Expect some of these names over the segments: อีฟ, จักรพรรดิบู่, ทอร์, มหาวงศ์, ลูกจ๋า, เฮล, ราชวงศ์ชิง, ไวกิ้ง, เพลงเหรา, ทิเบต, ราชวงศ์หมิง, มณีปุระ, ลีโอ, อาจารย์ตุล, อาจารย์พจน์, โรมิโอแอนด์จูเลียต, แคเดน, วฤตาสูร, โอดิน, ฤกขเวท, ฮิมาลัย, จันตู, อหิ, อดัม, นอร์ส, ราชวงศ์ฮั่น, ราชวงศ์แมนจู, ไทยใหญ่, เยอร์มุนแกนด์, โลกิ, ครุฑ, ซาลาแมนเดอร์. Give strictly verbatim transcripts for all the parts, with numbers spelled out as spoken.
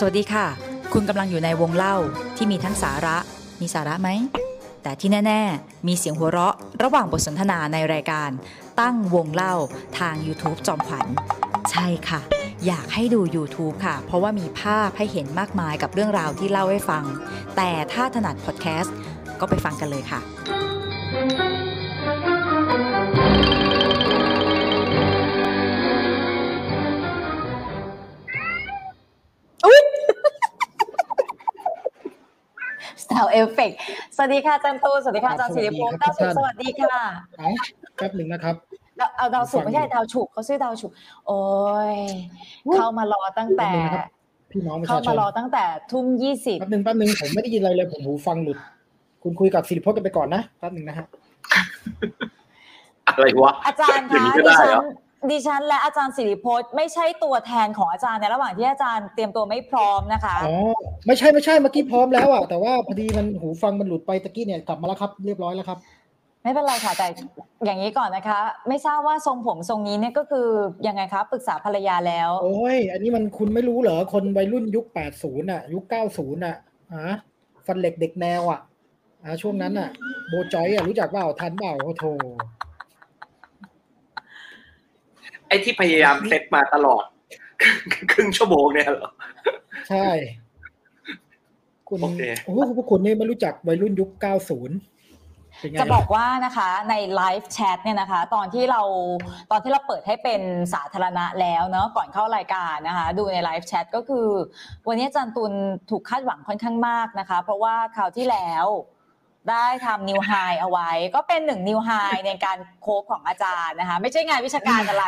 สวัสดีค่ะคุณกำลังอยู่ในวงเล่าที่มีทั้งสาระมีสาระไหมแต่ที่แน่ๆมีเสียงหัวเราะระหว่างบทสนทนาในรายการตั้งวงเล่าทาง YouTube จอมขวัญใช่ค่ะอยากให้ดู YouTube ค่ะเพราะว่ามีภาพให้เห็นมากมายกับเรื่องราวที่เล่าให้ฟังแต่ถ้าถนัดพอดแคสต์ก็ไปฟังกันเลยค่ะเอฟเฟกต์สวัสดีค่ะจันตูสวัสดีค่ะอาจารย์ศิริพงษ์ดาวสุขสวัสดีค่ะแป๊บหนึ่งนะครับเอาดาวสุขไม่ใช่ดาวฉุกเขาชื่อดาวฉุกโอ้ยเข้ามารอตั้งแต่พี่น้องเข้ามารอตั้งแต่ทุ่มยี่สิบแป๊บหนึ่งแป๊บหนึ่งผมไม่ได้ยินอะไรเลยผมหูฟังหลุดคุณคุยกับศิริพงษ์กันไปก่อนนะแป๊บหนึ่งนะฮะอะไรวะอาจารย์คะดิฉันดิฉันและอาจารย์ศิริพงษ์ไม่ใช่ตัวแทนของอาจารย์ในระหว่างที่อาจารย์เตรียมตัวไม่พร้อมนะคะอ๋อไม่ใช่ไม่ใช่เมื่อกี้พร้อมแล้วอ่ะแต่ว่าพอดีมันหูฟังมันหลุดไปตะกี้เนี่ยกลับมาแล้วครับเรียบร้อยแล้วครับไม่เป็นไรค่ะแต่อย่างนี้ก่อนนะคะไม่ทราบว่าทรงผมทรงนี้เนี่ยก็คือยังไงคะปรึกษาภรรยาแล้วโอ้ยอันนี้มันคุณไม่รู้เหรอคนวัยรุ่นยุคแปดสิบน่ะยุคเก้าสิบน่ะฮะฟันเหล็กเด็กแนวอ่ะอ่าช่วงนั้นน่ะโบจอยอ่ะรู้จักเปล่าทันเปล่าโอ้โธ่ไอ้ที่พยายามเซ็ตมาตลอดครึ่งชั่วโมงเนี่ยเหรอใช่คุณโอ้โหพวกคุณนี่ไม่รู้จักวัยรุ่นยุคเก้าสิบจะบอกว่านะคะในไลฟ์แชทเนี่ยนะคะตอนที่เราตอนที่เราเปิดให้เป็นสาธารณะแล้วเนาะก่อนเข้ารายการนะคะดูในไลฟ์แชทก็คือวันนี้อาจารย์ตุลถูกคาดหวังค่อนข้างมากนะคะเพราะว่าคราวที่แล้วได้ทำนิวไฮเอาไว้ก็เป็นหนึ่งนิวไฮในการโค้ชของอาจารย์นะคะไม่ใช่งานวิชาการอะไร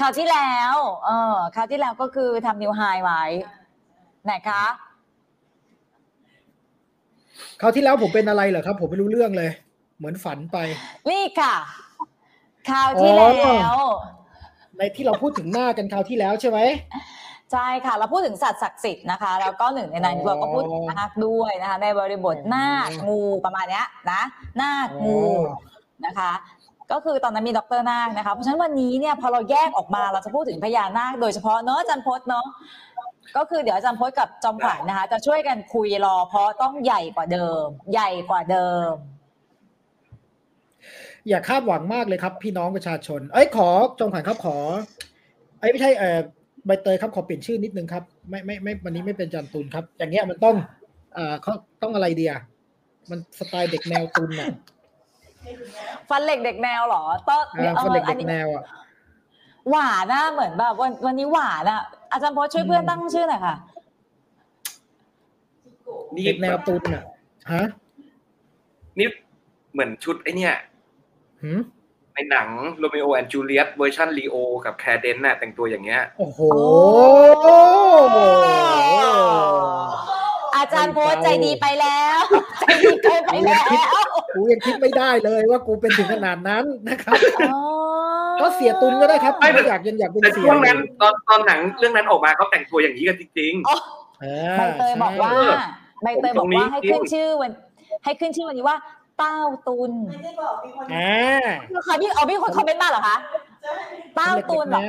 คราวที่แล้วเออคราวที่แล้วก็คือทำนิวไฮไว้ไหนคะคราวที่แล้วผมเป็นอะไรเหรอครับผมไม่รู้เรื่องเลยเหมือนฝันไปนี่ค่ะคราวที่แล้วในที่เราพูดถึงหน้ากันคราวที่แล้วใช่ไหมใช่ค่ะเราพูดถึงสัตว์ศักดิ์สิทธิ์นะคะแล้วก็หนึ่งในนั้นเราก็พูดถึงนาคด้วยนะคะในบริบทนาคงูประมาณนี้นะนาคงูนะคะก็คือตอนนั้นมีดร.นาคนะคะเพราะฉะนั้นวันนี้เนี่ยพอเราแยกออกมาเราจะพูดถึงพญานาคโดยเฉพาะเนาะอาจารย์พจน์เนาะก็คือเดี๋ยวอาจารย์พจน์กับจอมขวัญนะคะจะช่วยกันคุยรอเพราะต้องใหญ่กว่าเดิมใหญ่กว่าเดิมอย่าคาดหวังมากเลยครับพี่น้องประชาชนเอ้ยขอจอมขวัญครับขอเอ้ยไม่ใช่เออใบเตยครับขอเปลี่ยนชื่อนิดนึงครับไม่ไม่ไม่วันนี้ไม่เป็นจันตูนครับอย่างเงี้ยมันต้องเอ่อเขาต้องอะไรดีอ่ะมันสไตล์เด็กแนวตูนอ่ะฟันเหล็กเด็กแนวหรอต้นฟันเหล็กเด็กแนวอ่ะหวานอ่ะเหมือนแบบวันวันนี้หวานอ่ะอาจารย์พจน์ช่วยเพื่อนตั้งชื่อหน่อยค่ะเด็กแนวตูนอ่ะฮะนี่เหมือนชุดไอเนี้ยหืมในหนังโรมิโอแอนด์จูเลียตเวอร์ชันลีโอกับแคเดนน่ะแต่งตัวอย่างเงี้ยโอ้โหอาจารย์โพสใจดีไปแล้วใจดีเกินไปแล้วกูยังคิดไม่ได้เลยว่ากูเป็นถึงขนาดนั้นนะครับก็เสียตุนก็ได้ครับไม่อยากยังอยากเป็นเสียช่วงนั้นตอนตอนหนังเรื่องนั้นออกมาเขาแต่งตัวอย่างนี้กันจริงๆใบเตยบอกว่าใบเตยบอกว่าให้ขึ้นชื่อวันให้ขึ้นชื่อวันนี้ว่าเต้าตุนไม่ได้บอกมีคนอ่าใครพี่เอาพี่คนคอมเมนต์มาเหรอคะเต้าตุนเหรอ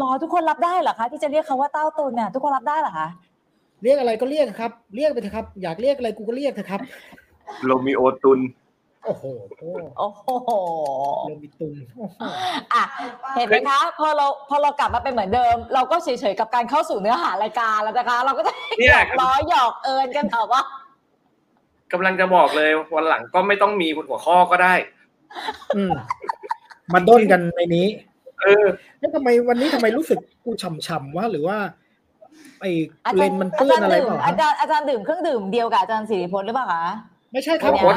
รอทุกคนรับได้เหรอคะที่จะเรียกเขาว่าเต้าตุนน่ะทุกคนรับได้เหรอคะเรียกอะไรก็เรียกครับเรียกไปเถอะครับอยากเรียกอะไรกูก็เรียกเถอะครับโรมิโอตุนโอ้โหโอ้โหโรมิตุนอ่ะเห็นไหมคะพอเราพอเรากลับมาเป็นเหมือนเดิมเราก็เฉยๆกับการเข้าสู่เนื้อหารายการแล้วนะคะเราก็จะหยอกล้อหยอกเอิญกันต่อว่ากำลังจะบอกเลยวันหลังก็ไม่ต้องมีหัวข้อก็ได้อืมมาด้นกันในนี้เออแล้วทำไมวันนี้ทำไมรู้สึกกูฉ่ำๆวะหรือว่าไอ้เลนมันเปื้อนอะไรเปล่าอาจารย์อาจารย์ดื่มเครื่องดื่มเดียวกับอาจารย์ศิริพจน์หรือเปล่าคะไม่ใช่ครับน้ำเปล่า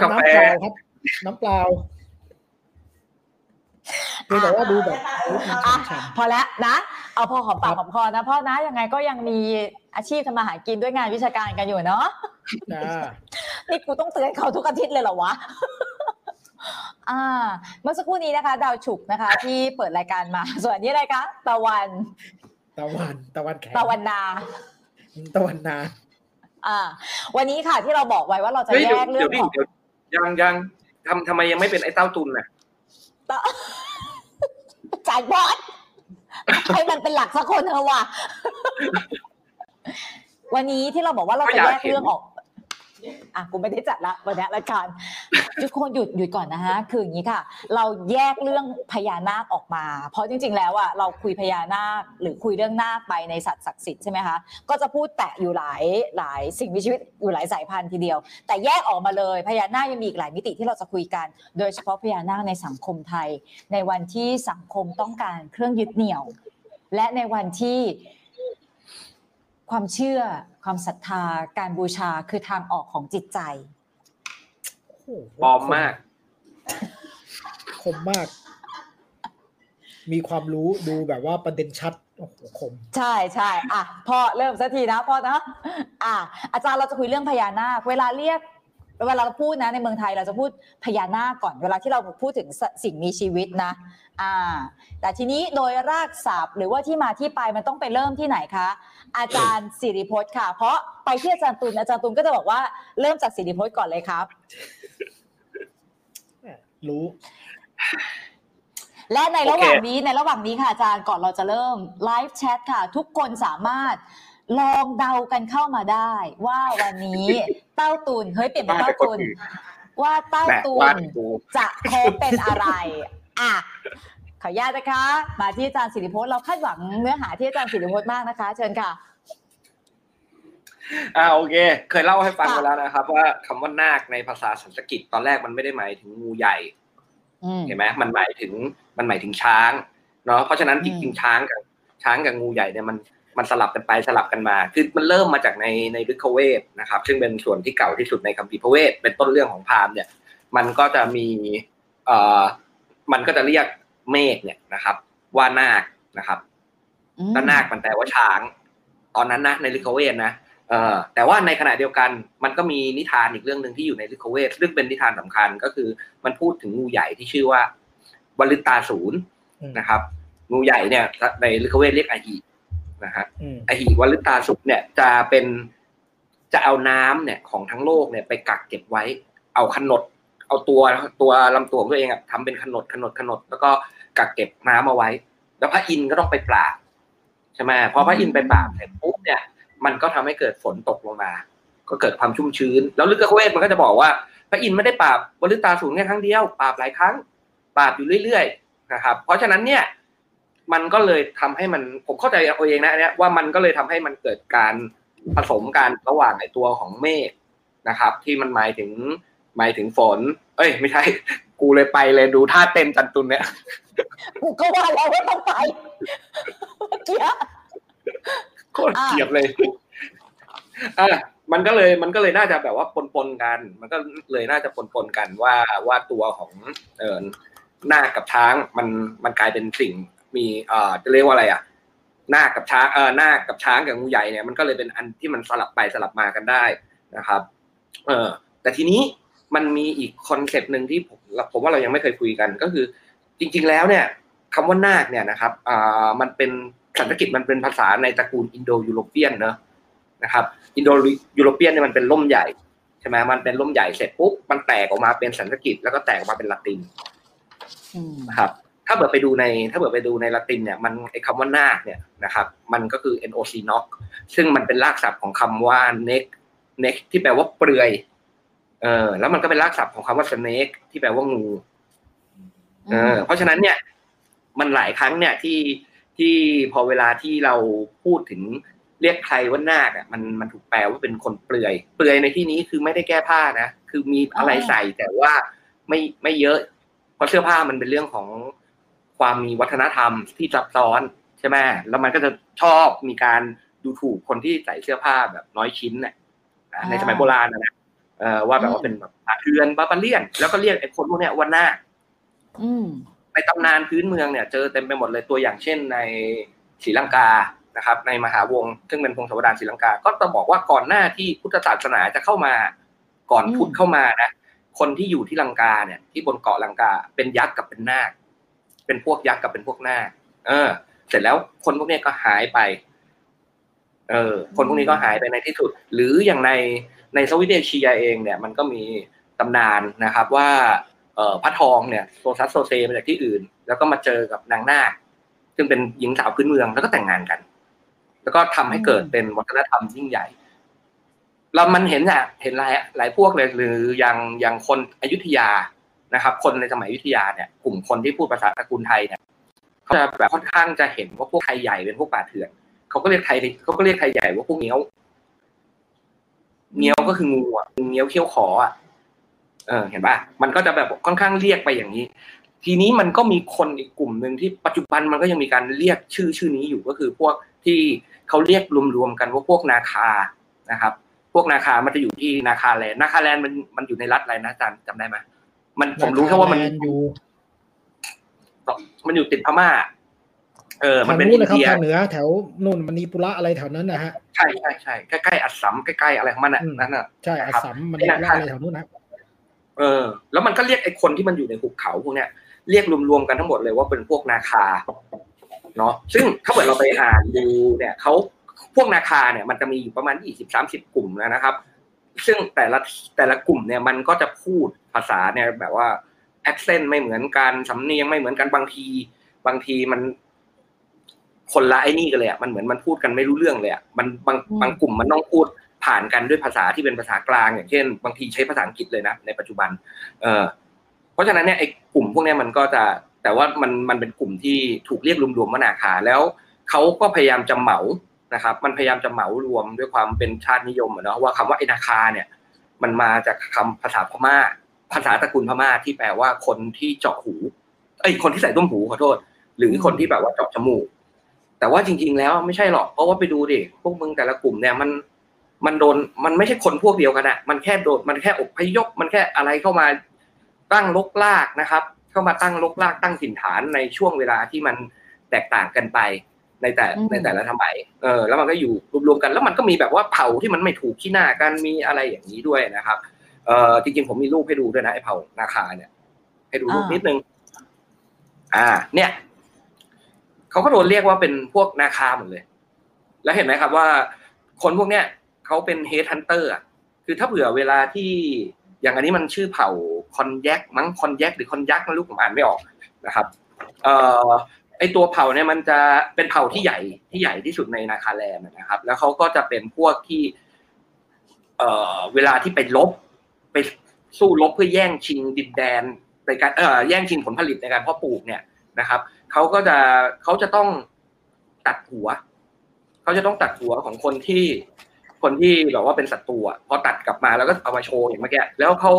ครับน้ำเปล่าเพียงแต่ว่าดูแบบพอแล้วนะเอาพอหอมปากหอมคอนะพ่อนะยังไงก็ยังมีอาชีพทำมาหากินด้วยงานวิชาการกันอยู่เนาะนี่กูต้องเตือนเขาทุกอาทิตย์เลยเหรอวะอ่าเมื่อสักครู่นี้นะคะดาวฉุกนะคะที่เปิดรายการมาส่วนนี้อะไรคะตะวันตะวันตะวันแขกตะวันนาตะวันนาอ่าวันนี้ค่ะที่เราบอกไว้ว่าเราจะแยกเรื่องของยังยังทำทำไมยังไม่เป็นไอ้เต้าตุนน่ะจ่ายบอสให้มันเป็นหลักสักคนเถอะว่ะ วันนี้ที่เราบอกว่าเราจะแยกเรื่องออกอ่ะกูไม่ได้จัดละวันนี้ละกันทุกคนหยุดหยุดก่อนนะฮะคืออย่างนี้ค่ะเราแยกเรื่องพญานาคออกมาเพราะจริงๆแล้วอ่ะเราคุยพญานาคหรือคุยเรื่องนาคไปในสัตว์ศักดิ์สิทธิ์ใช่ไหมคะก็จะพูดแตะอยู่หลายหลายสิ่งมีชีวิตอยู่หลายสายพันธุ์ทีเดียวแต่แยกออกมาเลยพญานาคยังมีอีกหลายมิติที่เราจะคุยกันโดยเฉพาะพญานาคในสังคมไทยในวันที่สังคมต้องการเครื่องยึดเหนี่ยวและในวันที่ความเชื่อความศรัทธาการบูชาคือทางออกของจิตใจปลอมมากคมมากมีความรู้ดูแบบว่าประเด็นชัดโอ้โหคมใช่ใช่อ่ะพ่อเริ่มสักทีนะพ่อนะอ่ะอาจารย์เราจะคุยเรื่องพญานาคเวลาเรียกเวลาเราพูดนะในเมืองไทยเราจะพูดพญานาคก่อนเวลาที่เราพูดถึงสิ่งมีชีวิตนะอ่าแต่ทีนี้โดยรากศัพท์หรือว่าที่มาที่ไปมันต้องไปเริ่มที่ไหนคะอาจารย์สิริพจน์ค่ะเพราะไปที่อาจารย์ตุลอาจารย์ตุลก็จะบอกว่าเริ่มจากสิริพจน์ก่อนเลยครับรู้และในระหว่างนี้ในระหว่างนี้ค่ะอาจารย์ก่อนเราจะเริ่มไลฟ์แชทค่ะทุกคนสามารถลองเดากันเข้ามาได้ว่าวันนี้เต้าตูนเฮ้ยเปลี่ยนเป็นเต้าตูนว่าเต้าตูนจะโคเป็นอะไรอ่ะขออนุญาตนะคะมาที่อาจารย์สิริพจน์เราคาดหวังเนื้อหาที่อาจารย์สิริพจน์มากนะคะเชิญค่ะอ่าโอเคเคยเล่าให้ฟังไปแล้วนะครับว่าคำว่านาคในภาษาสันสกฤตตอนแรกมันไม่ได้หมายถึงงูใหญ่เห็นไหมมันหมายถึงมันหมายถึงช้างเนาะเพราะฉะนั้นจริงๆช้างกับช้างกับงูใหญ่เนี่ยมันมันสลับกันไปสลับกันมาคือมันเริ่มมาจากในในฤกขเวทนะครับซึ่งเป็นส่วนที่เก่าที่สุดในคัมภีร์พระเวทเป็นต้นเรื่องของพราหมณ์เนี่ยมันก็จะมีเอ่อมันก็จะเรียกเมฆเนี่ยนะครับว่านาคนะครับก็นาคมันแปลว่าช้างตอนนั้นนะในฤกขเวทนะเอ่อแต่ว่าในขณะเดียวกันมันก็มีนิทานอีกเรื่องนึงที่อยู่ในฤกขเวทซึ่งเป็นนิทานสำคัญก็คือมันพูดถึงงูใหญ่ที่ชื่อว่าวฤตาสูรนะครับงูใหญ่เนี่ยในฤกขเวทเรียกอหินะฮะอหิวฤตาสูรเนี่ยจะเป็นจะเอาน้ำเนี่ยของทั้งโลกเนี่ยไปกักเก็บไว้เอาขนดเอาตัวตัวลำตัวของตัวเองอ่ะทำเป็นขนดขนดขนดแล้วก็กักเก็บน้ำเอาไว้แล้วพระอินทร์ก็ต้องไปปราบใช่ไหมพอพระอินทร์ไปปราบเสร็จปุ๊บเนี่ยมันก็ทำให้เกิดฝนตกลงมาก็เกิดความชุ่มชื้นแล้วฤกขเวทมันก็จะบอกว่าพระอินทร์ไม่ได้ปราบวฤตาสูรแค่ครั้งเดียวปราบหลายครั้งปราบอยู่เรื่อยๆนะครับเพราะฉะนั้นเนี่ยมันก็เลยทำให้มันผมเข้าใจเอาเองนะเนี่ยว่ามันก็เลยทำให้มันเกิดการผสมกันระหว่างไอ้ตัวของเมฆนะครับที่มันหมายถึงหมายถึงฝนเอ้ยไม่ใช่กูเลยไปเลยดูท่าเต็มจันตุนเนี่ยกูก็ว่าแล้วว่าต้องไปเกียร์โคตรเกียร์เลยอ่ะมันก็เลยมันก็เลยน่าจะแบบว่าปนปนกันมันก็เลยน่าจะปนปนกันว่าว่าตัวของเอ่อหน้ากับช้างมันมันกลายเป็นสิ่งมีเอ่อจะเรียกว่าอะไรอ่ะหน้ากับช้างเอ่อหน้ากับช้างกับงูใหญ่เนี่ยมันก็เลยเป็นอันที่มันสลับไปสลับมากันได้นะครับเออแต่ทีนี้มันมีอีกคอนเซ็ปต์นึงที่ผมผมว่าเรายังไม่เคยคุยกันก็คือจริงๆแล้วเนี่ยคำว่านาคเนี่ยนะครับอ่ามันเป็นสันสกฤตมันเป็นภาษาในตระกูลอินโดยุโรเปียนเนอะนะครับอินโดยุโรเปียนเนี่ยมันเป็นล่มใหญ่ใช่ไหมมันเป็นล่มใหญ่เสร็จปุ๊บมันแตกออกมาเป็นสันสกฤตแล้วก็แตกออกมาเป็นละตินนะครับถ้าเบิดไปดูในถ้าเบิดไปดูในละตินเนี่ยมันไอ้คำว่านาคเนี่ยนะครับมันก็คือ noc noc ซึ่งมันเป็นรากศัพท์ของคำว่า neck neck ที่แปลว่าเปลือยเออแล้วมันก็เป็นรากศัพท์ของคำว่า snake ที่แปลว่างูเออเพราะฉะนั้นเนี่ยมันหลายครั้งเนี่ยที่ที่พอเวลาที่เราพูดถึงเรียกใครว่านาคอ่ะมันมันถูกแปลว่าเป็นคนเปลือยเปลือยในที่นี้คือไม่ได้แก้ผ้านะคือมีอะไรใส่แต่ว่าไม่ไม่เยอะเพราะเสื้อผ้ามันเป็นเรื่องของความมีวัฒนธรรมที่ซับซ้อนใช่ไหมแล้วมันก็จะชอบมีการดูถูกคนที่ใส่เสื้อผ้าแบบน้อยชิ้นเนี่ยในสมัยโบราณนะว่าแบบว่าเป็นแบบอาเทือนบาร์บาเรียนแล้วก็เรียกไอ้คนพวกเนี้ยว่านาคในตำนานพื้นเมืองเนี่ยเจอเต็มไปหมดเลยตัวอย่างเช่นในศรีลังกานะครับในมหาวงศ์ซึ่งเป็นพงศาวดารศรีลังกาก็ต้องบอกว่าก่อนหน้าที่พุทธศาสนาจะเข้ามาก่อนพุทธเข้ามานะคนที่อยู่ที่ลังกาเนี่ยที่บนเกาะลังกาเป็นยักษ์กับเป็นนาคเป็นพวกยักษ์กับเป็นพวกนาคเออเสร็จแล้วคนพวกนี้ก็หายไปเออคนพวกนี้ก็หายไปในที่สุดหรืออย่างในในสวิตเดนเชียเองเนี่ยมันก็มีตำนานนะครับว่าเอ่อพระทองเนี่ยโซซัสโซเซมาจากที่อื่นแล้วก็มาเจอกับนางนาคซึ่งเป็นหญิงสาวพื้นเมืองแล้วก็แต่งงานกัน แล้วก็ทำให้เกิดเป็นวัฒนธรรมยิ่งใหญ่เรามันเห็นอะเห็นหลายหลายพวกเลยหรืออย่างอย่างคนอยุธยานะครับคนในสมัยอยุธยาเนี่ยกลุ่มคนที่พูดภาษาตระกูลไทยเนี่ยเขาจะแบบค่อนข้างจะเห็นว่าพวกไทยใหญ่เป็นพวกป่าเถื่อนเขาก็เรียกไทยเขาก็เรียกไทยใหญ่ว่าพวกเงี้ยวเงี้ยวก็คืองูอ่ะเงี้ยวเขี้ยวขออ่ะเออเห็นป่ะมันก็จะแบบค่อนข้างเรียกไปอย่างนี้ทีนี้มันก็มีคนอีกกลุ่มหนึ่งที่ปัจจุบันมันก็ยังมีการเรียกชื่อชื่อนี้อยู่ก็คือพวกที่เขาเรียกรวมๆกันว่าพวกนาคานะครับพวกนาคามันจะอยู่ที่นาคาแลนด์นาคาแลนด์มันมันอยู่ในรัฐอะไรนะอาจารย์จำได้ไหมมันผมรู้แค่ว่ามันอยู่มันอยู่ติดพม่าเออมันเป็นอินเดียทางเหนือแถวนู่นมณีปุระอะไรแถวนั้นนะฮะใช่ใช่ใช่ใกล้ๆอัสสัมใกล้ๆอะไรของมันนั่นน่ะใช่อัสสัมมณีปุระอะไรแถวนู้นนะเออแล้วมันก็เรียกไอ้คนที่มันอยู่ในหุบเขาพวกเนี้ยเรียกรวมๆกันทั้งหมดเลยว่าเป็นพวกนาคาเนาะซึ่งถ้าเกิดเราไปอ่านดูเนี่ยเขาพวกนาคาเนี่ยมันจะมีอยู่ประมาณยี่สิบสามสิบกลุ่มนะครับซึ่งแต่ละแต่ละกลุ่มเนี่ยมันก็จะพูดภาษาเนี่ยแบบว่าแอคเซนต์ไม่เหมือนกันสำเนียงไม่เหมือนกันบางทีบางทีมันคนละไอ้นี่กันเลยอ่ะมันเหมือนมันพูดกันไม่รู้เรื่องเลยอ่ะมันบางบางกลุ่มมันต้องพูดผ่านกันด้วยภาษาที่เป็นภาษากลางอย่างเช่นบางทีใช้ภาษาอังกฤษเลยนะในปัจจุบันเออเพราะฉะนั้นเนี่ยไอ้กลุ่มพวกนี้มันก็จะแต่ว่ามันมันเป็นกลุ่มที่ถูกเรียกรวมๆว่านาคาแล้วเขาก็พยายามจะเหมานะครับมันพยายามจะเหมารวมด้วยความเป็นชาตินิยมเนาะว่าคำว่าไอ้นาคาเนี่ยมันมาจากคำภาษาพม่าภาษาตระกูลพม่าที่แปลว่าคนที่เจาะหูไอ้คนที่ใส่ต้มหูขอโทษหรือคนที่แบบว่าเจาะจมูกแต่ว่าจริงๆแล้วไม่ใช่หรอกเพราะว่าไปดูดิพวกมึงแต่ละกลุ่มเนี่ยมันมันโดนมันไม่ใช่คนพวกเดียวกันอะมันแค่โดนมันแค่อพยพมันแค่อะไรเข้ามาตั้งรกรากนะครับเข้ามาตั้งรกรากตั้งถิ่นฐานในช่วงเวลาที่มันแตกต่างกันไปในแต่ในแต่ละสมัยเออแล้วมันก็อยู่รวมๆกันแล้วมันก็มีแบบว่าเผ่าที่มันไม่ถูกขี้หน้ากันมีอะไรอย่างนี้ด้วยนะครับเออจริงๆผมมีรูปให้ดูด้วยนะไอ้เผ่านาคาเนี่ยให้ดูรูปนิดนึงอ่าเนี่ยเขาก็โดนเรียกว่าเป็นพวกนาคาหมดเลยแล้วเห็นไหมครับว่าคนพวกเนี้ยเขาเป็นเฮดฮันเตอร์อ่ะคือถ้าเผื่อเวลาที่อย่างอันนี้มันชื่อเผ่าคอนแยกมั้งคอนแยกหรือคอนยักไม่รู้ผมอ่านไม่ออกนะครับเอ่อไอตัวเผ่าเนี่ยมันจะเป็นเผ่าที่ใหญ่ที่ใหญ่ที่สุดในนาคาแลนด์นะครับแล้วเขาก็จะเป็นพวกที่เอ่อเวลาที่ไปลบไปสู้ลบเพื่อแย่งชิงดินแดนในการเอ่อแย่งชิงผลผลิตในการเพาะปลูกเนี่ยนะครับเขาก็จะเขาจะต้องตัดหัวเขาจะต้องตัดหัวของคนที่คนที่แบบว่าเป็นศัตรูอ่ะพอตัดกลับมาแล้วก็เอามาโชว์อย่างเมื่อกี้แล้วเขา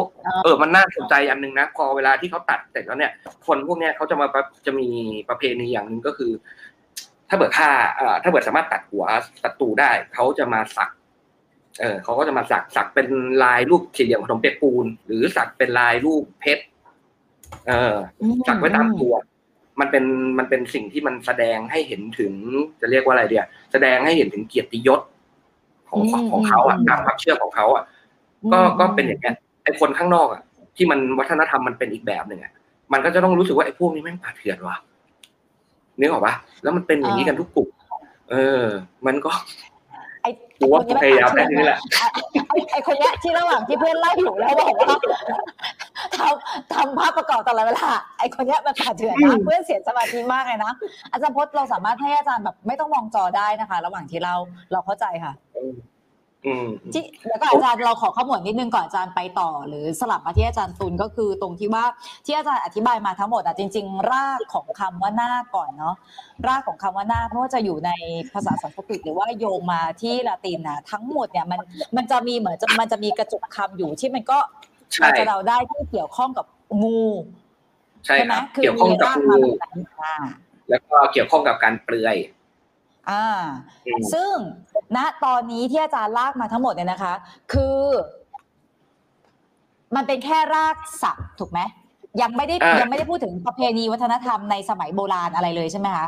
เออมันน่าสนใจอันนึงนะพอเวลาที่เขาตัดเสร็จแล้วเนี่ยคนพวกเนี้ยเขาจะมาจะมีประเพณีอย่างหนึ่งก็คือถ้าเบิดฆ่าเอ่อถ้าเบิดสามารถตัดหัวศัตรูได้เขาจะมาสักเออเขาก็จะมาสักสักเป็นลายรูปสี่เหลี่ยมขนมเปี๊ยะปูนหรือสักเป็นลายรูปเพชรเออสักไว้ตามตัวมันเป็นมันเป็นสิ่งที่มันแสดงให้เห็นถึงจะเรียกว่าอะไรเดียวแสดงให้เห็นถึงเกียรติยศของของเขาอ่ะตามความเชื่อของเขาอ่ะก็ก็เป็นอย่างนี้ไอ้คนข้างนอกอ่ะที่มันวัฒนธรรมมันเป็นอีกแบบหนึ่งอ่ะมันก็จะต้องรู้สึกว่าไอ้พวกนี้แม่งป่าเถื่อนว่ะนึกออกปะแล้วมันเป็นอย่างนี้กันทุกกลุ่มเออมันก็ไอ้คนนี้ไม่ป่าเถื่อนแหละไอ้คนเนี้ยที่ระหว่างที่เพื่อนเล่าอยู่แล้วบอกว่าทำทำภาพประกอบตลอดเวลาไอ้คนเนี้ยมันป่าเถื่อนนะเพื่อนเสียสมาธิมากเลยนะอาจารย์พจน์เราสามารถให้อาจารย์แบบไม่ต้องมองจอได้นะคะระหว่างที่เราเราเข้าใจค่ะที่แล้วก็อาจารย์เราขอข้อมูลนิดนึงก่อนอาจารย์ไปต่อหรือสลับมาที่อาจารย์ตุลก็คือตรงที่ว่าที่อาจารย์อธิบายมาทั้งหมดอ่ะจริงๆรากของคำว่านาคก่อนเนาะรากของคำว่านาคไม่ว่าจะอยู่ในภาษาสันสกฤตหรือว่าโยงมาที่ละตินนะทั้งหมดเนี่ยมันมันจะมีเหมือนจะมันจะมีกระจุกคำอยู่ที่มันก็เราจะเราได้ที่เกี่ยวข้องกับงูใช่ไหมเกี่ยวข้องกับงูแล้วก็เกี่ยวข้องกับการเปลือยอ่าซึ่งณตอนนี้ที่อาจารย์ลากมาทั้งหมดเนี่ยนะคะคือมันเป็นแค่รากศัพท์ถูกไหมยังไม่ได้ยังไม่ได้พูดถึงประเพณีวัฒนธรรมในสมัยโบราณอะไรเลยใช่ไหมคะ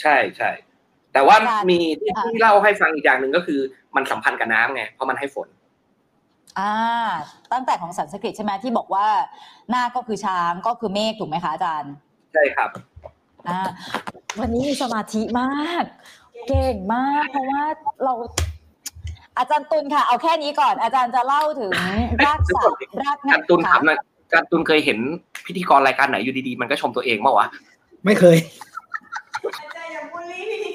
ใช่ใช่แต่ว่ามีที่เล่าให้ฟังอีกอย่างหนึ่งก็คือมันสัมพันธ์กับน้ำไงเพราะมันให้ฝนอ่าตั้งแต่ของสันสกฤตใช่ไหมที่บอกว่าหน้าก็คือช้างก็คือเมฆถูกไหมคะอาจารย์ใช่ครับอ่าวันนี้มีสมาธิมากเก่งมากเพราะว่าเราอาจารย์ตุลค่ะเอาแค่นี้ก่อนอาจารย์จะเล่าถึงรากศัพท์รากอาจารย์ตุลครับนะอาจารย์ตุลเคยเห็นพิธีกรรายการไหนอยู่ดีๆมันก็ชมตัวเองมั้งวะไม่เคยอาจารย์อย่าบูลลี่พิธี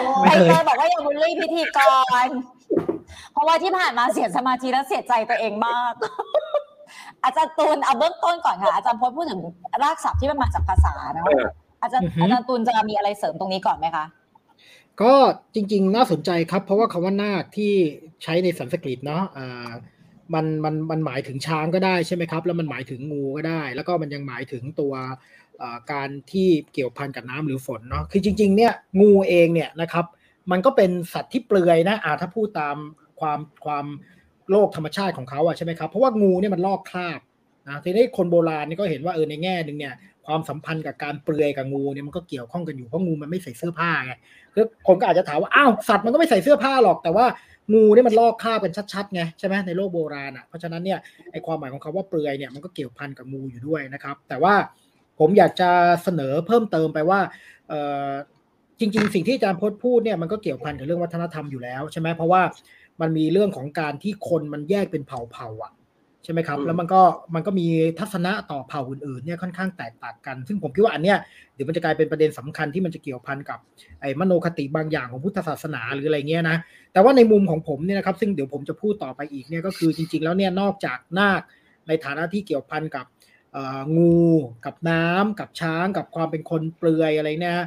กร ใบเตยบอกว่าอย่าบูลลี่พิธีกรเพราะว่าที่ผ่านมาเสียสมาธิและเสียใจตัวเองมากอาจารย์ตูนเอาเบื้องต้นก่อนค่ะอาจารย์พจน์พูดถึงรากศัพท์ที่มันมาจากภาษานะอาจารย์อาจารย์ตูนจะมีอะไรเสริมตรงนี้ก่อนไหมคะก็จริงๆน่าสนใจครับเพราะว่าคำว่านาคที่ใช้ในสันสกฤตเนาะอ่ามันมันมันหมายถึงช้างก็ได้ใช่ไหมครับแล้วมันหมายถึงงูก็ได้แล้วก็มันยังหมายถึงตัวการที่เกี่ยวพันกับน้ำหรือฝนเนาะคือจริงๆเนี่ยงูเองเนี่ยนะครับมันก็เป็นสัตว์ที่เปลือยนะอาถ้าพูดตามความความโลกธรรมชาติของเขาอะใช่ไหมครับเพราะว่างูเนี่ยมันลอกคราบนะทีนี้คนโบราณนี่ก็เห็นว่าเออในแง่นึงเนี่ยความสัมพันธ์กับการเปลือยกับงูเนี่ยมันก็เกี่ยวข้องกันอยู่เพราะงูมันไม่ใส่เสื้อผ้าไงคือคนก็อาจจะถามว่าอ้าวสัตว์มันก็ไม่ใส่เสื้อผ้าหรอกแต่ว่างูเนี่ยมันลอกคราบกันชัดๆไงใช่ไหมในโลกโบราณอะเพราะฉะนั้นเนี่ยไอความหมายของคำว่าเปลือยเนี่ยมันก็เกี่ยวพันกับงูอยู่ด้วยนะครับแต่ว่าผมอยากจะเสนอเพิ่มเติมไปว่าจริงๆสิ่งที่อาจารย์พจน์พูดเนี่ยมันก็เกี่ยวพันกับเรื่องวัฒนธรรมอยู่แล้วใช่ไหมเพราะว่ามันมีเรื่องของการที่คนมันแยกเป็นเผ่าๆอ่ะใช่ไหมครับแล้วมันก็มันก็มีทัศนะต่อเผ่าอื่นๆเนี่ยค่อนข้างแตกต่างกันซึ่งผมคิดว่าอันเนี้ยเดี๋ยวมันจะกลายเป็นประเด็นสำคัญที่มันจะเกี่ยวพันกับไอ้มโนคติบางอย่างของพุทธศาสนาหรืออะไรเงี้ยนะแต่ว่าในมุมของผมเนี่ยนะครับซึ่งเดี๋ยวผมจะพูดต่อไปอีกเนี่ยก็คือจริงๆแล้วเนี่ยนอกจากนาคในฐานะที่เกี่ยวพันกับงูกับน้ำกับช้างกับความเป็นคนเปลือยอะไรเนี่ย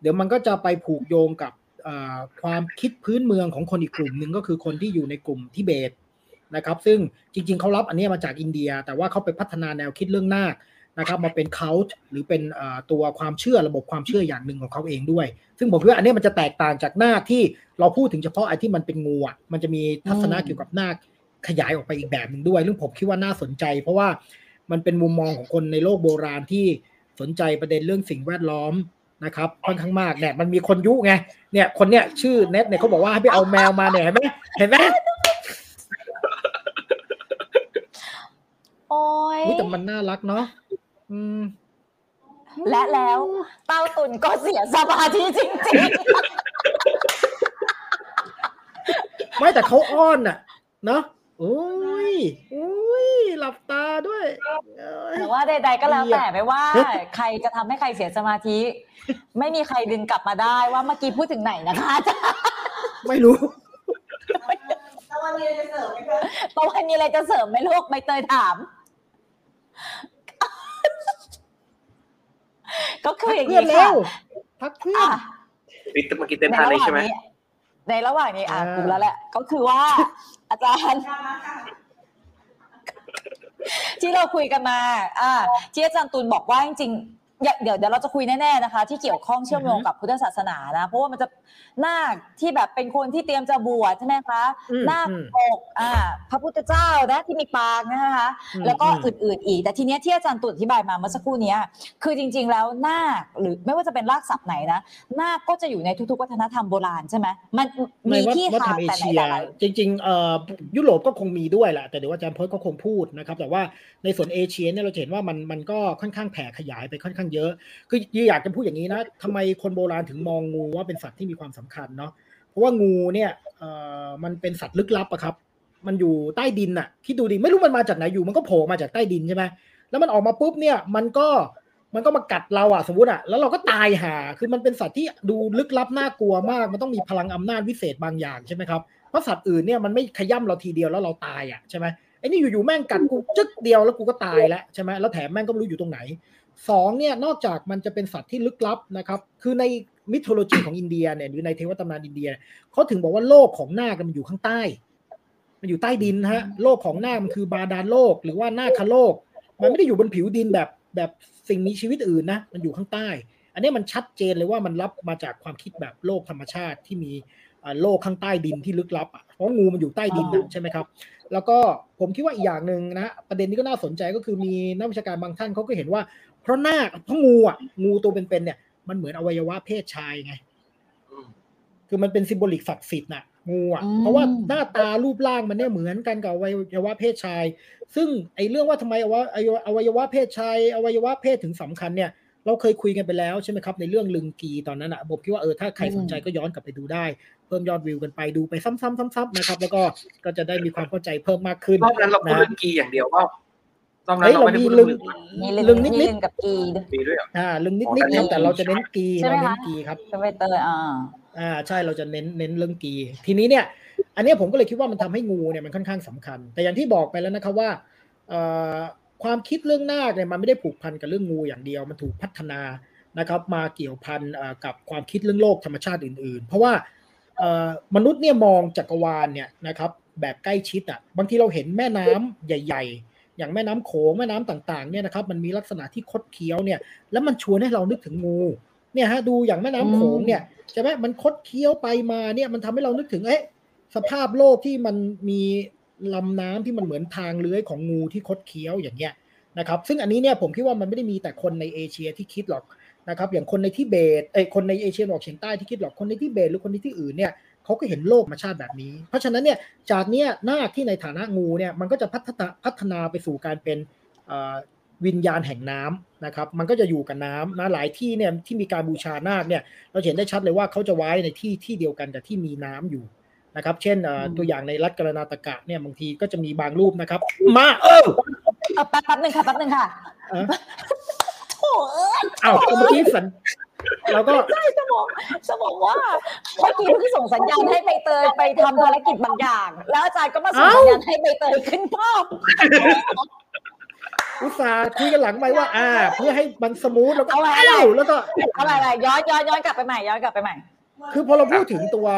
เดี๋ยวมันก็จะไปผูกโยงกับความคิดพื้นเมืองของคนอีกกลุ่มหนึ่งก็คือคนที่อยู่ในกลุ่มทิเบตนะครับซึ่งจริงๆเขารับอันนี้มาจากอินเดียแต่ว่าเขาไปพัฒนาแนวคิดเรื่องนาคนะครับมาเป็น cult หรือเป็นตัวความเชื่อระบบความเชื่ออย่างหนึ่งของเขาเองด้วยซึ่งผมว่าอันนี้มันจะแตกต่างจากนาคที่เราพูดถึงเฉพาะไอ้ที่มันเป็นงูอ่ะมันจะมีทัศนะเกี่ยวกับนาคขยายออกไปอีกแบบหนึ่งด้วยซึ่งผมคิดว่าน่าสนใจเพราะว่ามันเป็นมุมมองของคนในโลกโบราณที่สนใจประเด็นเรื่องสิ่งแวดล้อมนะครับค่อนข้างมากเนี่ยมันมีคนยุไงเนี่ยคนเนี่ยชื่อเน็ตเนี่ยเขาบอกว่าให้ไปเอาแมวมาเนี่ยเห็นไหมเห็นไหมโอ้ยแต่มันน่ารักเนาะและแล้วเต้าตุ่นก็เสียสมาธิจริงๆไม่แต่เขาอ้อนน่ะเนาะโอ้ยโอ้ยหลับตาด้วยแต่ว่าใดๆก็แล้วแต่ไม่ว่าใครจะทำให้ใครเสียสมาธิไม่มีใครดึงกลับมาได้ว่าเมื่อกี้พูดถึงไหนนะคะอาจารย์ไม่รู้ตะวันมีอะไรจะเสริมไหมคะตะวันมีอะไรจะเสริมไหมลูกใบเตยถามก็คืออย่างนี้ค่ะพักเพื่อนปิดเมื่อกี้เต้นท่าอะไรใช่ไหมในระหว่างนี้อ่ะกูแล้วแหละก็คือว่าอาจารย์ที่เราคุยกันมาอ่าที่อาจารย์ตูนบอกว่าจริงๆเดี๋ยวเดี๋ยวเราจะคุยแน่ๆนะคะที่เกี่ยวข้องเชื่อมโยงกับพุทธศาสนานะเพราะว่ามันจะนาคที่แบบเป็นคนที่เตรียมจะบวชใช่ไหมคะนาคปกอ่าพระพุทธเจ้านะที่มีปางนะคะแล้วก็อื่นๆอีกแต่ทีเนี้ยที่อาจารย์ตูนอธิบายมาเมื่อสักครู่นี้คือจริงๆแล้วนาคหรือไม่ว่าจะเป็นรากศัพท์ไหนนะนาคก็จะอยู่ในทุกๆวัฒนธรรมโบราณใช่ไหมมันมีที่ทางแต่ไหนจริงๆเอ่อยุโรปก็คงมีด้วยแหละแต่เดี๋ยวอาจารย์พจน์ก็คงพูดนะครับแต่ว่าในส่วนเอเชียเนี่ยเราเห็นว่ามันมันก็ค่อนข้างแผ่ขยายไปค่อนข้างเยอะคืออยากจะพูดอย่างนี้นะทำไมคนโบราณถึงมองงูว่าเป็นสัตว์ที่มีความสำคัญเนาะเพราะว่างูเนี่ยมันเป็นสัตว์ลึกลับอะครับมันอยู่ใต้ดินอะคิดดูดิไม่รู้มันมาจากไหนอยู่มันก็โผล่มาจากใต้ดินใช่ไหมแล้วมันออกมาปุ๊บเนี่ยมันก็มันก็มากัดเราอะสมมติอะแล้วเราก็ตายห่าคือมันเป็นสัตว์ที่ดูลึกลับน่ากลัวมากมันต้องมีพลังอำนาจวิเศษบางอย่างใช่ไหมครับเพราะสัตว์อื่นเนี่ยมันไม่ขย่ำเราทีเดียวแล้วเราตายอะใช่ไหมไอ้นี่อยู่ๆแม่งกัดกูจึ๊กเดียวแล้วกูก็ตายแล้วใช่ไหมแล้วแถมแม่งก็ไม่รู้อยู่ตรงไหนสองเนี่ยนอกจากมันจะเป็นสัตว์ที่ลึกลับนะครับคือในมิโทโลจีของอินเดียเนี่ยหรือในเทวตำนานอินเดียเขาถึงบอกว่าโลกของนาคมันอยู่ข้างใต้มันอยู่ใต้ดินฮะโลกของนาคมันคือบาดาลโลกหรือว่านาคโลกมันไม่ได้อยู่บนผิวดินแบบแบบสิ่งมีชีวิตอื่นนะมันอยู่ข้างใต้อันนี้มันชัดเจนเลยว่ามันรับมาจากความคิดแบบโลกธรรมชาติที่มีโลกข้างใต้ดินที่ลึกลับเพราะงูมันอยู่ใต้ดินใช่ไหมครับแล้วก็ผมคิดว่าอีกอย่างนึงนะประเด็นนี้ก็น่าสนใจก็คือมีนักวิชาการบางท่านเขาก็เห็นว่าเพราะนาคเพราะงูอ่ะงูตัวเป็นๆเนี่ยมันเหมือนอวัยวะเพศชายไงคือมันเป็นซิมโบลิกศักดิ์สิทธิ์น่ะงูอ่ะเพราะว่าหน้าตารูปร่างมันเนี่ยเหมือนกันกับอวัยวะเพศชายซึ่งไอ้เรื่องว่าทำไมอวัยวะเพศชายอวัยวะเพศถึงสำคัญเนี่ยเราเคยคุยกันไปแล้วใช่ไหมครับในเรื่องลึงกีตอนนั้นอ่ะผมคิดว่าเออถ้าใครสนใจก็ย้อนกลับไปดูได้เพิ่มยอดวิวกันไปดูไปซ้ำๆๆนะครับแล้วก็ก็จะได้มีความเข้าใจเพิ่มมากขึ้นรอบนั้นเราพูดลึงกีอย่างเดียวว่าต้องนั้นเราไม่ได้ลึงลึงนิดๆกับกีด้วยอ่าลึงนิดๆครับแต่เราจะเน้นกีเราเน้นกีครับใช่ไหมเตยอ่า อ่าใช่เราจะเน้นเน้นเรื่องกีทีนี้เนี่ยอันนี้ผมก็เลยคิดว่ามันทำให้งูเนี่ยมันค่อนข้างสำคัญแต่อย่างที่บอกไปแล้วนะครับว่าความคิดเรื่องนาคเนี่ยมันไม่ได้ผูกพันกับเรื่องงูอย่างเดียวมันถูกพัฒนานะครับมาเกี่ยวพันกับความคิดเรื่องโลกธรรมชาติอื่นๆเพราะว่ามนุษย์เนี่ยมองจักรวาลเนี่ยนะครับแบบใกล้ชิดอ่ะบางทีเราเห็นแม่น้ำใหญ่ๆอย่างแม่น้ำโขงแม่น้ำต่างๆเนี่ยนะครับมันมีลักษณะที่คดเคี้ยวเนี่ยแล้วมันชวนให้เรานึกถึงงูเนี่ยฮะดูอย่างแม่น้ำโขงเนี่ยใช่ไหมมันคดเคี้ยวไปมาเนี่ยมันทำให้เรานึกถึงเอ๊ะสภาพโลกที่มันมีลำน้ำที่มันเหมือนทางเลื้อยของงูที่คดเคี้ยวอย่างเงี้ยนะครับซึ่งอันนี้เนี่ยผมคิดว่ามันไม่ได้มีแต่คนในเอเชียที่คิดหรอกนะครับอย่างคนในทิเบตเอ้ยคนในเอเชียตะวันออกเฉียงใต้ที่คิดหรอกคนในทิเบตหรือคนในที่อื่นเนี่ยเขาก็เห็นโลกธรรมชาติแบบนี้เพราะฉะนั้นเนี่ยจากเนี้ยนาคที่ในฐานะงูเนี่ยมันก็จะพัฒนาพัฒนาไปสู่การเป็นวิญญาณแห่งน้ำนะครับมันก็จะอยู่กับน้ำนะหลายที่เนี่ยที่มีการบูชานาคเนี่ยเราเห็นได้ชัดเลยว่าเขาจะไว้ในที่ที่เดียวกันกับที่มีน้ำอยู่นะครับเช่นตัวอย่างในรัฐกาลนาตกะเนี่ยบางทีก็จะมีบางรูปนะครับมาเออแป๊บนึงค่ะแป๊บนึงค่ะโถ่เอ้ยอ้าวเมื่อกี้สัญเราก็สมองสมองว่าเมื่อกี้ที่ส่งสัญญาณให้ใบเตยไปทำภารกิจบางอย่างแล้วอาจารย์ก็มาส่งสัญญาณให้ใบเตยขึ้นภาพอุตส่าห์คุยกันหลังไปว่าอ่าเพื่อให้มันสมูทแล้วก็อ้าวแล้วก็อะไรๆย้อนย้อนย้อนกลับไปใหม่ย้อนกลับไปใหม่คือพอเราพูดถึงตัว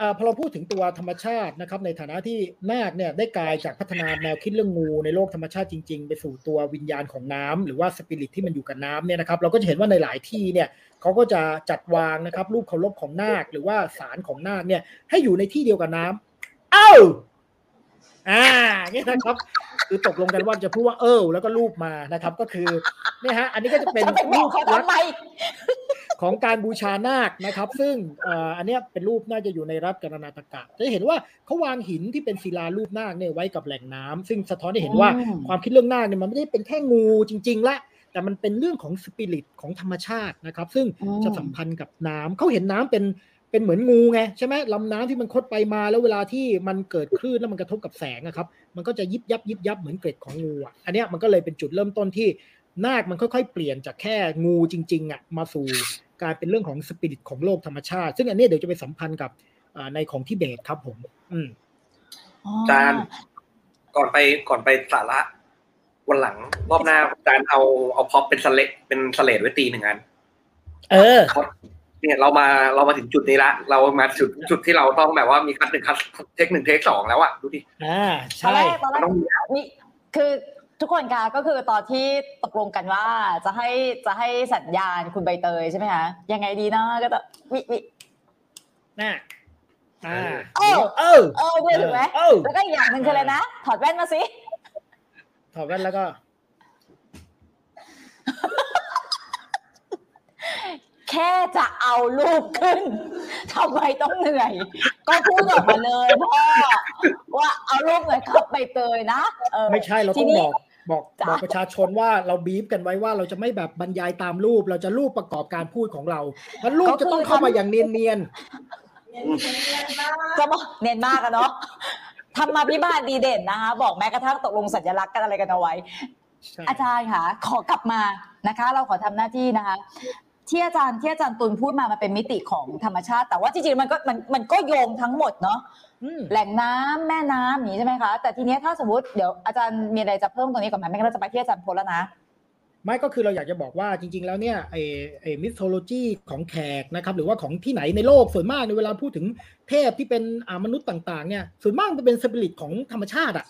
อ่าพอเราพูดถึงตัวธรรมชาตินะครับในฐานะที่นาคเนี่ยได้กลายจากพัฒนาแนวคิดเรื่องงูในโลกธรรมชาติจริงๆไปสู่ตัววิญญาณของน้ำหรือว่าสปิริตที่มันอยู่กับน้ำเนี่ยนะครับเราก็จะเห็นว่าในหลายที่เนี่ยเขาก็จะจัดวางนะครับรูปเคารพของนาคหรือว่าสารของนาคเนี่ยให้อยู่ในที่เดียวกับน้ำเอ้าอ่าเนี่ยนะครับคือตกลงกันว่าจะพูดว่าเอ้าแล้วก็รูปมานะครับก็คือเนี่ยฮะอันนี้ก็จะเป็นรูปลักษณ์ของการบูชานาคนะครับซึ่งอันนี้เป็นรูปน่าจะอยู่ในรัฐกาลนาตกะจะเห็นว่าเขาวางหินที่เป็นศิลารูปนาคเนี่ยไว้กับแหล่งน้ำซึ่งสะท้อนให้เห็นว่าความคิดเรื่องนาคเนี่ยมันไม่ได้เป็นแค่งูจริงๆละแต่มันเป็นเรื่องของสปิริตของธรรมชาตินะครับซึ่งจะสัมพันธ์กับน้ำเขาเห็นน้ำเป็นเป็นเหมือนงูไงใช่ไหมลำน้ำที่มันคดไปมาแล้วเวลาที่มันเกิดคลื่นแล้วมันกระทบกับแสงนะครับมันก็จะยิบยับยิบยับเหมือนเกล็ดของงูอันนี้มันก็เลยเป็นจุดเริ่มต้นที่นาคมันค่อยๆเปลี่ยนจากแค่งูจริงๆอ่ะมาสู่การเป็นเรื่องของสปิริตของโลกธรรมชาติซึ่งอันนี้เดี๋ยวจะไปสัมพันธ์กับในของทิเบตครับผมอืมอาจารย์ก่อนไปก่อนไปสาระวันหลังรอบหน้าอาจารย์เอาเอาพ็อปเป็นสเลตเป็นสเลตไว้ตีหนึ่งอันเออเนี่ยเรามาเรามาถึงจุดนี้ละเรามาจุดจุดที่เราต้องแบบว่ามีคัดหนึ่งคัดเทคหนึ่งเทคสองแล้วอ่ะดูดิอ่าใช่ต้องนี่คือทุกคนคะก็คือตอนที่ตกลงกันว่าจะให้จะให้สัญญาณคุณใบเตยใช่ไหมคะยังไงดีนะก็จะวิวิน่ะอ่าเออเออเออด้วยถูกไหมแล้วก็อีกอย่างหนึ่งคืออะไรนะถอดแว่นมาสิถอดแว่นแล้วก็แค่จะเอารูปขึ้นทำไมต้องเหนื่อยก็พูดออกมาเลยพ่อว่าเอารูปหน่อยครับใบเตยนะไม่ใช่เราต้องบอกบอกบอกประชาชนว่าเราบีบกันไว้ว่าเราจะไม่แบบบรรยายตามรูปเราจะรูปประกอบการพูดของเราแล้วรูปจะต้องเข้ามาอย่างเนียนเนียนจะบอกเนียนมากอะเนาะทำมาพิบัติดีเด่นนะคะบอกแม้กระทั่งตกลงสัญลักษณ์กันอะไรกันเอาไว้อาจารย์ค่ะขอกลับมานะคะเราขอทำหน้าที่นะคะที่อาจารย์ที่อาจารย์ตุลพูดมามันเป็นมิติของธรรมชาติแต่ว่าจริงๆมันก็มันมันก็โยงทั้งหมดเนาะแหล่งน้ำแม่น้ำอย่างนี้ใช่ไหมคะแต่ทีนี้ถ้าสมมติเดี๋ยวอาจารย์มีอะไรจะเพิ่มตรงนี้ก่อนไหมไม่งั้นเราจะไปที่อาจารย์พลแล้วนะไม่ก็คือเราอยากจะบอกว่าจริงๆแล้วเนี่ยไอ้ไอ้มิทโธโลจีของแขกนะครับหรือว่าของที่ไหนในโลกส่วนมากในเวลาพูดถึงเทพที่เป็นมนุษย์ต่างๆเนี่ยส่วนมากมันเป็นสปิริตของธรรมชาติอะ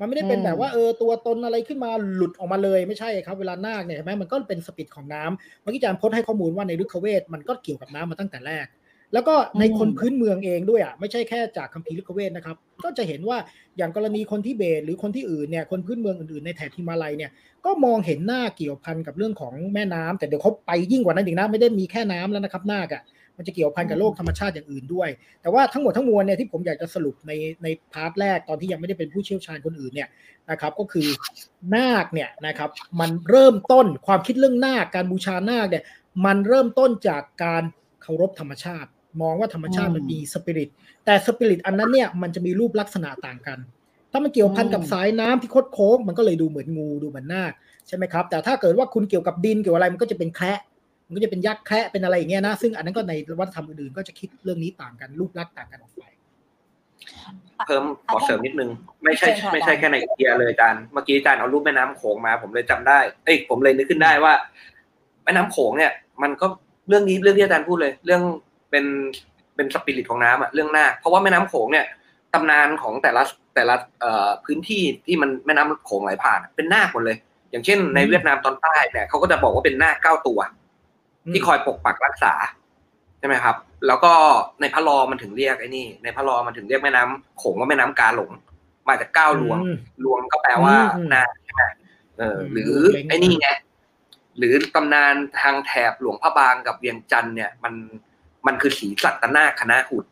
มันไม่ได้เป็นแบบว่าเออตัวตนอะไรขึ้นมาหลุดออกมาเลยไม่ใช่ครับเวลานาคเนี่ยใช่ไหมมันก็เป็นสปิริตของน้ำเมื่อกี้อาจารย์พจน์ให้ข้อมูลว่าในฤกขเวทมันก็เกี่ยวกับน้ำมาตั้งแต่แรกแล้วก็ในคนพื้นเมืองเองด้วยอ่ะไม่ใช่แค่จากคัมภีร์ฤกขเวทนะครับก็จะเห็นว่าอย่างกรณีคนทิเบตหรือคนที่อื่นเนี่ยคนพื้นเมืองอื่นๆในแถบฮิมาลัยเนี่ยก็มองเห็นนาคเกี่ยวพันกับเรื่องของแม่น้ำแต่เดี๋ยวเขาไปยิ่งกว่านั้นอีกนะไม่ได้มีแค่น้ำแล้วนะครับนาคอ่ะมันจะเกี่ยวพันกับโลกธรรมชาติอย่างอื่นด้วยแต่ว่าทั้งหมดทั้งมวลเนี่ยที่ผมอยากจะสรุปในในพาร์ทแรกตอนที่ยังไม่ได้เป็นผู้เชี่ยวชาญคนอื่นเนี่ยนะครับก็คือนาคเนี่ยนะครับมันเริ่มต้นความคิดเรื่องนาคการบูชานาคเนี่ยมันเริ่มต้นจากการเคารพธรรมชาติมองว่าธรรมชาติมันมีสปิริตแต่สปิริตอันนั้นเนี่ยมันจะมีรูปลักษณะต่างกันถ้ามันเกี่ยวพันกับสายน้ำที่คดโค้งมันก็เลยดูเหมือนงูดูเหมือนนาคใช่ไหมครับแต่ถ้าเกิดว่าคุณเกี่ยวกับดินเกี่ยวอะไรมันก็จะเป็นแคระ มันก็จะเป็นยักษ์แคระเป็นอะไรอย่างเงี้ยนะซึ่งอันนั้นก็ในวัฒนธรรมอื่นๆก็จะคิดเรื่องนี้ต่างกันรูปลักษณ์ต่างกันออกไปเพิ่มขอเสริมนิดนึงไม่ใช่ไม่ใช่แค่ในอินเดียเลยอาจารย์เมื่อกี้อาจารย์เอารูปแม่น้ำโขงมาผมเลยจำได้เอ้ยผมเลยนึกขึ้นได้ว่าแม่น้ำโขงเนี่ยมันก็เรื่องนี้เรื่องที่อาจารย์พูดเลยเรื่องเป็นเป็นสปิริตของน้ำอะเรื่องนาคเพราะว่าแม่น้ำโขงเนี่ยตำนานของแต่ละแต่ละพื้นที่ที่มันแม่น้ำโขงไหลผ่านเป็นนาคหมดเลยอย่างเช่นในเวียดนามตอนใต้เนี่ยเขาก็จะบอกว่าเป็นนาคเก้าตัวที่คอยปกปักรักษาใช่ไหมครับแล้วก็ในพะลอมันถึงเรียกไอ้นี่ในพะลอมันถึงเรียกแม่น้ำโขงว่าแม่น้ำกาหลงมาจากเก้าหลวงหลวงก็แปลว่านาใช่ไหมเออหรือไอ้นี่ไงหรือตำนานทางแถบหลวงพระบางกับเวียงจันทร์เนี่ยมันมันคือศรีสัตนาคคณะหุด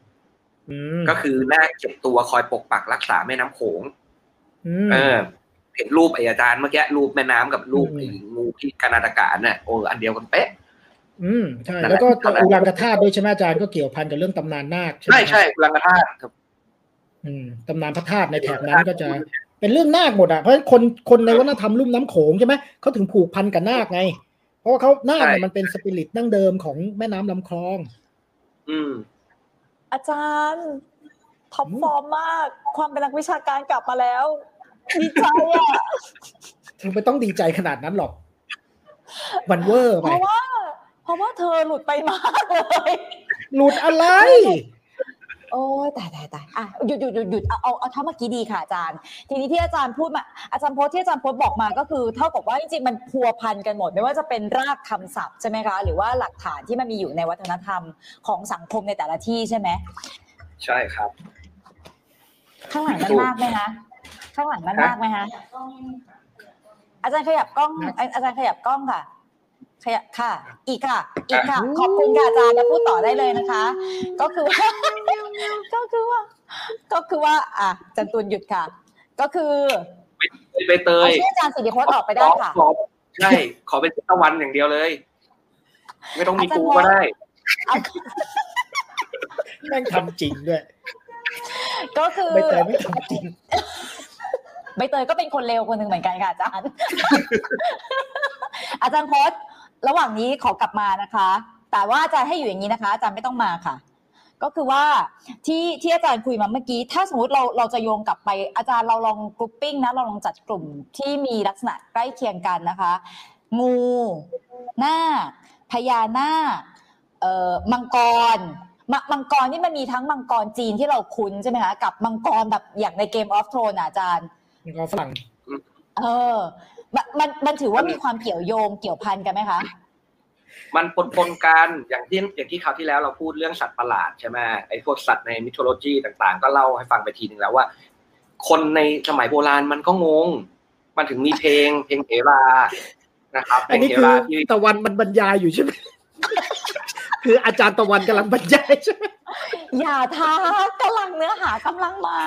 ก็คือนาคเจ็ดตัวคอยปกปักรักษาแม่น้ำโขงเออเห็นรูปไอ้อาจารย์เมื่อกี้รูปแม่น้ำกับรูปไอ้งูที่กานาตากาเนี่ยโอ้อันเดียวกันเป๊ะอืมใช่แล้วก็อุรังกธาตุด้วยใช่ไหมอาจารย์ก็เกี่ยวพันกับเรื่องตำนานนาคใช่ใช่อุรังกธาตุครับอืมตำนานพระธาตุในแถบนั้นก็จะเป็นเรื่องนาคหมดอ่ะเพราะฉะนั้นคนคนในวัฒนธรรมลุ่มน้ำโขงใช่ไหมเขาถึงผูกพันกับนาคไงเพราะว่าเขานาคเนี่ยมันเป็นสปิริตดั้งเดิมของแม่น้ำลำคลองอืมอาจารย์ท็อปฟอร์มมากความเป็นนักวิชาการกลับมาแล้วดีใจอ่ะถึงไม่ต้องดีใจขนาดนั้นหรอกมันเวอร์ไปเพราะว่าเพราะว่าเธอหลุดไปมากเลยหลุดอะไรโอ้ตายตายตายอ่ะหยุดหยุดหยุดหยุดเอาเอาเอาเท่าเมื่อกี้ดีค่ะอาจารย์ทีนี้ที่อาจารย์พูดมาอาจารย์โพสที่อาจารย์โพสบอกมาก็คือเท่ากับว่าจริงๆมันพัวพันกันหมดไม่ว่าจะเป็นรากคำศัพท์ใช่ไหมคะหรือว่าหลักฐานที่มันมีอยู่ในวัฒนธรรมของสังคมในแต่ละที่ใช่ไหมใช่ครับข้างหลังมันมากไหมคะข้างหลังมันมากไหมคะอาจารย์ขยับกล้องอาจารย์ขยับกล้องค่ะค่ะอีกค่ะอีกค่ะขอบคุณค่ะอาจารย์แล้วพูดต่อได้เลยนะคะก็คือว่าก็คือว่าก็คือว่าอ่ะจันตุลหยุดค่ะก็คือไปเตยอาจารย์สิริพจน์ออกไปได้ค่ะใช่ขอเป็นตะวันอย่างเดียวเลยไม่ต้องมีกูก็ได้แม่งทำจริงด้วยก็คือไปเตยไม่ทำจริงใบเตยก็เป็นคนเลวคนหนึ่งเหมือนกันค่ะอาจารย์ อาจารย์โพสต์ระหว่างนี้ขอกลับมานะคะแต่ว่าอาจารย์ให้อยู่อย่างนี้นะคะอาจารย์ไม่ต้องมาค่ะก็คือว่าที่ที่อาจารย์คุยมาเมื่อกี้ถ้าสมมติเราเราจะโยงกลับไปอาจารย์เราลองกรุ๊ปปิ้งนะเราลองจัดกลุ่มที่มีลักษณะใกล้เคียงกันนะคะงูนาคพญานาคเอ่อมังกรมังกรนี่มันมีทั้งมังกรจีนที่เราคุ้นใช่ไหมคะกับมังกรแบบอย่างใน Game of Thrones อาจารย์ก็ฝรั่งเออมันมันถือว่ามีความเกี่ยวโยงเกี่ยวพันกันไหมคะมันปนปนกันอย่างที่อย่างที่คราวที่แล้วเราพูดเรื่องสัตว์ประหลาดใช่ไหมไอ้พวกสัตว์ในมิโทโลจีต่างๆก็เล่าให้ฟังไปทีนึงแล้วว่าคนในสมัยโบราณมันก็งงมันถึงมีเพลงเพลงเอรานะครับอันนี้คือตะวันมันบรรยายอยู่ใช่ไหมคืออาจารย์ตะวันกำลังบรรยายใช่ไหมอย่าท้ากำลังเนื้อหากำลังมา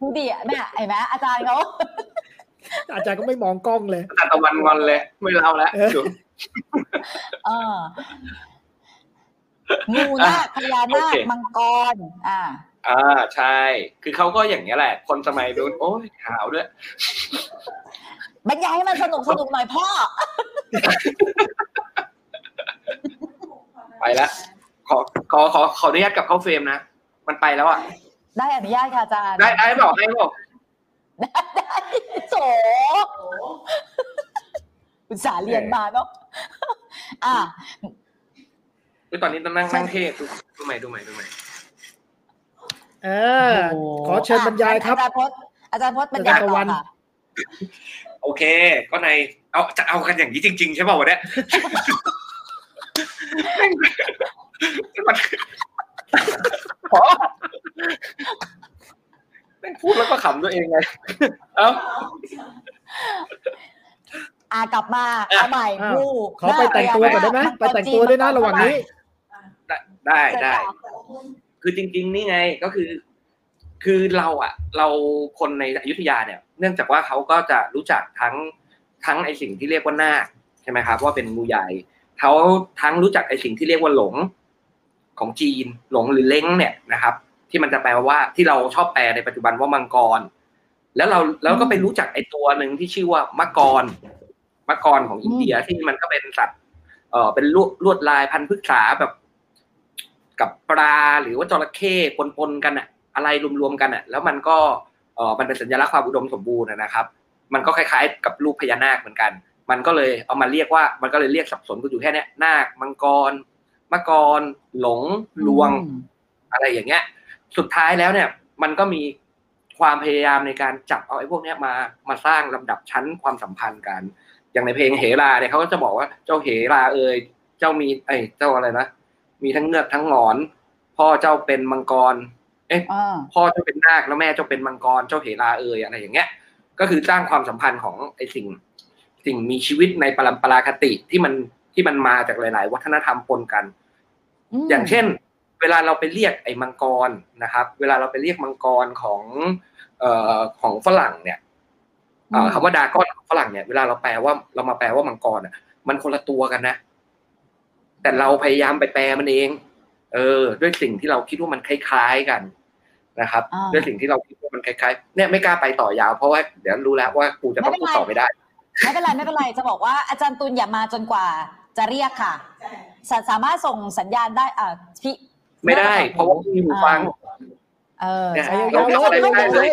ดูดิแม่ไอ้แม่อาจารย์เขาอาจารย์ก็ไม่มองกล้องเลยอาจารย์ตะวันงอนเลยไม่เล่าแล้วเอองูนาคพญานาคมังกรอ่าอ่าใช่คือเขาก็อย่างนี้แหละคนสมัยนู้นโอ้ยขาวด้วยบรรยายให้มันสนุกสนุกหน่อยพ่อไปแล้วขอขอขอขออนุญาตกับเข้าเฟรมนะมันไปแล้วอ่ะได้อนุญาตค่ะอาจารย์ได้ได้บอกได้บอกได้ได้โสอุตส่าห์เรียนมาเนาะอ่ะคือตอนนี้นั่งนั่งเทศดูดูใหม่ดูใหม่ดูใหม่เออขอเชิญบรรยายครับอาจารย์พจน์อาจารย์พจน์บรรยายต่อค่ะโอเคก็ในเอาจะเอากันอย่างนี้จริงๆใช่ป่าวเนี่ยพอแม่งพูดแล้วก็ขำตัวเองไงเอ้าอ่ากลับมาเอาใหม่งูขอไปแต่งตัวก่อนได้ไหมไปแต่งตัวด้วยนะระหว่างนี้ได้ได้คือจริงๆนี่ไงก็คือคือเราอ่ะเราคนในอยุธยาเนี่ยเนื่องจากว่าเขาก็จะรู้จักทั้งทั้งไอสิ่งที่เรียกว่านาคใช่ไหมครับว่าเป็นงูใหญ่เขาทั้งรู้จักไอสิ่งที่เรียกว่าหลงของจีนหลงหรือเล้งเนี่ยนะครับที่มันจะแปลว่าที่เราชอบแปลในปัจจุบันว่ามังกรแล้วเราแล้วก็ไปรู้จักไอตัวหนึ่งที่ชื่อว่ามะกรมะกรของอินเดียที่มันก็เป็นสัตว์ เอ่อเป็นลวดลายพันธุ์พฤกษาแบบกับปลาหรือว่าจระเข้ปนๆกันอะอะไรรวมๆกันอะแล้วมันก็เอ่อมันเป็นสัญลักษณ์ความอุดมสมบูรณ์นะครับมันก็คล้ายๆกับรูปพญานาคเหมือนกันมันก็เลยเอามาเรียกว่ามันก็เลยเรียกสับสนกันอยู่แค่เนี้ยนาคมังกรมกรหลงลวงอะไรอย่างเงี้ยสุดท้ายแล้วเนี่ยมันก็มีความพยายามในการจับเอาไอ้พวกเนี้ยมามาสร้างลำดับชั้นความสัมพันธ์กันอย่างในเพลงเหราเนี่ยเขาก็จะบอกว่าเจ้าเหราเอ่ยเจ้ามีไอ้เจ้าอะไรนะมีทั้งเงือกทั้งหงอนพ่อเจ้าเป็นมังกรเอ๊ะพ่อเจ้าเป็นนาคแล้วแม่เจ้าเป็นมังกรเจ้าเหราเอ่ยอะไรอย่างเงี้ยก็คือสร้างความสัมพันธ์ของไอ้สิ่งสิ่งมีชีวิตในปรัมปราคติที่มันที่มันมาจากหลายๆวัฒนธรรมปนกันอย่างเช่นเวลาเราไปเรียกไอ้มังกรนะครับเวลาเราไปเรียกมังกรของเอ่อของฝรั่งเนี่ยเอ่อคำว่าดาก้อนของฝรั่งเนี่ยเวลาเราแปลว่าเรามาแปลว่ามังกรอ่ะมันคนละตัวกันนะแต่เราพยายามไปแปลมันเองเออด้วยสิ่งที่เราคิดว่ามันคล้ายๆกันนะครับด้วยสิ่งที่เราคิดว่ามันคล้ายๆเนี่ยไม่กล้าไปต่อยาวเพราะว่าเดี๋ยวรู้แล้วว่ากูจะต้องพูดต่อไม่ได้ไม่เป็นไรไม่เป็นไรจะบอกว่าอาจารย์ตุลอย่ามาจนกว่าจะเรียกค่ะสามารถส่งสัญญาณได้อ่าพี่ไม่ได้เพราะว่ามีหูฟังเออใช่ยาวเลย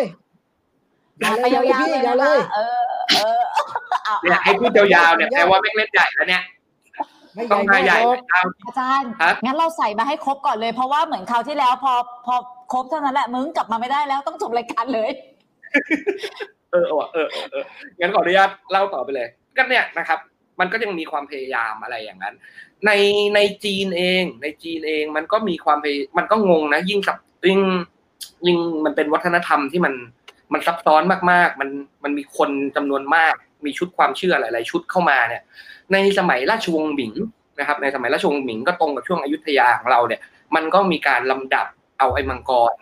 ไปยาวๆเลยเออเออเนี่ยไอ้พูดยาวๆเนี่ยแปลว่าแม่งเล่นใหญ่แล้วเนี่ยต้องมาใหญ่อาจารย์งั้นเราใส่มาให้ครบก่อนเลยเพราะว่าเหมือนคราวที่แล้วพอพอครบเท่านั้นแหละมึงกลับมาไม่ได้แล้วต้องจบรายการเลยเออเออเอองั้นขออนุญาตเล่าต่อไปเลยก็เนี่ยนะครับมันก็ยังมีความพยายามอะไรอย่างนั้นในในจีนเองในจีนเองมันก็มีความมันก็งงนะยิ่งสับยิ่งยิ่งมันเป็นวัฒนธรรมที่มันมันซับซ้อนมากๆมันมันมีคนจำนวนมากมีชุดความเชื่อหลายๆชุดเข้ามาเนี่ยในสมัยราชวงศ์หมิงนะครับในสมัยราชวงศ์หมิงก็ตรงกับช่วงอยุธยาของเราเนี่ยมันก็มีการลำดับเอาไอ้มังกร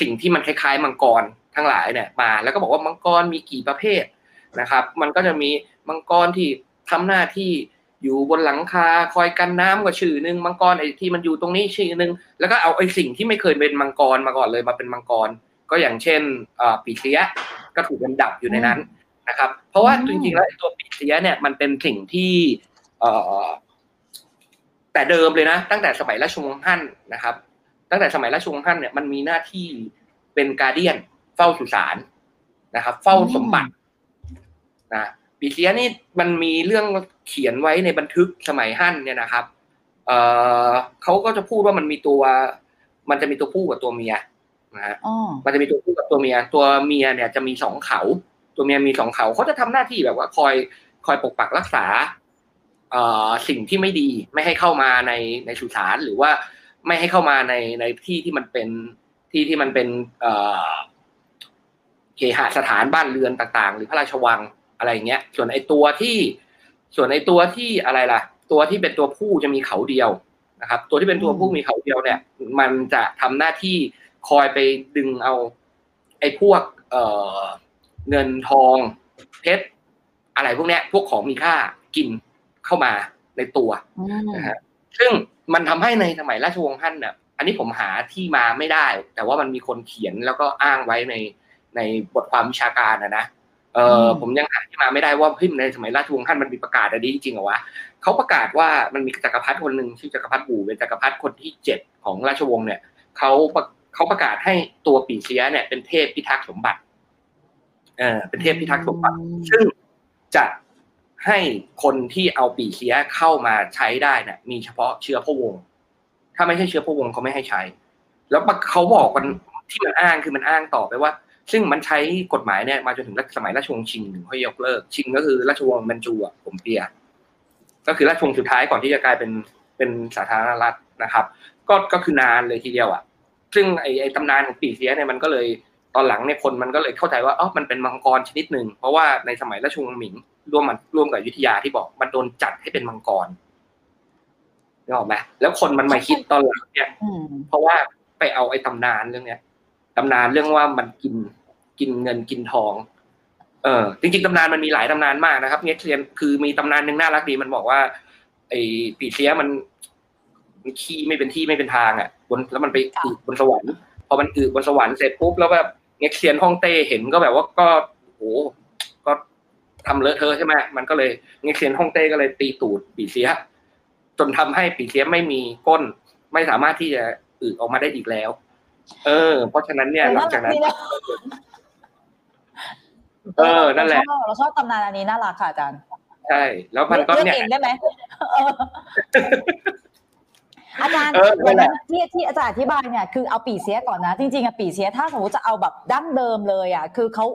สิ่งที่มันคล้ายๆมังกรทั้งหลายเนี่ยมาแล้วก็บอกว่ามังกรมีกี่ประเภทนะครับมันก็จะมีมังกรที่ทำหน้าที่อยู่บนหลังคาคอยกันน้ำกว่าชื่อนึงมังกรไอ้ที่มันอยู่ตรงนี้ชื่อนึงแล้วก็เอาไอ้สิ่งที่ไม่เคยเป็นมังกรมาก่อนเลยมาเป็นมังกรก็อย่างเช่นปีเสียก็ถูกลำดับอยู่ในนั้นนะครับเพราะว่าจริงๆแล้วตัวปีเสียเนี่ยมันเป็นสิ่งที่แต่เดิมเลยนะตั้งแต่สมัยราชวงศ์ฮั่นนะครับตั้งแต่สมัยราชวงศ์ฮั่นเนี่ยมันมีหน้าที่เป็นการ์เดียนเฝ้าสุสานนะครับเฝ้าสมบัตินะปีเสียนี่มันมีเรื่องเขียนไว้ในบันทึกสมัยฮั่นเนี่ยนะครับเอ่อเขาก็จะพูดว่ามันมีตัวมันจะมีตัวผู้กับตัวเมียนะฮะมันจะมีตัวผู้กับตัวเมียตัวเมียเนี่ยจะมีสองเขาตัวเมียมีสองเขาเขาจะทำหน้าที่แบบว่าคอยคอยปกปักรักษาเอ่อสิ่งที่ไม่ดีไม่ให้เข้ามาในในสุสานหรือว่าไม่ให้เข้ามาในในที่ที่มันเป็นที่ที่มันเป็นเอ่อเคหสถานบ้านเรือนต่างๆหรือพระราชวังอะไรอย่างเงี้ยส่วนไอ้ตัวที่ส่วนไอ้ตัวที่อะไรล่ะตัวที่เป็นตัวผู้จะมีเขาเดียวนะครับตัวที่เป็นตัวผู้มีเขาเดียวเนี่ยมันจะทำหน้าที่คอยไปดึงเอาไอ้พวกเอ่อเงินทองเพชรอะไรพวกเนี้ยพวกของมีค่ากินเข้ามาในตัวนะฮะซึ่งมันทำให้ในสมัยราชวงศ์ฮั่นเนี่ยอันนี้ผมหาที่มาไม่ได้แต่ว่ามันมีคนเขียนแล้วก็อ้างไว้ในในบทความวิชาการนะนะเออผมยังหาที่มาไม่ได้ว่าพิมในสมัยราชวงศ์ฮั่นมันมีประกาศอะไรจริงๆเหรอวะเขาประกาศว่ามันมีจักรพรรดิคนหนึ่งชื่อจักรพรรดิบู่เป็นจักรพรรดิคนที่เจ็ดของราชวงศ์เนี่ยเขาเขาประกาศให้ตัวปีเสียเนี่ยเป็นเทพพิทักษ์สมบัติเออเป็นเทพพิทักษ์สมบัติซึ่งจะให้คนที่เอาปีเสียเข้ามาใช้ได้เนี่ยมีเฉพาะเชื้อพระวงศ์ถ้าไม่ใช่เชื้อพระวงศ์เขาไม่ให้ใช้แล้วเขาบอกมันที่มันอ้างคือมันอ้างต่อไปว่าซึ่งมันใช้กฎหมายเนี่ยมาจนถึงสมัยราชวงศ์ชิงถึงค่อยยกเลิกชิงก็คือราชวงศ์แมนจูอ่ะผมเปียก็คือราชวงศ์สุดท้ายก่อนที่จะกลายเป็นเป็นสาธารณรัฐนะครับก็ก็คือนานเลยทีเดียวอ่ะซึ่งไอ้ไอ้ตำนานของปีเสียเนี่ยมันก็เลยตอนหลังเนี่ยคนมันก็เลยเข้าใจว่าอ๋อมันเป็นมังกรชนิดหนึ่งเพราะว่าในสมัยราชวงศ์หมิงร่วมมันร่วมกับอยุธยาที่บอกมันโดนจัดให้เป็นมังกรนึกออกไหมแล้วคนมันมาคิดตอนหลังเนี่ยเพราะว่าไปเอาไอ้ตำนานเรื่องเนี้ยตำนานเรื่องว่ามันกินกินเงินกินทองเออจริงๆตำนานมันมีหลายตำนานมากนะครับเงี้ยเรียนคือมีตำนานหนึ่งน่ารักดีมันบอกว่าไอ้ปีเสียมันขี้ไม่เป็นที่ไม่เป็นทางอ่ะบนแล้วมันไปอึบนสวรรค์พอมันอึบนสวรรค์เสร็จปุ๊บแล้วแบบเงี้ยเรียนฮ่องเต้เห็นก็แบบว่าก็โอ้ก็ทำเลอะเทอะใช่ไหมมันก็เลยเงี้ยเรียนฮ่องเต้ก็เลยตีตูดปีเสีย จนทำให้ปีเสียไม่มีก้นไม่สามารถที่จะอืดออกมาได้อีกแล้วเออเพราะฉะนั้นเนี่ยหลังจากนั้นเออนั่นแหละเราชอบตำนานอันนี้น่ารักค่ะอาจารย์ใช่แล้วมันก็เนี่ยได้ไหมอาจารย์ที่ที่อาจารย์อธิบายเนี่ยคือเอาปี่เสียก่อนนะจริงๆอะปี่เสียถ้าสมมติจะเอาแบบดั้งเดิมเลยอะคือเขา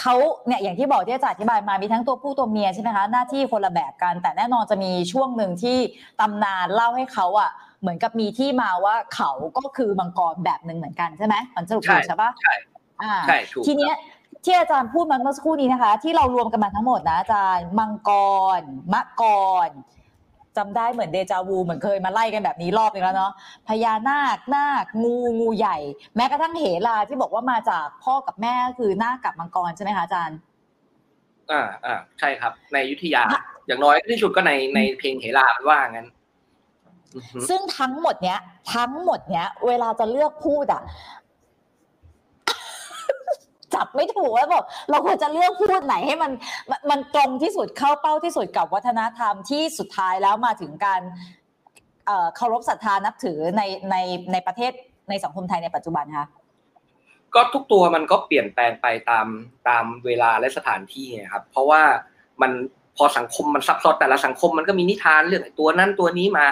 เขาเนี่ยอย่างที่บอกที่อาจารย์อธิบายมามีทั้งตัวผู้ตัวเมียใช่ไหมคะหน้าที่คนละแบบกันแต่แน่นอนจะมีช่วงหนึ่งที่ตำนานเล่าให้เขาอะเหมือนกับมีที่มาว่าเขาก็คือมังกรแบบหนึ่งเหมือนกันใช่ไหมมันสรุปถูกใช่ปะใช่ใช่ถูกทีเนี้ยที่อาจารย์พูดมาเมื่อสักครู่นี้นะคะที่เรารวมกันมาทั้งหมดนะอาจารย์มังกรมะกรจำได้เหมือนเดจาวูเหมือนเคยมาไล่กันแบบนี้รอบนึงแล้วเนาะพญานาคนาคงูงูใหญ่แม้กระทั่งเหลาที่บอกว่ามาจากพ่อกับแม่คือนาคกับมังกรใช่ไหมคะอาจารย์อ่าอ่าใช่ครับในอยุธยาอย่างน้อยที่สุดก็ในในเพลงเหลาว่างั้นซึ่งทั้งหมดเนี้ยทั้งหมดเนี้ยเวลาจะเลือกพูดอะจับไม่ถูกแล้วบอกเราควรจะเลือกพูดไหนให้มันมันตรงที่สุดเข้าเป้าที่สุดกับวัฒนธรรมที่สุดท้ายแล้วมาถึงการเคารพศรัทธานับถือในในในประเทศในสังคมไทยในปัจจุบันค่ะก็ทุกตัวมันก็เปลี่ยนแปลงไปตามตามเวลาและสถานที่ครับเพราะว่ามันพอสังคมมันซับซ้อนแต่ละสังคมมันก็มีนิทานเรื่องตัวนั้นตัวนี้มา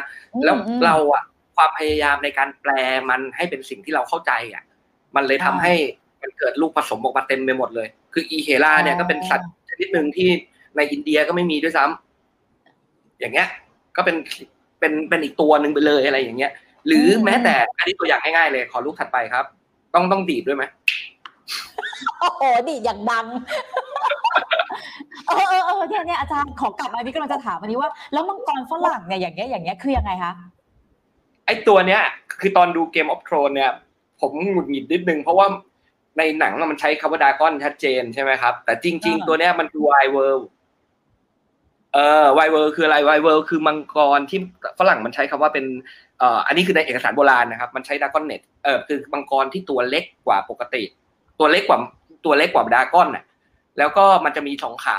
แล้วเราอะความพยายามในการแปลมันให้เป็นสิ่งที่เราเข้าใจอะมันเลยทำให้มันเกิดลูกผสมออกมาเต็มไปหมดเลยคืออีเฮล่าเนี่ยก็เป็นสัตว์ชนิดหนึ่งที่ในอินเดียก็ไม่มีด้วยซ้ำอย่างเงี้ยก็เป็นเป็นเป็นอีกตัวหนึ่งไปเลยอะไรอย่างเงี้ยหรือแม้แต่อันนี้ตัวอย่างง่ายๆเลยขอลูกถัดไปครับต้องต้องดีดด้วยไหมโอ้โหดีดอย่างดังเออเออเออเนี่ยเนี่ยอาจารย์ขอกลับมาพี่กำลังจะถามวันนี้ว่าแล้วมังกรฝรั่งเนี่ยอย่างเงี้ยอย่างเงี้ยคือยังไงคะไอตัวเนี้ยคือตอนดูเกมออฟโทรนเนี่ยผมหงุดหงิดนิดนึงเพราะว่าในหนังมันใช้คำว่าดราก้อนชัดเจนใช่ไหมครับแต่จริงๆตัวเนี้ยมันคือไวเวิร์ลเออไวเวิร์ลคืออะไรไวเวิร์ลคือมังกรที่ฝรั่งมันใช้คำว่าเป็นเอ่ออันนี้คือในเอกสารโบราณนะครับมันใช้ดราก้อนเน็ตเออคือมังกรที่ตัวเล็กกว่าปกติตัวเล็กกว่าตัวเล็กกว่าดราก้อนน่ะแล้วก็มันจะมีสองขา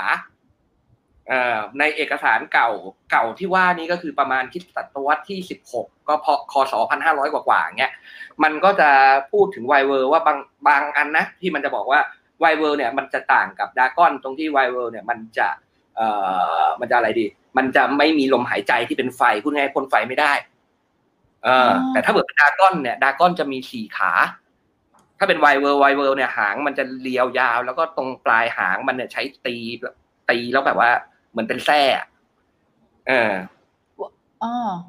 เอ่อในเอกสารเก่าเก่าที่ว่านี้ก็คือประมาณคริสตศตวรรษที่สิบหกก็พอคศหนึ่งพันห้าร้อยกว่ากว่าเงี้ยมันก็จะพูดถึงไวเวิร์ลว่าบางบางอันนะที่มันจะบอกว่าไวเวิร์ลเนี่ยมันจะต่างกับดราก้อนตรงที่ไวเวิร์ลเนี่ยมันจะเอ่อมันจะอะไรดีมันจะไม่มีลมหายใจที่เป็นไฟพูดง่ายๆพ่นไฟไม่ได้เออแต่ถ้าเกิดเป็นดราก้อนเนี่ยดราก้อนจะมีสี่ขาถ้าเป็นไวเวิร์ลไวเวิร์ลเนี่ยหางมันจะเรียวยาวแล้วก็ตรงปลายหางมันเนี่ยใช้ตีตีแล้วแบบว่าเหมือนเป็นแส้เออ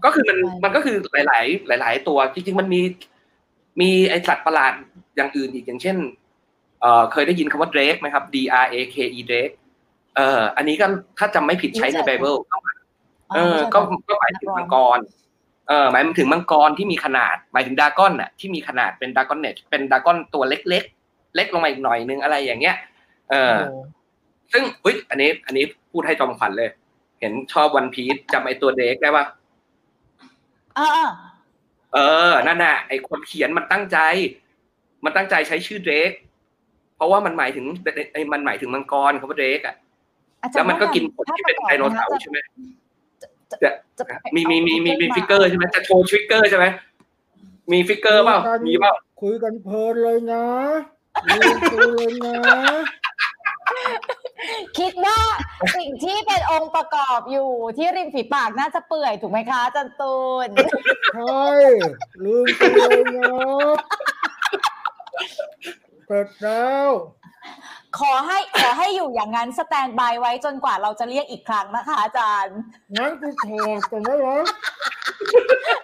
ก็คือมันมันก็คือหลายๆหลายๆตัวจริงๆมันมีมีไอสัตว์ประหลาดอย่างอื่นอีกอย่างเช่นเอ่อเคยได้ยินคำว่า drake ไหมครับ d r a k e drake เอ่ออันนี้ก็ถ้าจำไม่ผิดใช้ในไบเบิลเออก็ก็หมายถึงมังกรเอ่อหมายถึงมังกรที่มีขนาดหมายถึงดราก้อนน่ะที่มีขนาดเป็นดราก้อนเน็ตเป็นดราก้อนตัวเล็กๆเล็กลงมาอีกหน่อยนึงอะไรอย่างเงี้ยเออซึ่งอุ๊ยอันนี้อันนี้พูดให้จอมขวัญเลยเห็นชอบวันพีซจำไอตัว drake ได้ปะเออเออนั่นน่ะไอคนเขียนมันตั้งใจมันตั้งใจใช้ชื่อเดรกเพราะว่ามันหมายถึงไอมันหมายถึงมังกรเขาว่าเดรกอ่ะแล้วมันก็กินผลที่เป็นไดโนเสาร์ใช่ไหมมีมีมีมีฟิกเกอร์ใช่ไหมจะโชว์ฟิกเกอร์ใช่ไหมมีฟิกเกอร์เปล่ามีเปล่าคุยกันเพลินเลยนะคุยกันเลยนะคิดว่าสิ่งที่เป็นองค์ประกอบอยู่ที่ริมฝีปากน่าจะเปื่อยถูกไหมคะจันตูนใช่ลืมไปเลยเนาะเปิดแล้วขอให้ขอให้อยู่อย่างนั้นสแตนบายไว้จนกว่าเราจะเรียกอีกครั้งนะคะอาจารย์งั้นกูถอดกันแล้วเหรอ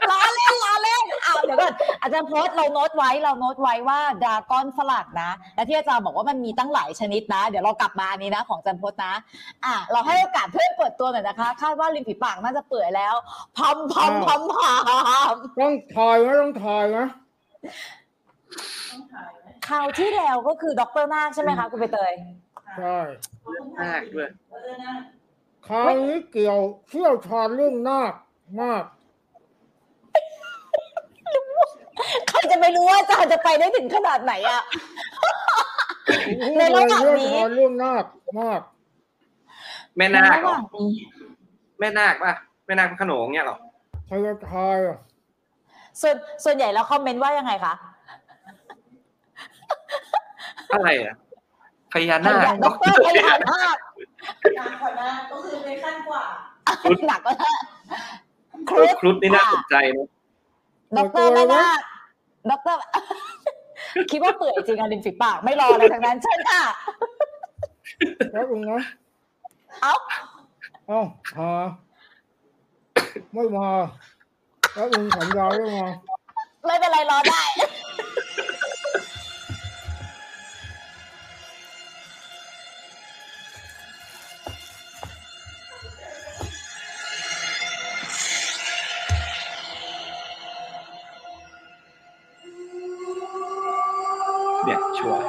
ล้อเล่นล้อเล่นเอาเดี๋ยวก่อนอาจารย์โพสเราโน้ตไว้เราโน้ตไว้ว่าดราก้อนฝรั่งนะและที่อาจารย์บอกว่ามันมีตั้งหลายชนิดนะเดี๋ยวเรากลับมาอันนี้นะของอาจารย์โพสนะอ่ะเราให้โอกาสเพื่อนเปิดตัวหน่อยนะคะคาดว่าริมฝีปากน่าจะเปื่อยแล้วพอมพอมพอมพอมต้องถอยนะต้องถอยนะคราวที่แล้วก็คือด็อกเตอร์นาคใช่ไหมคะคุณใบเตยใช่เรื่องนาคด้วยคราวนี้เกี่ยวเชี่ยวชาญเรื่องนาคมากใครจะไม่รู้ว่าอาจารย์จะไปได้ถึงขนาดไหนอ่ะในระหว่างนี้เรื่องนาคมากแม่นาคแม่นาคป่ะแม่นาคพระโขนงเนี่ยหรอ ธนาคารส่วนส่วนใหญ่แล้วคอมเมนต์ว่ายังไงคะอะไรอ่ะพญานาคดรพญานาคหนักกว่านั้นก็คือในขั้นกว่าหนักกว่านั้นครุฑครุฑนี่น่าสนใจนะดรแม่นาคดรคิดว่าเปื่อยจริงอ่ะริมฝีปากไม่รออะไรทั้งนั้นเชิญค่ะแล้วลุงเนาะเอ้าเอ้าหาไม่มาแล้วลุงสัญญาไม่มาไม่เป็นไรรอได้เนี่ยชัวร์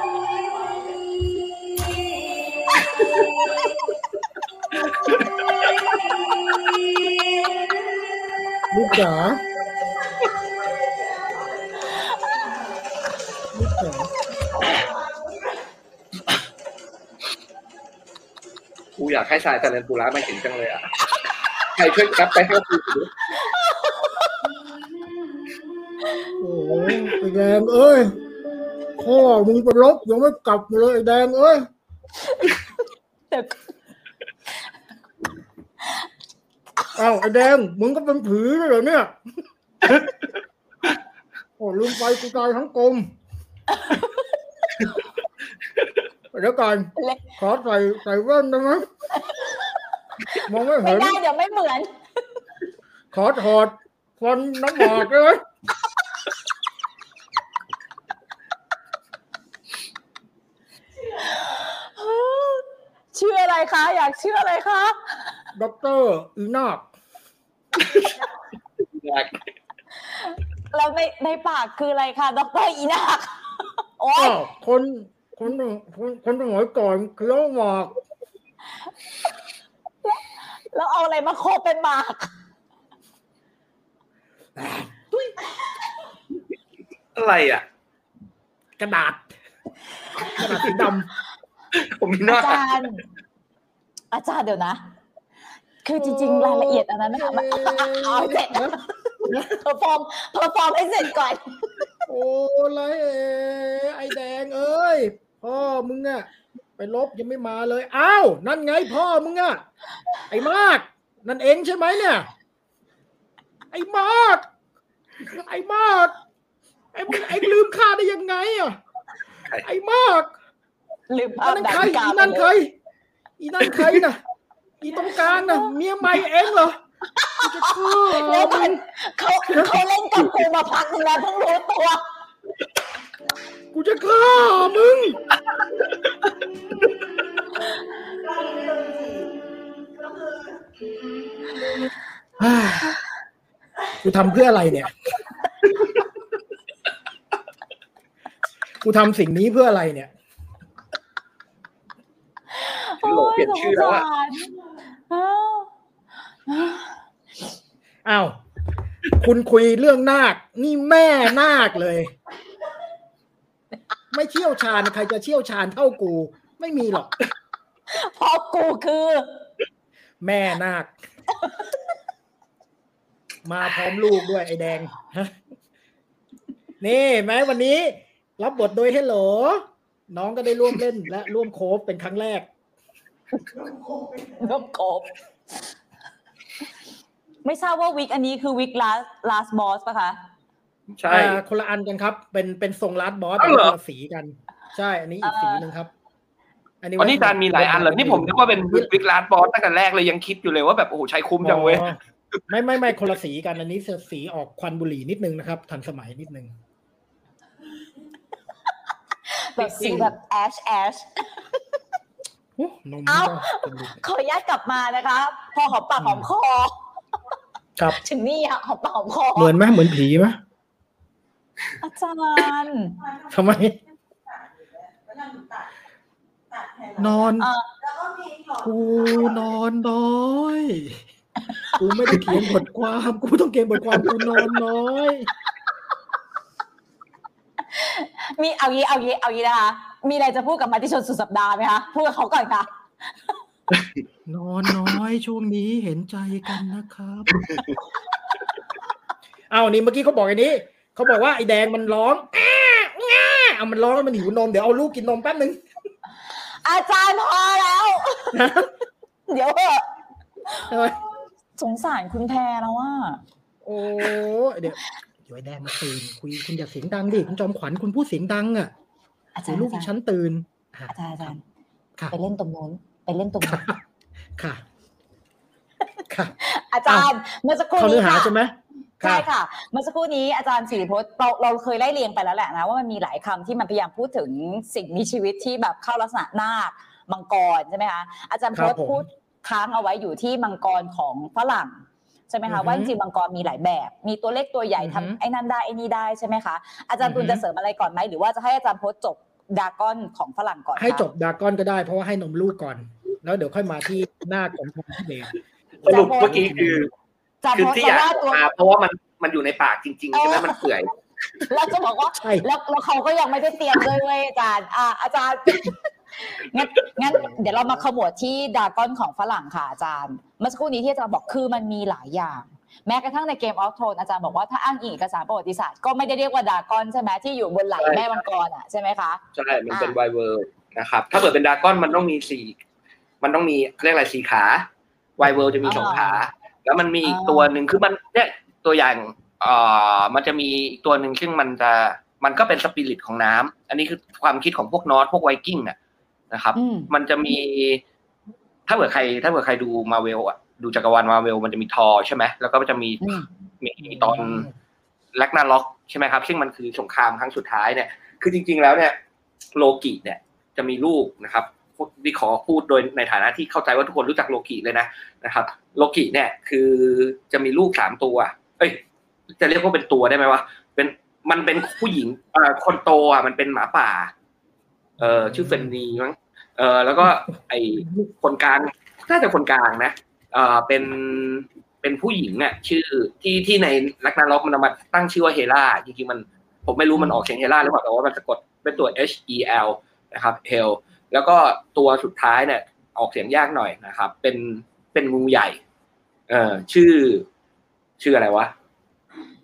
ลูกจ๋าลูกจ๋ากูอยากให้สายแต่เรียนปูร้าไม่เห็นจังเลยอ่ะใครช่วยครับไปให้กูโอ้ยไอ้แดงเอ้ยพ่อมึงไปลบยังไม่กลับเลยแดงเอ้ยอ้าวไอ้แดงมึงก็เป็นผีเลยเหรอเนี่ยโอ้ลืมไปกูตายทั้งกลมเดี๋ยวก่อนขอใส่ใส่แว่นได้ไหมมองไม่เห็นไม่ได้เดี๋ยวไม่เหมือนขอถอดฟันน้ำหมอกได้ไหมชื่ออะไรคะอยากชื่ออะไรคะด็อกเตอร์อีนอกแล้วในในปากคืออะไรคะด็อกเตอร์อีนอกโอ้ยคนคนคนสมัยก่อนเคี้ยวหมากแล้วเอาอะไรมาโคเป็นหมากอะไรอ่ะกระดาษกระดาษสีดำอาจารย์อาจารย์เดี๋ยวนะคือจริงๆรายละเอียดอันนั้นนะคะเอาเสร็จเพอร์ฟอร์มเพอร์ฟอร์มให้เสร็จก่อนโอ้ไรไอ้แดงเอ้ยพ่อมึงอะไปลบยังไม่มาเลยอ้าวนั่นไงพ่อมึงอะไอ้มากนั่นเองใช่ไหมเนี่ยไอ้มากไอ้มากไอ้มึงไอ้ลืมข้าได้ยังไงอะไอ้มากนั่นใครอีนั่นใครอีนั่นใครนะอีตรงกลางนะเมียใหม่เองเหรอแล้วมันเขาเขาเล่นกับกูมาพักหนึ่งแล้วเพิ่งรู้ตัวกูจะฆ่ามึงกูทำเพื่ออะไรเนี่ยกูทำสิ่งนี้เพื่ออะไรเนี่ยเปลี่ยนชื่อแล้วอ่ะอ้าวคุณคุยเรื่องนาคนี่แม่นาคเลยไม่เชี่ยวชาญใครจะเชี่ยวชาญเท่ากูไม่มีหรอกเพราะกูคือแม่นาคมาพร้อมลูกด้วยไอ้แดงนี่ไหมวันนี้รับบทโดยเฮลโหลน้องก็ได้ร่วมเล่นและร่วมโคฟเป็นครั้งแรกร่วมโคฟไม่ทราบว่าวิกอันนี้คือวิก last last boss ป่ะคะใช่คนละอันกันครับเป็นเป็นทรง last boss เป็นคนละสีกันใช่อันนี้อีกสีหนึ่งครับอันนี้วันนี้จานมีหลายอันเหรอนี่ผมนึกว่าเป็นวิก last boss ตั้งแต่แรกเลยยังคิดอยู่เลยว่าแบบโอ้โหใช้คุ้มจังเว้ยไม่ไม่ไม่คนละสีกันอันนี้สีออกควันบุหรี่นิดนึงนะครับทันสมัยนิดนึงแบบสีแบบแอชแอชเอาขออนุญาตกลับมานะคะพอหอมปากหอมคอครับถึงนี่อะหอมปากหอมคอเหมือนไหมเหมือนผีไหมอาจารย์ทำไมนอนกูนอนน้อยกูไม่ได้เขียนบทความกูต้องเขียนบทความกูนอนน้อยมีเอางี้เอางี้เอางี้นะคะมีอะไรจะพูดกับมาติชนสุดสัปดาห์ไหมคะพูดกับเขาก่อนค่ะนอนน้อยช่วงนี้เห็นใจกันนะครับ เอ้านี่เมื่อกี้เขาบอกไอ้นี้เขาบอกว่าไอ้แดงมันร้องอ้าอ้าเอามันร้องมันหิวนมเดี๋ยวเอาลูกกินนมแป๊บนึงอาจารย์พอแล้วเดี๋ยวสงสารคุณแพรแล้วว่าโอ้เดี๋ยวไอ้แดงมันตื่นคุยคุณอย่าเสียงดังดิคุณจอมขวัญคุณพูดเสียงดังอ่ะอาจารย์ลูกฉันตื่นอาจารย์อาจารย์ไปเล่นตรงโน้นไปเล่นตรงนี้ค่ะค่ะอาจารย์เมื่อสักครู่นี้ค่ะใช่ค่ะเมื่อสักครู่นี้อาจารย์ศิริพจน์เราเราเคยไล่เรียงไปแล้วแหละนะว่ามันมีหลายคำที่มันพยายามพูดถึงสิ่งมีชีวิตที่แบบเข้าลักษณะนาคมังกรใช่ไหมคะอาจารย์พจน์พูดค้างเอาไว้อยู่ที่มังกรของฝรั่งใช่ไหมคะว่าจริงๆมังกรมีหลายแบบมีตัวเล็กตัวใหญ่ทำไอ้นั่นได้ไอ้นี่ได้ใช่ไหมคะอาจารย์ตุลจะเสริมอะไรก่อนไหมหรือว่าจะให้อาจารย์พจน์จบดากอนของฝรั่งก่อนให้จบดากอนก็ได้เพราะว่าให้นมลูกก่อนแล้วเดี๋ยวค่อยมาที่หน้าของผมเองสรุปเมื่อกี้คือคือที่อยากมาเพราะว่ามันมันอยู่ในปากจริงๆใช่ไหมมันเปื่อยเราจะบอกว่าแล้วเขาก็ยังไม่ได้เตรียมเลยเว้ยอาจารย์อ่าอาจารย์งั้นงั้นเดี๋ยวเรามาขมวดที่ดากอนของฝรั่งค่ะอาจารย์เมื่อสักครู่นี้ที่อาจารย์บอกคือมันมีหลายอย่างแม้กระทั่งในเกมออฟโทนอาจารย์บอกว่าถ้าอ้างอิงเอกสารประวัติศาสตร์ก็ไม่ได้เรียกว่าดากอนใช่ไหมที่อยู่บนไหล่แม่มังกรอ่ะใช่ไหมคะใช่มันเป็นไวเวิร์ดนะครับถ้าเกิดเป็นดากอนมันต้องมีสี่มันต้องมีเรียกอะไรสี่ขาไวเวิร์ดจะมีสองขาแล้วมันมีอีกตัวหนึ่งคือมันเนี่ยตัวอย่างเอ่อมันจะมีตัวหนึ่งซึ่งมันจะมันก็เป็นสปิริตของน้ำอันนี้คือความคิดของพวกนอร์สพวกไวกิ้งอ่ะนะครับมันจะมีถ้าเผื่อใครถ้าเผื่อใครดูมาเวลอ่ะดูจักรวาลมาเวลมันจะมีทอใช่ไหมแล้วก็จะมีมีตอนแร็กนาร็อกใช่ไหมครับซึ่งมันคือสงครามครั้งสุดท้ายเนี่ยคือจริงๆแล้วเนี่ยโลกิเนี่ยจะมีลูกนะครับดิขอพูดโดยในฐานะที่เข้าใจว่าทุกคนรู้จักโลกิเลยนะนะครับโลกิเนี่ยคือจะมีลูกสามตัวเอ้ยจะเรียกว่าเป็นตัวได้ไหมวะเป็นมันเป็นผู้หญิงอ่าคนโตอ่ะมันเป็นหมาป่าเอ่อชื่อเฟนนีมั้งเอ่อแล้วก็ไอคนกลางน่าจะคนกลางนะเอ่อเป็นเป็นผู้หญิงเนี่ยชื่อที่ที่ในลักนาล็อกมันมาตั้งชื่อว่าเฮล่าจริงๆมันผมไม่รู้มันออกเสียงเฮล่าหรือเปล่าแต่ว่ามันสะกดเป็นตัว H E L นะครับ Hellแล้วก็ตัวสุดท้ายเนี่ยออกเสียงยากหน่อยนะครับเป็นเป็นงูใหญ่เอ่อชื่อชื่ออะไรวะ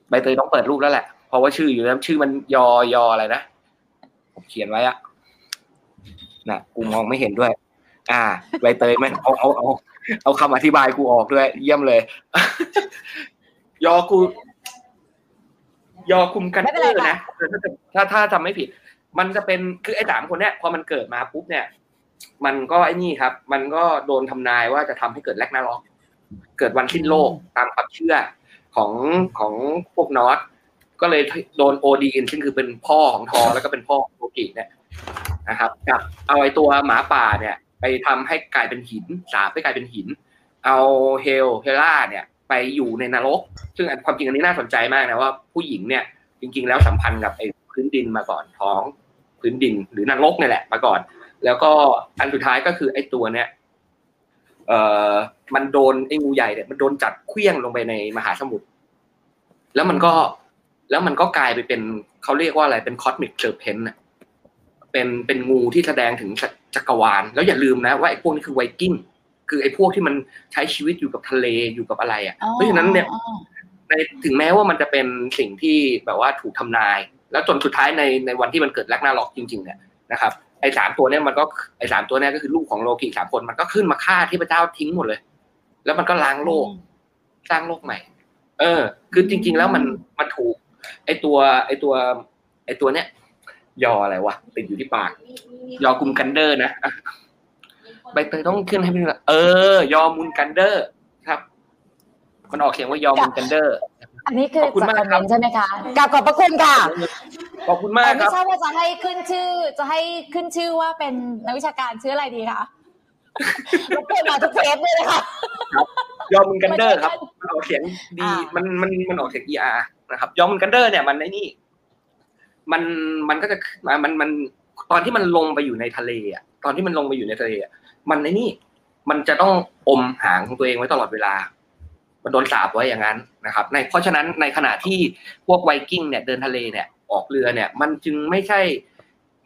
ใบเตยต้องเปิดรูปแล้วแหละเพราะว่าชื่ออยู่แล้วชื่อมันยอยออะไรนะผมเขียนไว้อะนะกูมองไม่เห็นด้วยอ่าใบเตยมันเอาเอาเอาเอาคำอธิบายกูออกด้วยเยี่ยมเลยยอกูยอคุมกันเตอร์นะถ้าถ้าจำไม่ผิดมันจะเป็นคือไอ้สามคนเนี้ยพอมันเกิดมาปุ๊บเนี่ยมันก็ไอ้นี่ครับมันก็โดนทำนายว่าจะทำให้เกิดแร็กนาร็อกเกิดวันสิ้นโลกตามความเชื่อของของพวกนอร์สก็เลยโดนโอดีนซึ่งคือเป็นพ่อของทอแล้วก็เป็นพ่อของโลกิเนี่ยนะครับกับเอาไอ้ตัวหมาป่าเนี่ยไปทำให้กลายเป็นหินสาบให้กลายเป็นหินเอาเฮลเฮล่าเนี่ยไปอยู่ในนรกซึ่งความจริงอันนี้น่าสนใจมากนะว่าผู้หญิงเนี่ยจริงๆแล้วสัมพันธ์กับไอ้พื้นดินมาก่อนท้องพื้นดินหรือนรกนี่แหละมาก่อนแล้วก็อันสุดท้ายก็คือไอ้ตัวเนี้ยเอ่อมันโดนไอ้งูใหญ่เนี่ยมันโดนจัดเคลื่อนลงไปในมหาสมุทรแล้วมันก็แล้วมันก็กลายไปเป็นเขาเรียกว่าอะไรเป็นคอสมิกเซอร์เพนต์อะเป็นเป็นงูที่แสดงถึงจักรวาลแล้วอย่าลืมนะว่าไอ้พวกนี้คือไวกิ้งคือไอ้พวกที่มันใช้ชีวิตอยู่กับทะเลอยู่กับอะไรอ่ะเพราะฉะนั้นเนี่ยถึงแม้ว่ามันจะเป็นสิ่งที่แบบว่าถูกทำนายแล้วจนสุดท้ายในในวันที่มันเกิดแร็กนาร็อกจริงๆเนี่ยนะครับไอ้สามตัวเนี่ยมันก็ไอ้สามตัวเนี่ยก็คือลูกของโลกิสามคนมันก็ขึ้นมาฆ่าเทพเจ้าทิ้งหมดเลยแล้วมันก็ล้างโลกสร้างโลกใหม่เออคือจริงๆแล้วมันมันถูกไอ้ตัวไอ้ตัวไอ้ตัวเนี้ยยออะไรวะติดอยู่ที่ปากยอกุมกันเดอร์นะใบเตยต้องขึ้นให้เป็นเออยอมูลกันเดอร์ครับมันออกเสียงว่ายอมูลกันเดอร์อันนี้คือจากคอมเมนต์ใช่ไหมคะกราบขอบพระคุณค่ะขอบคุณมากครับไม่ทราบว่าจะให้ขึ้นชื่อจะให้ขึ้นชื่อว่าเป็นนักวิชาการชื่ออะไรดีคะเราเปิดมาทุกเทปเลยนะคะยอมกันเดอร์ครับออกเสียงดีมันมันมันออกเสียง อี อาร์ นะครับยอมกันเดอร์เนี่ยมันในนี่มันมันก็จะมันมันตอนที่มันลงไปอยู่ในทะเลอ่ะตอนที่มันลงไปอยู่ในทะเลอ่ะมันในนี่มันจะต้องอมหางของตัวเองไว้ตลอดเวลาโดนสาบไว้อย่างนั้นนะครับในเพราะฉะนั้นในขณะที่พวกไวกิ้งเนี่ยเดินทะเลเนี่ยออกเรือเนี่ยมันจึงไม่ใช่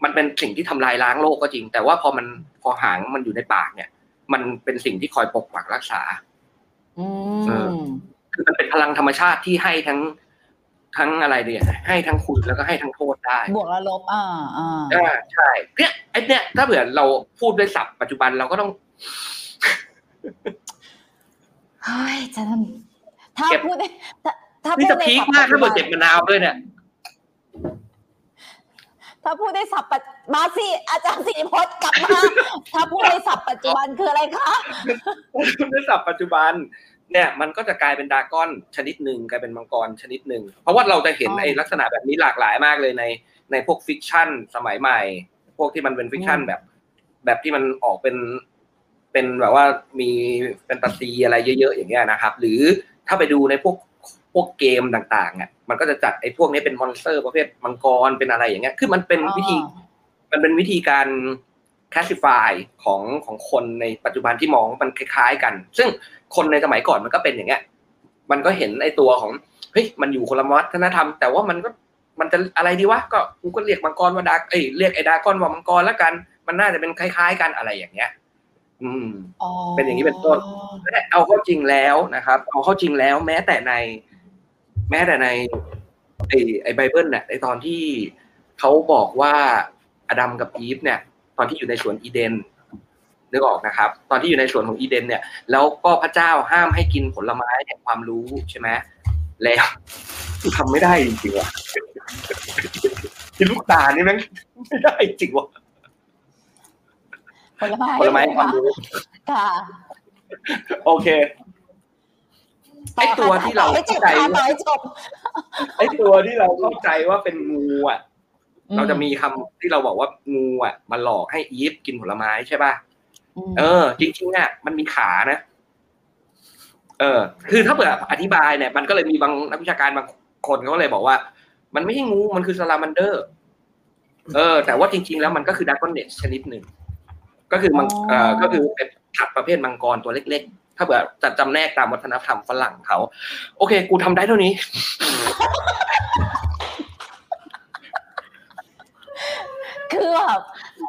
มันเป็นสิ่งที่ทำลายล้างโลกก็จริงแต่ว่าพอมันพอหางมันอยู่ในปากเนี่ยมันเป็นสิ่งที่คอยปกปักรักษาอืมคือมันเป็นพลังธรรมชาติที่ให้ทั้ง ทั้งอะไรเนี่ยให้ทั้งคุณแล้วก็ให้ทั้งโทษได้บวกและลบอ่าอ่าอ่าใช่เนี่ยไอ้เนี่ยถ้าเผื่อเราพูดด้วยศัพท์ปัจจุบันเราก็ต้องเฮ้ยจะทำถ้าพูดได้ถ้าพูดได้พีคมากถ้าเผื่อเจ็บมะนาวด้วยเนี่ยถ้าพูดได้ศัพท์มาสิอาจารย์ศิริพจน์กลับมาถ้าพูดได้ศัพท์ปัจจุบันคืออะไรคะพูดได้ศัพท์ปัจจุบันเนี่ยมันก็จะกลายเป็นดราก้อนชนิดหนึ่งกลายเป็นมังกรชนิดหนึ่งเพราะว่าเราจะเห็นไอ้ลักษณะแบบนี้หลากหลายมากเลยในในพวกฟิกชั่นสมัยใหม่พวกที่มันเป็นฟิกชั่นแบบแบบที่มันออกเป็นเป็นแบบว่ามีแฟนตาซีอะไรเยอะๆอย่างเงี้ยนะครับหรือถ้าไปดูในพวกพวกเกมต่างๆอ่ะมันก็จะจัดไอ้พวกนี้เป็นมอนสเตอร์ประเภทมังกรเป็นอะไรอย่างเงี้ยคือมันเป็นวิธีมันเป็นวิธีการแคสซิฟายของของคนในปัจจุบันที่มองมันคล้ายๆกันซึ่งคนในสมัยก่อนมันก็เป็นอย่างเงี้ยมันก็เห็นไอ้ตัวของเฮ้ยมันอยู่คนละวัฒนธรรมแต่ว่ามันก็มันจะอะไรดีวะก็กูก็เรียกมังกรว่าดาเอ้ยเรียกไอ้ดาก้อนว่ามังกรละกันมันน่าจะเป็นคล้ายๆกันอะไรอย่างเงี้ยอืมเป็นอย่างนี้เป็นต้นเอาเข้าจริงแล้วนะครับเอาเข้าจริงแล้วแม้แต่ในแม้แต่ในไอ้ไอ้ไบเบิลเนี่ยในตอนที่เขาบอกว่าอดัมกับอีฟเนี่ยตอนที่อยู่ในสวนอีเดนนึกออกนะครับตอนที่อยู่ในสวนของอีเดนเนี่ยแล้วก็พระเจ้าห้ามให้กินผลไม้แห่งความรู้ใช่ไหมแล้วทำไม่ได้จริงๆว่ะกินลูกตาลนี่แม่งไม่ได้จริงว่ะผลไม้ผลไม้แห่งความรู้ค่ะโอเคไอตัวที่เราเข้าใจว่าไอตัวที่เราเข้าใจว่าเป็นงูอ่ะเราจะมีคำที่เราบอกว่างูอ่ะมาหลอกให้อีฟกินผลไม้ใช่ป่ะเออจริงๆเนี่ยมันมีขานะเออคือถ้าเกิดอธิบายเนี่ยมันก็เลยมีบางนักวิชาการบางคนเขาเลยบอกว่ามันไม่ใช่งูมันคือซาลาแมนเดอร์เออแต่ว่าจริงๆแล้วมันก็คือดราก้อนเนสชนิดหนึ่งก็คือมังเออก็คือเป็นสัตว์ประเภทมังกรตัวเล็กๆถ้าแบบจัดจำแนกตามวัฒนธรรมฝรั่งเขาโอเคกูทำได้เท่านี้คือแบบ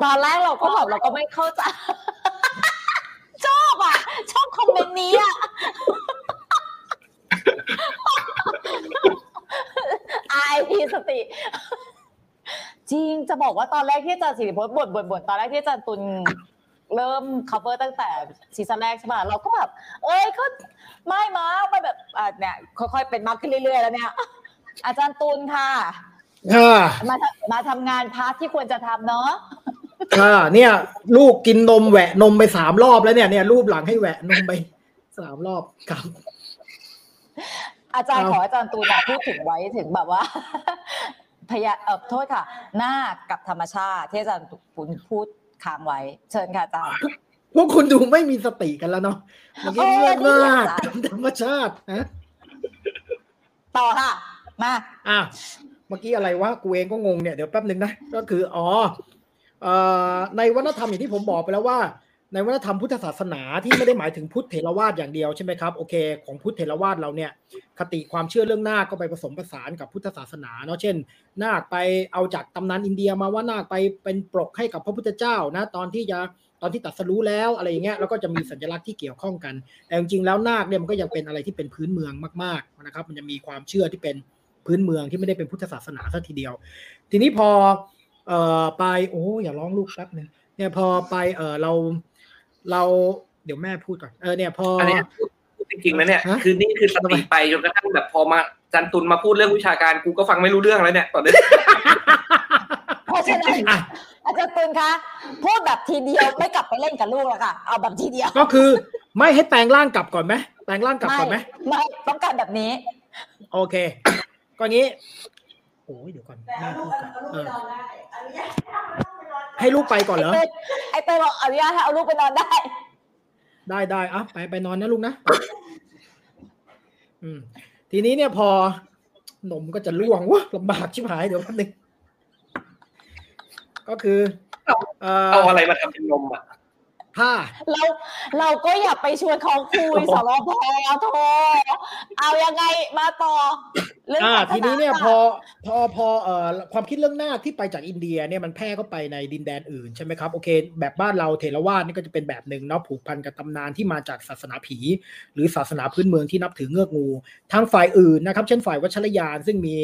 ตอนแรกเราก็แบบเราก็ไม่เข้าใจชอบอ่ะชอบคอมเมนต์นี้อ่ะไอพีสติจริงจะบอกว่าตอนแรกที่อาจารย์ศิริพจน์บ่นบ่นบ่นตอนแรกที่อาจารย์ตุลเริ่ม cover ตั้งแต่ซีซั่นแรกใช่ป่ะเราก็แบบเอ้ยก็ไม่มาไปแบบอ่ะเนี่ยค่อยๆเป็นมากขึ้นเรื่อยๆแล้วเนี่ยอาจารย์ตูนค่ะมามาทำงานพาร์ทที่ควรจะทำเนาะอ่าเนี่ยลูกกินนมแหวะนมไปสามรอบแล้วเนี่ยเนี่ยรูปหลังให้แหวะนมไปสามรอบครับอาจารย์ขออาจารย์ตูนพูดถึงไว้ถึงแบบว่าพยาเอ่อโทษค่ะหน้ากับธรรมชาติที่อาจารย์ตูนพูดค้างไว้เชิญค่ะอาจารย์พวกคุณดูไม่มีสติกันแล้วเนาะมันก็เรื่องมากธรรมชาติฮะต่อค่ะมาอ่ะเมื่อกี้อะไรวะกูเองก็งงเนี่ยเดี๋ยวแป๊บนึงนะก็คืออ๋อเอ่อในวัฒนธรรมอย่างที่ผมบอกไปแล้วว่าในวัฒนธรรมพุทธศาสนาที่ไม่ได้หมายถึงพุทธเถรวาทอย่างเดียวใช่ไหมครับโอเคของพุทธเถรวาทเราเนี่ยคติความเชื่อเรื่องนาคก็ไปผสมผสานกับพุทธศาสนาเนาะเช่นนาคไปเอาจากตำนานอินเดียมาว่านาคไปเป็นปลกให้กับพระพุทธเจ้านะตอนที่จะตอนที่ตรัสรู้แล้วอะไรอย่างเงี้ยแล้วก็จะมีสัญลักษณ์ที่เกี่ยวข้องกันแต่จริงๆแล้วนาคเนี่ยมันก็ยังเป็นอะไรที่เป็นพื้นเมืองมากๆนะครับมันจะมีความเชื่อที่เป็นพื้นเมืองที่ไม่ได้เป็นพุทธศาสนาซะทีเดียวทีนี้พอเอ่อไปโอ้อย่าร้องลูกแป๊บนึงเนี่ยพอไปเอ่อเราเราเดี๋ยวแม่พูดก่อนเออเนี่ยพออันนี้จริงๆนะเนี่ยคือนี่คือสติไปจนกระทั่งแบบพอมาจันตุลมาพูดเรื่องวิชาการกูก็ฟังไม่รู้เรื่องแล้วเนี่ยตอนนี้เพราะฉะนั้นอาจารย์ตุลคะพูดแบบทีเดียวไม่กลับไปเล่นกับลูกแล้วค่ะเอาแบบทีเดียวก็คือไม่ให้แปลงร่างกลับก่อนไหมแปลงร่างกลับก่อนไหมไม่ต้องการแบบนี้โอเคก็งี้โอ้ยเดี๋ยวก่อนให้ลูกไปก่อนเหรอไอ้เต้บอกอนุญาตให้เอาลูกไปนอนได้ได้ได้อ่ะไปไปนอนนะลูกนะอืมทีนี้เนี่ยพอนมก็จะล่วงวะลำบากชิบหายเดี๋ยวแป๊บนึงก็คือเอาอะไรมาทำเป็นนมอ่ะ เราเราก็อย่าไปชวนเขาคุยสรพโทเอายังไงมาต่อเรื่องทีนี้เนี่ยพอพอพอเอ่อความคิดเรื่องหน้าที่ไปจากอินเดียเนี่ยมันแพร่เข้าไปในดินแดนอื่นใช่ไหมครับโอเคแบบบ้านเราเถรวาทนี่ก็จะเป็นแบบหนึ่งเนาะผูกพันกับตำนานที่มาจากศาสนาผีหรือศาสนาพื้นเมืองที่นับถือเงือกงูทางฝ่ายอื่นนะครับเช่นฝ่ายวัชรยานซึ่งมี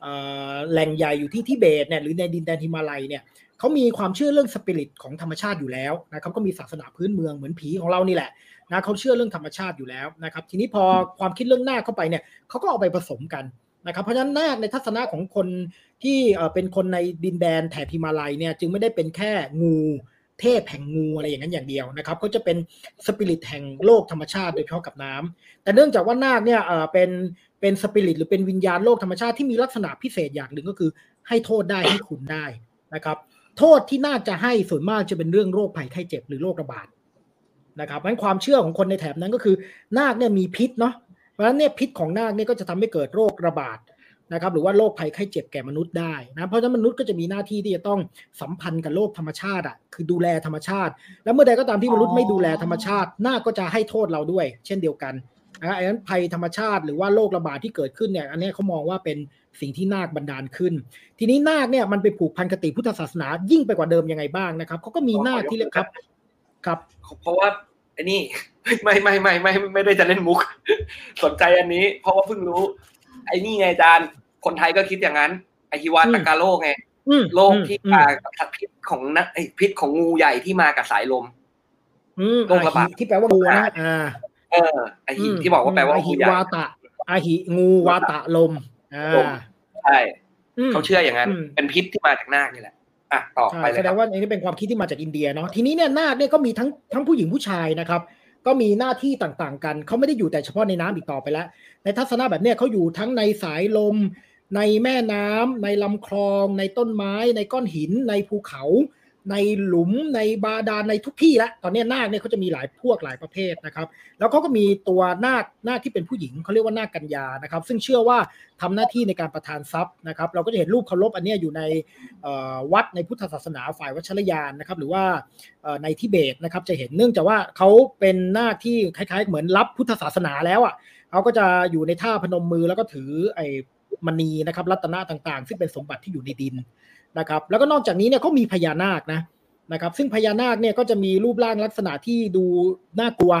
เอ่อแหล่งใหญ่อยู่ที่ทิเบตเนี่ยหรือในดินแดนฮิมาลัยเนี่ยเขามีความเชื่อเรื่องสปิริตของธรรมชาติอยู่แล้วนะครับก็มีศาสนาพื้นเมืองเหมือนผีของเรานี่แหละนะเขาเชื่อเรื่องธรรมชาติอยู่แล้วนะครับทีนี้พอความคิดเรื่องนาคเข้าไปเนี่ยเขาก็เอาไปผสมกันนะครับเพราะฉะนั้นนาคในทัศนะของคนที่เป็นคนในดินแดนแถบฮิมาลัยเนี่ยจึงไม่ได้เป็นแค่งูเทพแห่งงูอะไรอย่างนั้นอย่างเดียวนะครับเขาจะเป็นสปิริตแห่งโลกธรรมชาติโดยเฉพาะกับน้ำแต่เนื่องจากว่านาคเนี่ยเป็นเป็นสปิริตหรือเป็นวิญญาณโลกธรรมชาติที่มีลักษณะพิเศษอย่างหนึ่งก็คือให้โทษได้ให้คุณได้นะครับโทษที่น่าจะให้ส่วนมากจะเป็นเรื่องโรคภัยไข้เจ็บหรือโรคระบาดนะครับเพราะฉะนั้นความเชื่อของคนในแถบนั้นก็คือนาคเนี่ยมีพิษเนาะเพราะฉะนั้นเนี่ยพิษของนาคเนี่ยก็จะทำให้เกิดโรคระบาดนะครับหรือว่าโรคภัยไข้เจ็บแก่มนุษย์ได้นะเพราะฉะนั้นมนุษย์ก็จะมีหน้าที่ที่จะต้องสัมพันธ์กับโลกธรรมชาติอ่ะคือดูแลธรรมชาติแล้วเมื่อใดก็ตามที่มนุษย์ไม่ดูแลธรรมชาตินาคก็จะให้โทษเราด้วยเช่นเดียวกันนะอันนั้นภัยธรรมชาติหรือว่าโรคระบาดที่เกิดขึ้นเนี่ยอันนี้เขามองว่าเป็นสิ่งที่นาคบันดาลขึ้นทีนี้นาคเนี่ยมันไปผูกพันคติพุทธศาสนายิ่งไปกว่าเดิมยังไงบ้างนะครับเขาก็มีนาคที่เรียกครับครับเพราะว่าไอ้นี่ไม่ไม่ไม่ไม่ไม่ได้จะเล่นมุกสนใจอันนี้เพราะว่าเพิ่งรู้ไอ้นี่ไงอาจารย์คนไทยก็คิดอย่างนั้นอหิวาตกาโรคไงโรคที่มากับพิษของนักพิษของงูใหญ่ที่มากับสายลมโรคระบาดที่แปลว่างูนะเออไอหิที่บอกว่าแปลว่างูใหญ่วาตะอหิงูวาตะลมใช่เขาเชื่ออย่างนั้นเป็นพิษที่มาจากนาคนี่แหละอ่ะต่อไปเลยแสดงว่าอันนี้เป็นความคิดที่มาจากอินเดียเนาะทีนี้เนี่ยนาคเนี่ยก็มีทั้งทั้งผู้หญิงผู้ชายนะครับก็มีหน้าที่ต่างๆกันเขาไม่ได้อยู่แต่เฉพาะในน้ำอีกต่อไปแล้วในทัศนะแบบเนี้ยเขาอยู่ทั้งในสายลมในแม่น้ำในลำคลองในต้นไม้ในก้อนหินในภูเขาในหลุมในบาดาลในทุกที่ละตอนนี้นาคเนี่ยเขาจะมีหลายพวกหลายประเภทนะครับแล้วเขาก็มีตัวนาคนาคที่เป็นผู้หญิงเขาเรียกว่านาคกัญญานะครับซึ่งเชื่อว่าทำหน้าที่ในการประทานทรัพย์นะครับเราก็จะเห็นรูปเคารพอันนี้อยู่ในวัดในพุทธศาสนาฝ่ายวัชรยานนะครับหรือว่าในทิเบตนะครับจะเห็นเนื่องจากว่าเขาเป็นนาคที่คล้ายๆเหมือนรับพุทธศาสนาแล้วอ่ะเขาก็จะอยู่ในท่าพนมมือแล้วก็ถือไอ้มณีนะครับรัตนะต่างๆซึ่งเป็นสมบัติที่อยู่ในดินนะครับแล้วก็นอกจากนี้เนี่ยเขามีพญานาคนะนะครับซึ่งพญานาคเนี่ยก็จะมีรูปร่างลักษณะที่ดูน่ากลัว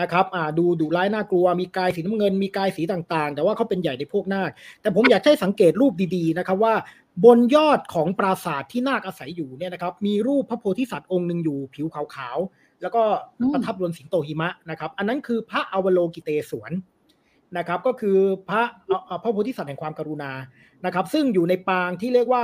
นะครับอ่าดูดุร้ายน่ากลัวมีกายสีน้ำเงินมีกายสีต่างๆแต่ว่าเขาเป็นใหญ่ในพวกนาคแต่ผมอยากให้สังเกตรูปดีๆนะครับว่าบนยอดของปราสาทที่นาคอาศัยอยู่เนี่ยนะครับมีรูปพระโพธิสัตว์องค์หนึ่งอยู่ผิวขาวๆแล้วก็ประทับบนสิงโตหิมะนะครับอันนั้นคือพระอวโลกิเตศวรนะครับก็คือพระพระโพธิสัตว์แห่งความกรุณานะครับซึ่งอยู่ในปางที่เรียกว่า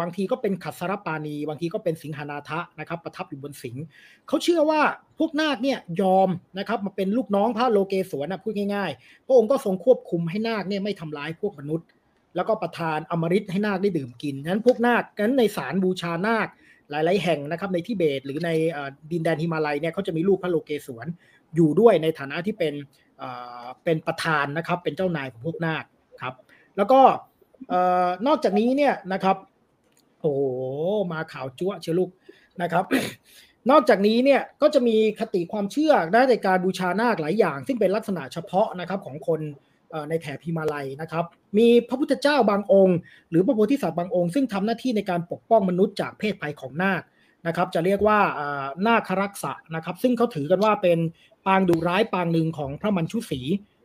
บางทีก็เป็นขัสสรปาณีบางทีก็เป็นสิงหนาถะนะครับประทับอยู่บนสิงห์เขาเชื่อว่าพวกนาคเนี่ยยอมนะครับมาเป็นลูกน้องพระโลเกศวรนะพูดง่ายๆพระองค์ก็ทรงควบคุมให้นาคเนี่ยไม่ทำร้ายพวกมนุษย์แล้วก็ประทานอมฤตให้นาคได้ดื่มกินนั้นพวกนาคนั้นในศาลบูชานาคหลายๆแห่งนะครับในทิเบตหรือในดินแดนฮิมาลัยเนี่ยเขาจะมีรูปพระโลเกศวรอยู่ด้วยในฐานะที่เป็นเป็นประธานนะครับเป็นเจ้านายของพวกนาคครับแล้วก็นอกจากนี้เนี่ยนะครับโอ้โหมาข่าวจั๊วเชื้อลูกนะครับ นอกจากนี้เนี่ยก็จะมีคติความเชื่อในการบูชานาคหลายอย่างซึ่งเป็นลักษณะเฉพาะนะครับของคนในแถบฮิมาลัยนะครับมีพระพุทธเจ้าบางองค์หรือพระโพธิสัตว์บางองค์ซึ่งทำหน้าที่ในการปกป้องมนุษย์จากเพศภัยของนาคนะครับจะเรียกว่านาครักษะนะครับซึ่งเขาถือกันว่าเป็นปางดุร้ายปางหนึ่งของพระมัญชุศรี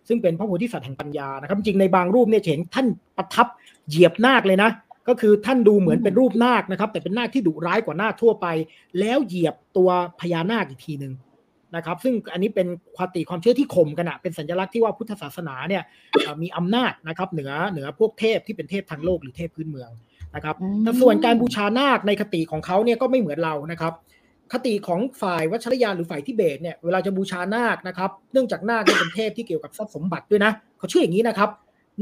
ซึ่งเป็นพระโพธิสัตว์แห่งปัญญานะครับจริงในบางรูปเนี่ยเห็นท่านประทับเหยียบนาคเลยนะก็คือท่านดูเหมือนเป็นรูปนาคนะครับแต่เป็นนาคที่ดุร้ายกว่านาคทั่วไปแล้วเหยียบตัวพญานาคอีกทีนึงนะครับซึ่งอันนี้เป็นคติความเชื่อที่ข่มกันนะเป็นสัญลักษณ์ที่ว่าพุทธศาสนาเนี่ยมีอำนาจนะครับเหนือเหนือพวกเทพที่เป็นเทพทางโลกหรือเทพพื้นเมืองนะครับแต่ส่วนการบูชานาคในคติของเขาเนี่ยก็ไม่เหมือนเรานะครับคติของฝ่ายวัชรยานหรือฝ่ายทิเบตเนี่ยเวลาจะบูชานาคนะครับเนื่องจากนาคเป็นเทพที่เกี่ยวกับทรัพย์สมบัติด้วยนะเขาเชื่ออย่างนี้นะครับ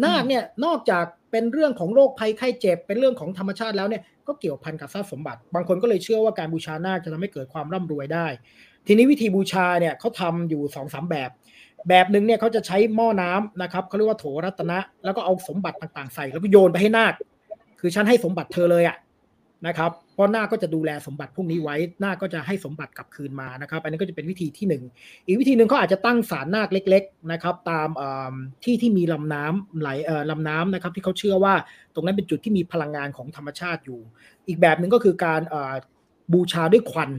นาคเนี่ยนอกจากเป็นเรื่องของโรคภัยไข้เจ็บเป็นเรื่องของธรรมชาติแล้วเนี่ยก็เกี่ยวพันกับทรัพย์สมบัติบางคนก็เลยเชื่อว่าการบูชานาคจะทำให้เกิดความร่ำรวยได้ทีนี้วิธีบูชาเนี่ยเขาทำอยู่ สองสาม แบบแบบนึงเนี่ยเขาจะใช้หม้อน้ำนะครับเขาเรียกว่าโถรัตนะแล้วก็เอาสมบัติต่างๆใส่แล้วก็โยนไปให้นาคคือฉันให้สมบัติเธอเลยอ่ะนะครับพอ ราะหน้าก็จะดูแลสมบัติพวกนี้ไว้หน้าก็จะให้สมบัติกลับคืนมานะครับอันนี้ก็จะเป็นวิธีที่หนึ่งอีกวิธีหนึ่งเขาอาจจะตั้งศาลนาคเล็กๆนะครับตามที่ที่มีลำน้ำไหลลำน้ำนะครับที่เขาเชื่อว่าตรงนั้นเป็นจุดที่มีพลังงานของธรรมชาติอยู่อีกแบบหนึ่งก็คือการบูชาด้วยควัน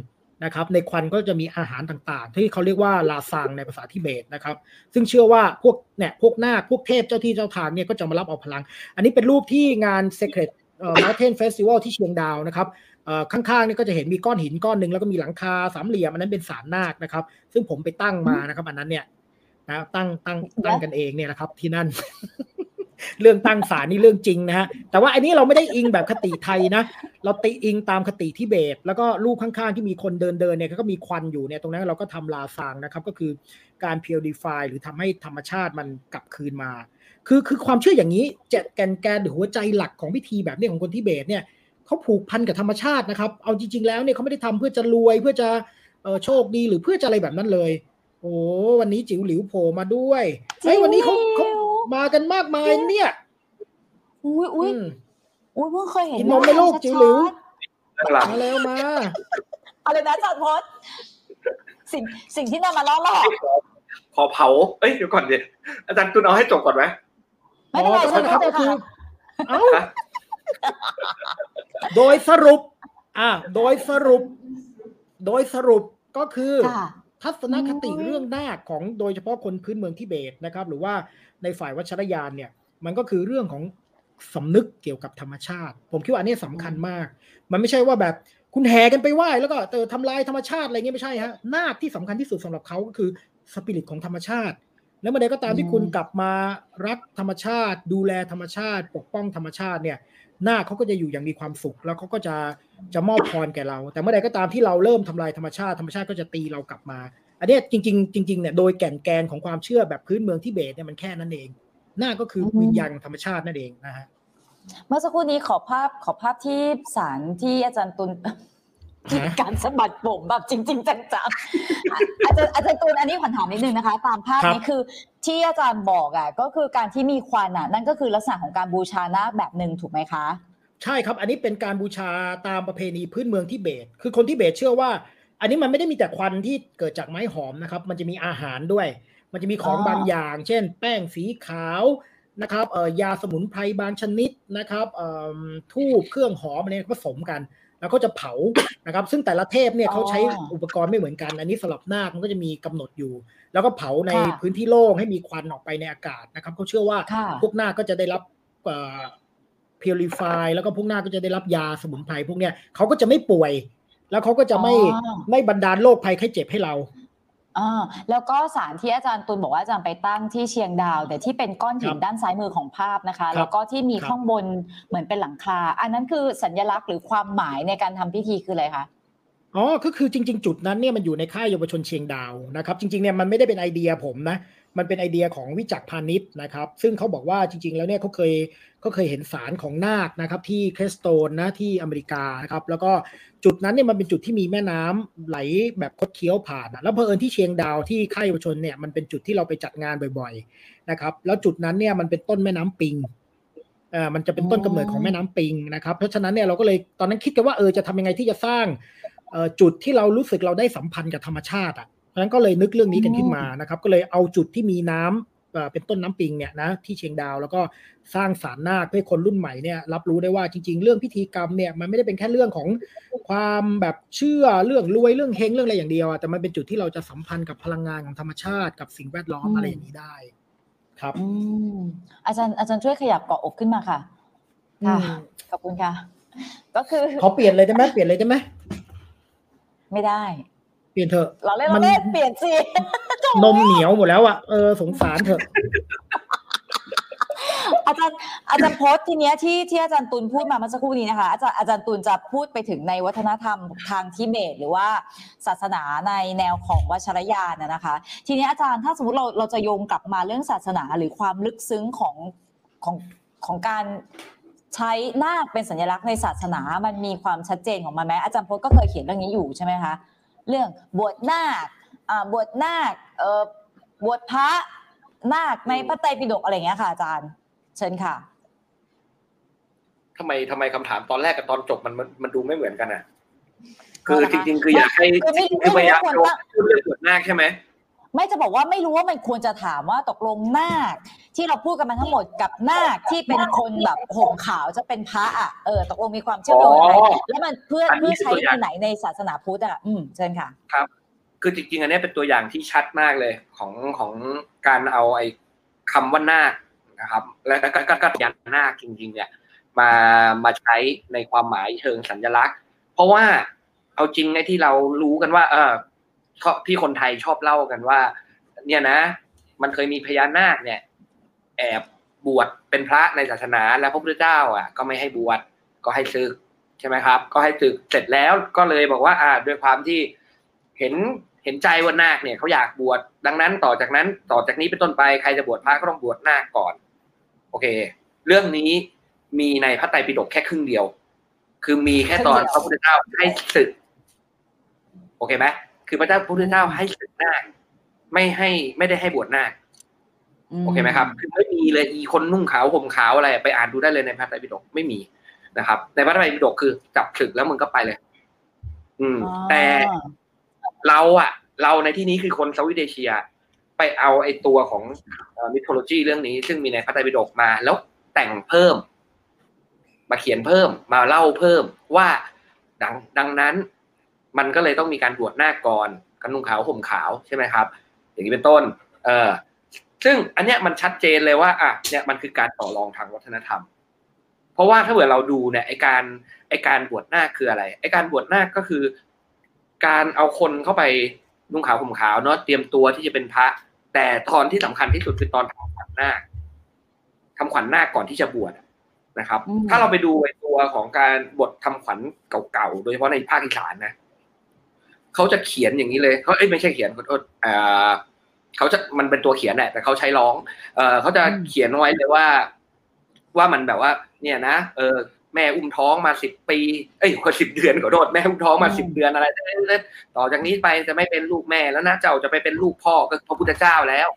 นะครับในควันก็จะมีอาหารต่างๆที่เขาเรียกว่าลาซังในภาษาทิเบตนะครับซึ่งเชื่อว่าพวกเนี่ยพวกนาคพวกเทพเจ้าที่เจ้าทางเนี่ยก็จะมารับเอาพลังอันนี้เป็นรูปที่งาน Secret Mountain Festival ที่เชียงดาวนะครับข้างๆนี่ก็จะเห็นมีก้อนหินก้อนนึงแล้วก็มีหลังคาสามเหลี่ยมอันนั้นเป็นศาลนาคนะครับซึ่งผมไปตั้งมานะครับอันนั้นเนี่ยนะตั้งตั้งตั้งกันเองเนี่ยนะครับที่นั่น เรื่องตั้งศาลนี่เรื่องจริงนะฮะแต่ว่าอันนี้เราไม่ได้อิงแบบคติไทยนะเราตีอิงตามคติทิเบตแล้วก็รูปข้างๆที่มีคนเดินเดินเนี่ยก็มีควันอยู่เนี่ยตรงนั้นเราก็ทำลาซางนะครับก็คือการ purify หรือทำให้ธรรมชาติมันกลับคืนมาคือคือความเชื่ออย่างนี้เจ็ดแกนแกนหรือหัวใจหลักของพิธีแบบนี้ของคนทิเบตเนี่ยเขาผูกพันกับธรรมชาตินะครับเอาจริงๆแล้วเนี่ยเขาไม่ได้ทำเพื่อจะรวยเพื่อจะเอ่อโชคดีหรือเพื่อจะอะไรแบบนั้นเลยโอ้วันนี้จิ๋วหลิวโผล่มาด้วยไอ้วันนี้เขามากันมากมายเนี่ยอุ้ยอุ้ยอุ้ยเพิ่งเคยเห็นกินนมในโลกจิ๋วหลิวมาแล้วมาอะไรนะจอดพอดสิ่งสิ่งที่นำมาล้อหลอกขอเผาเอ้ยเดี๋ยวก่อนดิอาจารย์คุณเอาให้จบก่อนไหมไม่เป็นไรครับคือเอ้าโดยสรุปอ่ะโดยสรุปโดยสรุปก็คือทัศนคติเรื่องนาคของโดยเฉพาะคนพื้นเมืองทิเบตนะครับหรือว่าในฝ่ายวัชรยานเนี่ยมันก็คือเรื่องของสำนึกเกี่ยวกับธรรมชาติผมคิดว่าอันนี้สำคัญมากมันไม่ใช่ว่าแบบคุณแห่กันไปไหว้แล้วก็เออทำลายธรรมชาติอะไรเงี้ยไม่ใช่ฮะนาคที่สำคัญที่สุดสำหรับเขาก็คือสปิริตของธรรมชาติและเมื่อใดก็ตามที่คุณกลับมารักธรรมชาติดูแลธรรมชาติปกป้องธรรมชาติเนี่ยนาคเขาก็จะอยู่อย่างมีความสุขแล้วเขาก็จะจะมอบพรแก่เราแต่เมื่อใดก็ตามที่เราเริ่มทำลายธรรมชาติธรรมชาติก็จะตีเรากลับมาอันนี้จริงๆจริงๆเนี่ยโดยแก่นแกนของความเชื่อแบบพื้นเมืองทิเบตเนี่ยมันแค่นั้นเองนาคก็คือวิญญาณธรรมชาตินั่นเองนะฮะเมื่อสักครู่นี้ขอภาพขอภาพที่ศาลที่อาจารย์ตุลการสะบัดผมแบบจริงๆจังๆอาจารย์อาจารย์ตูนอันนี้ขอถามนิดนึงนะคะตามภาพนี้คือที่อาจารย์บอกอ่ะก็คือการที่มีควันอ่ะนั่นก็คือลักษณะของการบูชานาคแบบนึงถูกไหมคะใช่ครับอันนี้เป็นการบูชาตามประเพณีพื้นเมืองทิเบตคือคนทิเบตเชื่อว่าอันนี้มันไม่ได้มีแต่ควันที่เกิดจากไม้หอมนะครับมันจะมีอาหารด้วยมันจะมีของบางอย่างเช่นแป้งสีขาวนะครับเอ่อยาสมุนไพรบางชนิดนะครับเอ่อธูปเครื่องหอมอะไรผสมกันแล้วก็จะเผานะครับซึ่งแต่ละเทพเนี่ยเขาใช้อุปกรณ์ไม่เหมือนกันอันนี้สำหรับนาคมันก็จะมีกำหนดอยู่แล้วก็เผาในพื้นที่โล่งให้มีควันออกไปในอากาศนะครับเขาเชื่อว่าพวกนาคก็จะได้รับเอ่อ purify แล้วก็พวกนาคก็จะได้รับยาสมุนไพรพวกเนี้ยเขาก็จะไม่ป่วยแล้วเขาก็จะไม่ไม่บันดาลโรคภัยไข้เจ็บให้เราอ่าแล้วก็ศาลที่อาจารย์ตุลบอกว่าอาจารย์ไปตั้งที่เชียงดาวแต่ที่เป็นก้อนหินด้านซ้ายมือของภาพนะคะแล้วก็ที่มีข้างบนเหมือนเป็นหลังคาอันนั้นคือสัญลักษณ์หรือความหมายในการทำพิธีคืออะไรคะอ๋อก็คือจริงๆจุดนั้นเนี่ยมันอยู่ในค่ายเยาวชนเชียงดาวนะครับจริงๆเนี่ยมันไม่ได้เป็นไอเดียผมนะมันเป็นไอเดียของวิจักรพานิชนะครับซึ่งเขาบอกว่าจริงๆแล้วเนี่ยเขาเคยเขาเคยเห็นศาลของนาคนะครับที่เคสโตนนะที่อเมริกานะครับแล้วก็จุดนั้นเนี่ยมันเป็นจุดที่มีแม่น้ำไหลแบบคดเคี้ยวผ่านแล้วเผอิญที่เชียงดาวที่ค่ายเยาวชนเนี่ยมันเป็นจุดที่เราไปจัดงานบ่อยๆนะครับแล้วจุดนั้นเนี่ยมันเป็นต้นแม่น้ำปิงเอ่อมันจะเป็นต้นกำเนิดของแม่น้ำปิงนะครับเพราะฉะนั้นเนี่ยเราก็เลยตอนนั้นคิดกันว่าเออจะทำยังไงที่จะสร้างจุดที่เรารู้สึกเราได้สัมพันธ์กับธรรมชาติอ่ะเพราะฉะนั้นก็เลยนึกเรื่องนี้กันขึ้นมานะครับก็เลยเอาจุดที่มีน้ำเป็นต้นน้ำปิงเนี่ยนะที่เชียงดาวแล้วก็สร้างศาลนาคเพื่อคนรุ่นใหม่เนี่ยรับรู้ได้ว่าจริงๆเรื่องพิธีกรรมเนี่ยมันไม่ได้เป็นแค่เรื่องของความแบบเชื่อเรื่องรวยเรื่องเฮงเรื่องอะไรอย่างเดียวแต่มันเป็นจุดที่เราจะสัมพันธ์กับพลังงานของธรรมชาติกับสิ่งแวดล้อมอะไรอย่างนี้ได้ครับอาจารย์อาจารย์ช่วยขยับเกาะอกขึ้นมาค่ะค่ะขอบคุณค่ะก็คือขอเปลี่ยนเลยได้ไหมเปลี่ยนเลยได้ไหมไม่ได้เปลี่ยนเถอะเราเล่นเราเล่นเปลี่ยนสินมเหนียวหมดแล้วอ่ะเออสงสารเถอะอาจารย์อาจารย์พจน์ทีเนี้ยที่ที่อาจารย์ตุลพูดมาเมื่อสักครู่นี้นะคะอาจารย์อาจารย์ตุลจะพูดไปถึงในวัฒนธรรมทางทิเบตหรือว่าศาสนาในแนวของวัชรยานนะคะทีนี้อาจารย์ถ้าสมมติเราเราจะโยงกลับมาเรื่องศาสนาหรือความลึกซึ้งของของของการใช้นาคเป็นสัญลักษณ์ในศาสนามันมีความชัดเจนของมันไหมอาจารย์พจน์ก็เคยเขียนเรื่องนี้อยู่ใช่ไหมคะเรื่องบวชนาคบวชนาคบวชพระนาคในพระไตรปิฎกอะไรอย่างเงี้ยค่ะอาจารย์เชิญค่ะ ทำไมทำไมคำถามตอนแรกกับตอนจบมันมันดูไม่เหมือนกันอ่ะคือจริงๆคืออยากให้คือพยายามพูดเรื่องส่วนหน้าใช่ไหมไม่จะบอกว่าไม่รู้ว่ามันควรจะถามว่าตกลงนาคที่เราพูดกันมาทั้งหมดกับนาคที่เป็นคนแบบห่มขาวจะเป็นพระอ่ะเออตกลงมีความเชื่อมโยงอะไรแล้วมันเพื่อเพื่อใช้ที่ไหนในศาสนาพุทธอ่ะอืมเชิญค่ะครับคือจริงๆอันนี้เป็นตัวอย่างที่ชัดมากเลยของของการเอาไอ้คำว่านาคนะครับและก็ก็ก็ยันนาคจริงๆเนี่ยมามาใช้ในความหมายเชิงสัญลักษณ์เพราะว่าเอาจริงไอ้ที่เรารู้กันว่าเออที่คนไทยชอบเล่ากันว่าเนี่ยนะมันเคยมีพญานาคเนี่ยแอบบวชเป็นพระในศาสนาแล้วพระพุทธเจ้าอ่ะก็ไม่ให้บวชก็ให้ศึกใช่ไหมครับก็ให้ศึกเสร็จแล้วก็เลยบอกว่าอ่าด้วยความที่เห็นเห็นใจว่านาคเนี่ยเขาอยากบวชดังนั้นต่อจากนั้นต่อจากนี้เป็นต้นไปใครจะบวชพระก็ต้องบวชนาคก่อนโอเคเรื่องนี้มีในพระไตรปิฎกแค่ครึ่งเดียวคือมีแค่ตอนพระพุทธเจ้าให้ศึกโอเคไหมคือพระเจ้าพุทธเจ้าให้ศึกนาคไม่ให้ไม่ได้ให้บวชนาคโอเคไหมครับคือไม่มีเลยอีคนนุ่งขาวห่มขาวอะไรไปอ่านดูได้เลยในพระไตรปิฎกไม่มีนะครับในพระไตรปิฎกคือจับศึกแล้วมึงก็ไปเลยอืมแต่เราอะเราในที่นี้คือคนเซาท์อีสต์เอเชียไปเอาไอ้ตัวของมิทโทโลจีเรื่องนี้ซึ่งมีในพระไตรปิฎกมาแล้วแต่งเพิ่มมาเขียนเพิ่มมาเล่าเพิ่มว่าดังดังนั้นมันก็เลยต้องมีการบวชนาคก่อนกันนุ่งขาวห่มขาวใช่ไหมครับอย่างนี้เป็นต้นเออซึ่งอันเนี้ยมันชัดเจนเลยว่าอ่ะเนี่ยมันคือการต่อรองทางวัฒนธรรมเพราะว่าถ้าเกิดเราดูเนี่ยไอการไอการบวชนาคคืออะไรไอการบวชนาคก็คือการเอาคนเข้าไปนุ่งขาวห่มขาวเนาะเตรียมตัวที่จะเป็นพระแต่ตอนที่สำคัญที่สุดคือตอนทำขวัญนาคทำขวัญนาคก่อนที่จะบวชนะครับถ้าเราไปดูไอตัวของการบททำขวัญเก่าๆโดยเฉพาะในภาคอีสานนะเขาจะเขียนอย่างนี้เลยเขาเอ้ยไม่ใช่เขียนขอโทษอ่าเขาจะมันเป็นตัวเขียนแหละแต่เขาใช้ร้องเออเขาจะเขียนไว้เลยว่าว่ามันแบบว่าเนี่ยนะเออแม่อุ้มท้องมาสิบปีเอ้ยสิบเดือนขอโทษแม่อุ้มท้องมาสิบเดือนอะไรต่อจากนี้ไปจะไม่เป็นลูกแม่แล้วนะเจ้าจะไปเป็นลูกพ่อก็พระพุทธเจ้าแล้ว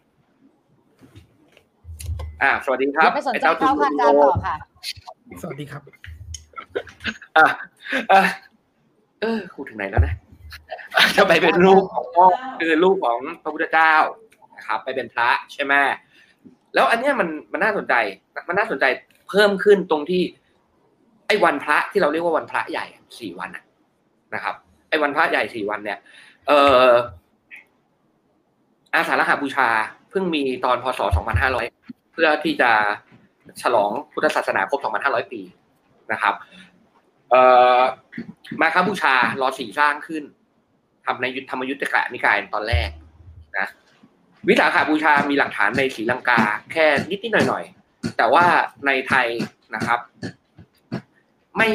อ่าสวัสดีครับไม่สนใจเข้าพันจานต่อค่ะสวัสดีครับอ่าอ่าเออครูถึงไหนแล้วนะจะไปเป็นลูกของพ่อคือลูกของพระพุทธเจ้านะครับไปเป็นพระใช่ไหมแล้วอันเนี้ยมันมันน่าสนใจมันน่าสนใจเพิ่มขึ้นตรงที่ไอ้วันพระที่เราเรียกว่าวันพระใหญ่สี่วันนะครับไอ้วันพระใหญ่สี่วันเนี่ยเอ่ออาสาฬหบูชาเพิ่งมีตอนพ.ศ.สองพันห้าร้อยเพื่อที่จะฉลองพุทธศาสนาครบ สองพันห้าร้อย ปีนะครับเอ่อมาฆบูชาร.สี่สร้างขึ้นทำในธรรมยุตกะนิกายตอนแรกนะวิสาขบูชามีหลักฐานในศรีลังกาแค่นิดๆหน่อยๆแต่ว่าในไทยนะครับไม่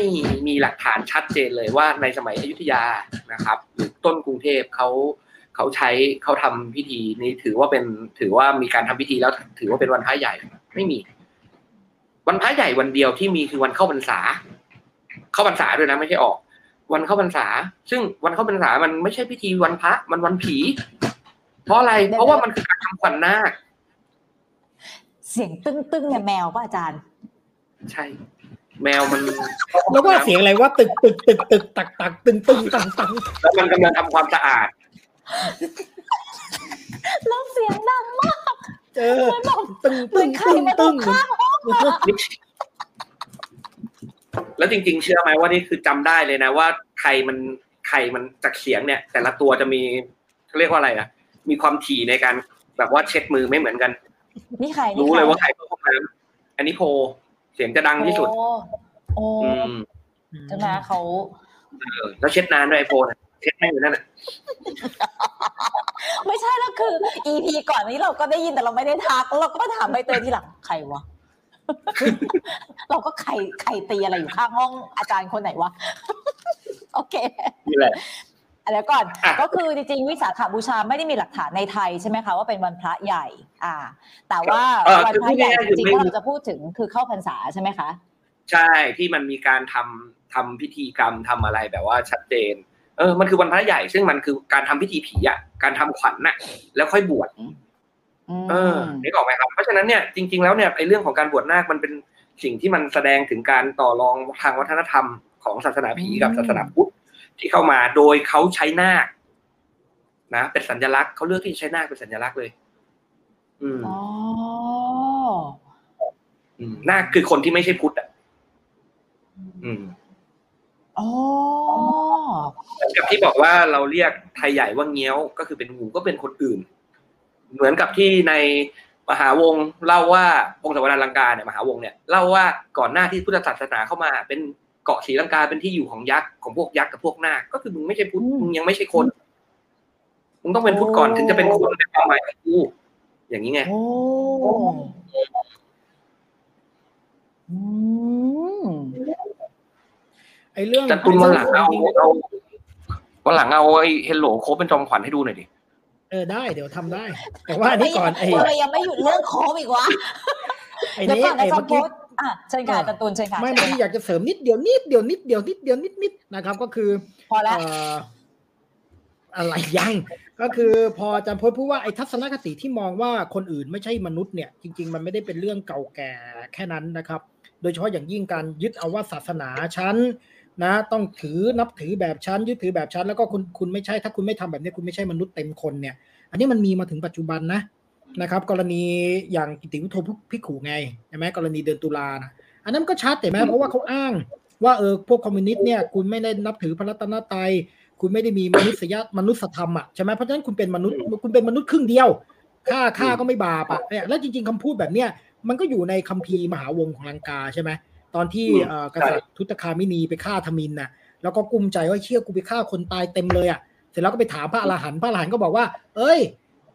มีหลักฐานชัดเจนเลยว่าในสมัยอยุธยานะครับหรือต้นกรุงเทพเขาเขาใช้เขาทำพิธีนี้ถือว่าเป็นถือว่ามีการทำพิธีแล้วถือว่าเป็นวันพระใหญ่ไม่มีวันพระใหญ่วันเดียวที่มีคือวันเข้าพรรษาเข้าพรรษาด้วยนะไม่ใช่ออกวันเข้าพรรษาซึ่งวันเข้าพรรษามันไม่ใช่พิธีวันพระมันวันผีเพราะอะไรเพราะว่ามันคือการทำขวัญนาคเสียงตึ้งตึ้งเนี่ยแมวป่ะอาจารย์ใช่แมวมันแล้วว่าเสียงอะไรว่าตึกตึกตึกตึกตักตักตึ้งตึ้งตังตังแล้วมันกำลังทำความสะอาดแล้วเสียงดังมากเจอตึ้งตึ้งตึ้งตึ้งแล้วจริงๆเชื่อไหมว่านี่คือจำได้เลยนะว่าใครมันใครมันจากเสียงเนี่ยแต่ละตัวจะมีเรียกว่าอะไรนะมีความถี่ในการแบบว่าเช็ดมือไม่เหมือนกันนี่ใครรู้เลยว่าใครเข้าห้องน้ำอันนี้โพเสียงจะดังที่สุดโอ้จะมาเขาแล้วเช็ดนานด้วยไอโพนะเช็ดไม่อยู่นั่นแหละไม่ใช่แล้วคือ อี พี ก่อนนี้เราก็ได้ยินแต่เราไม่ได้ทักเราก็ถามไปเตยทีหลังใครวะเราก็ไข่ไข่ตีอะไรอยู่ข้างห้องอาจารย์คนไหนวะโอเคนี่แหละอะไรก่อนก็คือจริงๆวิสาขบูชาไม่ได้มีหลักฐานในไทยใช่ไหมคะว่าเป็นวันพระใหญ่อ่าแต่ว่าวันพระใหญ่จริงๆที่เราจะพูดถึงคือเข้าพรรษาใช่ไหมคะใช่ที่มันมีการทำทำพิธีกรรมทำอะไรแบบว่าชัดเจนเออมันคือวันพระใหญ่ซึ่งมันคือการทำพิธีผีอ่ะการทำขวัญน่ะแล้วค่อยบวชเออได้ออกไหมครับเพราะฉะนั้นเนี่ยจริงๆแล้วเนี่ยไอ้เรื่องของการบวชนาคมันเป็น สิ่งที่มันแสดงถึงการต่อรองทางวัฒนธรรมของศาสนาผีกับศาสนาพุทธที่เข้ามาโดยเขาใช้นาคนะเป็นสัญลักษณ์เขาเลือกที่ใช้นาคเป็นสัญลักษณ์เลยอืมอ๋ออืมนาคคือคนที่ไม่ใช่พุทธอ่ะอืมอ๋อเหมือนกับที่บอกว่าเราเรียกไทยใหญ่ว่าเงี้ยวก็คือเป็นงูก็เป็นคนอื่นเหมือนกับที่ในมหาวงศ์เล่าว่าองค์สาวนาลังกาเนี่ยมหาวงศ์เนี่ยเล่าว่าก่อนหน้าที่พุทธศาสนาเข้ามาเป็นเกาะศรีลังกาเป็นที่อยู่ของยักษ์ของพวกยักษ์กับพวกนาคก็คือมึงไม่ใช่พุทธมึงยังไม่ใช่คนมึงต้องเป็นพุทธก่อนถึงจะเป็นคนในความหมายของกูอย่างนี้ไงโอ้อืมไอ้เรื่องคุณวันหลังเอาเอาวันหลังเอาไอ้เฮลโลโคเป็นจอมขวัญให้ดูหน่อยดิเออได้เดี๋ยวทำได้แต่ว่าอันนี้ก่อนไอ้เรายังไม่หยุดเรื่องโคบอีกวะไอ้นี่ไอ้เมื่อกี้อ่ะเชิญค่ะการ์ตูนเชิญค่ะไม่ไม่อยากจะเสริมนิดเดียวนิดเดียวนิดเดียวนิดเดียวนิดนิดนะครับก็คือพอแล้วอะไรยังก็คือพออาจารย์พจน์พูดว่าไอ้ทัศนคติที่มองว่าคนอื่นไม่ใช่มนุษย์เนี่ยจริงๆมันไม่ได้เป็นเรื่องเก่าแก่แค่นั้นนะครับโดยเฉพาะอย่างยิ่งการยึดเอาว่าศาสนาชั้นนะต้องถือนับถือแบบชั้นยึดถือแบบชั้นแล้วก็คุณคุณไม่ใช่ถ้าคุณไม่ทำแบบนี้คุณไม่ใช่มนุษย์เต็มคนเนี่ยอันนี้มันมีมาถึงปัจจุบันนะนะครับกรณีอย่างกิติวุฒิพิขุไงใช่ไหมกรณีเดือนตุลานะอันนั้นก็ชัดแต่แม้เพราะว่าเขาอ้างว่าเออพวกคอมมิวนิสต์เนี่ยคุณไม่ได้นับถือพระรัตนตรัยคุณไม่ได้มีมนุษยมนุษยธรรมอ่ะใช่ไหมเพราะฉะนั้นคุณเป็นมนุษย์คุณเป็นมนุษย์ครึ่งเดียวฆ่าฆ่าก็ไม่บาปอ่ะเนี่ยแล้วจริงๆคำพูดแบบเนี้ยมันก็อยู่ในคัมภีร์มหาวงของลังกาใช่ไหมตอนที่กษัตริย์ทุตคามินีไปฆ่าทมิฬน่ะแล้วก็กุ้มใจว่าเชี่ยกูไปฆ่าคนตายเต็มเลยอ่ะเสร็จแล้วก็ไปถามพระอรหันต์พระอรหันต์ก็บอกว่าเอ้ย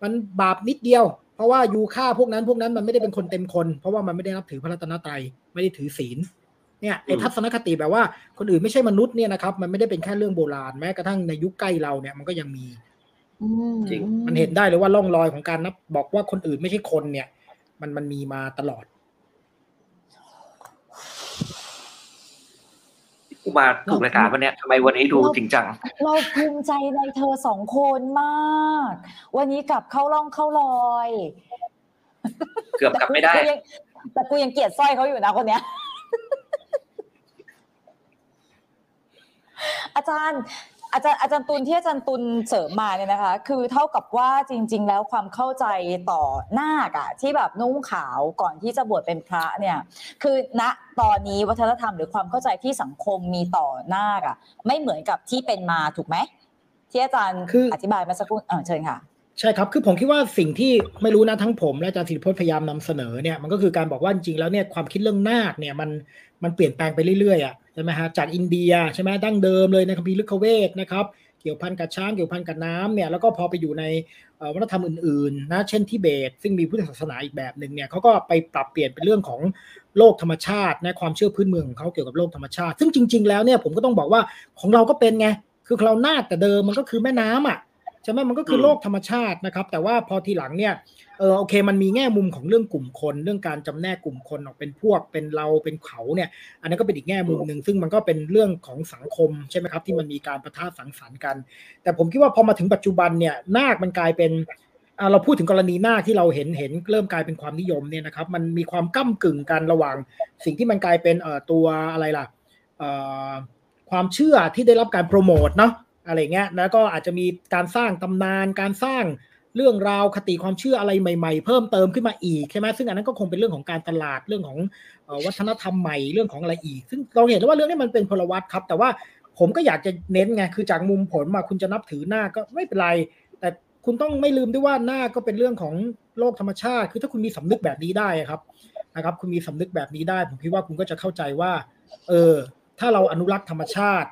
มันบาปนิดเดียวเพราะว่าอยู่ฆ่าพวกนั้นพวกนั้นมันไม่ได้เป็นคนเต็มคนเพราะว่ามันไม่ได้นับถือพระรัตนตรัยไม่ได้ถือศีลเนี่ยไอ้ทัศนคติแบบว่าคนอื่นไม่ใช่มนุษย์เนี่ยนะครับมันไม่ได้เป็นแค่เรื่องโบราณแม้กระทั่งในยุคใกล้เราเนี่ยมันก็ยังมีจริงมันเห็นได้เลยว่าร่องรอยของการนับบอกว่าคนอื่นไม่ใช่คนเนี่ยมันมันมีมาตลอดกูมาถูกรายการวันนี้ทำไมวันนี้ดูจริงจังเราภูมิใจในเธอสองคนมากวันนี้กลับเข้าร่องเข้ารอยเกือบกลับไม่ได้แต่กูยังเกลียดสร้อยเขาอยู่นะคนเนี้ยอาจารย์อาจารย์อาจารย์ตุลที่อาจารย์ตุลเสริมมาเนี่ยนะคะคือเท่ากับว่าจริงๆแล้วความเข้าใจต่อนาคอะที่แบบนุ่งขาวก่อนที่จะบวชเป็นพระเนี่ยคือณตอนนี้วัฒนธรรมหรือความเข้าใจที่สังคมมีต่อนาคอะไม่เหมือนกับที่เป็นมาถูกไหมที่อาจารย์อธิบายมาสักครู่เออเชิญค่ะใช่ครับคือผมคิดว่าสิ่งที่ไม่รู้นะทั้งผมและอาจารย์ศิริพจน์พยายามนำเสนอเนี่ยมันก็คือการบอกว่าจริงๆแล้วเนี่ยความคิดเรื่องนาคเนี่ยมันมันเปลี่ยนแปลงไปเรื่อยๆอ่ะใช่ไหมฮะจากอินเดียใช่ไหมดั้งเดิมเลยในคัมภีร์ฤกขเวทนะครับเกี่ยวพันกับช้างเกี่ยวพันกับน้ำเนี่ยแล้วก็พอไปอยู่ในวัฒนธรรมอื่นๆนะเช่นทิเบตซึ่งมีพุทธศาสนาอีกแบบหนึ่งเนี่ยเขาก็ไปปรับเปลี่ยนเป็นเรื่องของโลกธรรมชาตินะความเชื่อพื้นเมืองของเขาเกี่ยวกับโลกธรรมชาติซึ่งจริงๆแล้วเนี่ยผมก็ต้องบอกว่าของเราก็เป็นไงคือเรานาคแต่เดิมมันก็คือแม่น้ำอ่ะใช่ไหมมันก็คือโลกธรรมชาตินะครับแต่ว่าพอทีหลังเนี่ยเออโอเคมันมีแง่มุมของเรื่องกลุ่มคนเรื่องการจำแนกกลุ่มคนออกเป็นพวกเป็นเราเป็นเขาเนี่ยอันนั้นก็เป็นอีกแง่มุมนึงซึ่งมันก็เป็นเรื่องของสังคมใช่ไหมครับที่มันมีการปะทะสังสรรค์กันแต่ผมคิดว่าพอมาถึงปัจจุบันเนี่ยนาคมันกลายเป็นเราพูดถึงกรณีนาคที่เราเห็นเห็นเริ่มกลายเป็นความนิยมเนี่ยนะครับมันมีความก้ำกึ่งกันระหว่างสิ่งที่มันกลายเป็นเอ่อตัวอะไรล่ะเอ่อความเชื่อที่ได้รับการโปรโมทเนาะอะไรเงี้ยแล้วก็อาจจะมีการสร้างตำนานการสร้างเรื่องราวคติความเชื่ออะไรใหม่ๆเพิ่มเติมขึ้นมาอีกใช่ไหมซึ่งอันนั้นก็คงเป็นเรื่องของการตลาดเรื่องของวัฒนธรรมใหม่เรื่องของอะไรอีกซึ่งเราเห็นแล้วว่าเรื่องนี้มันเป็นพลวัตครับแต่ว่าผมก็อยากจะเน้นไงคือจากมุมผลมาคุณจะนับถือหน้าก็ไม่เป็นไรแต่คุณต้องไม่ลืมด้วยว่าหน้าก็เป็นเรื่องของโลกธรรมชาติคือถ้าคุณมีสำนึกแบบนี้ได้ครับนะครับคุณมีสำนึกแบบนี้ได้ผมคิดว่าคุณก็จะเข้าใจว่าเออถ้าเราอนุรักษ์ธรรมชาติ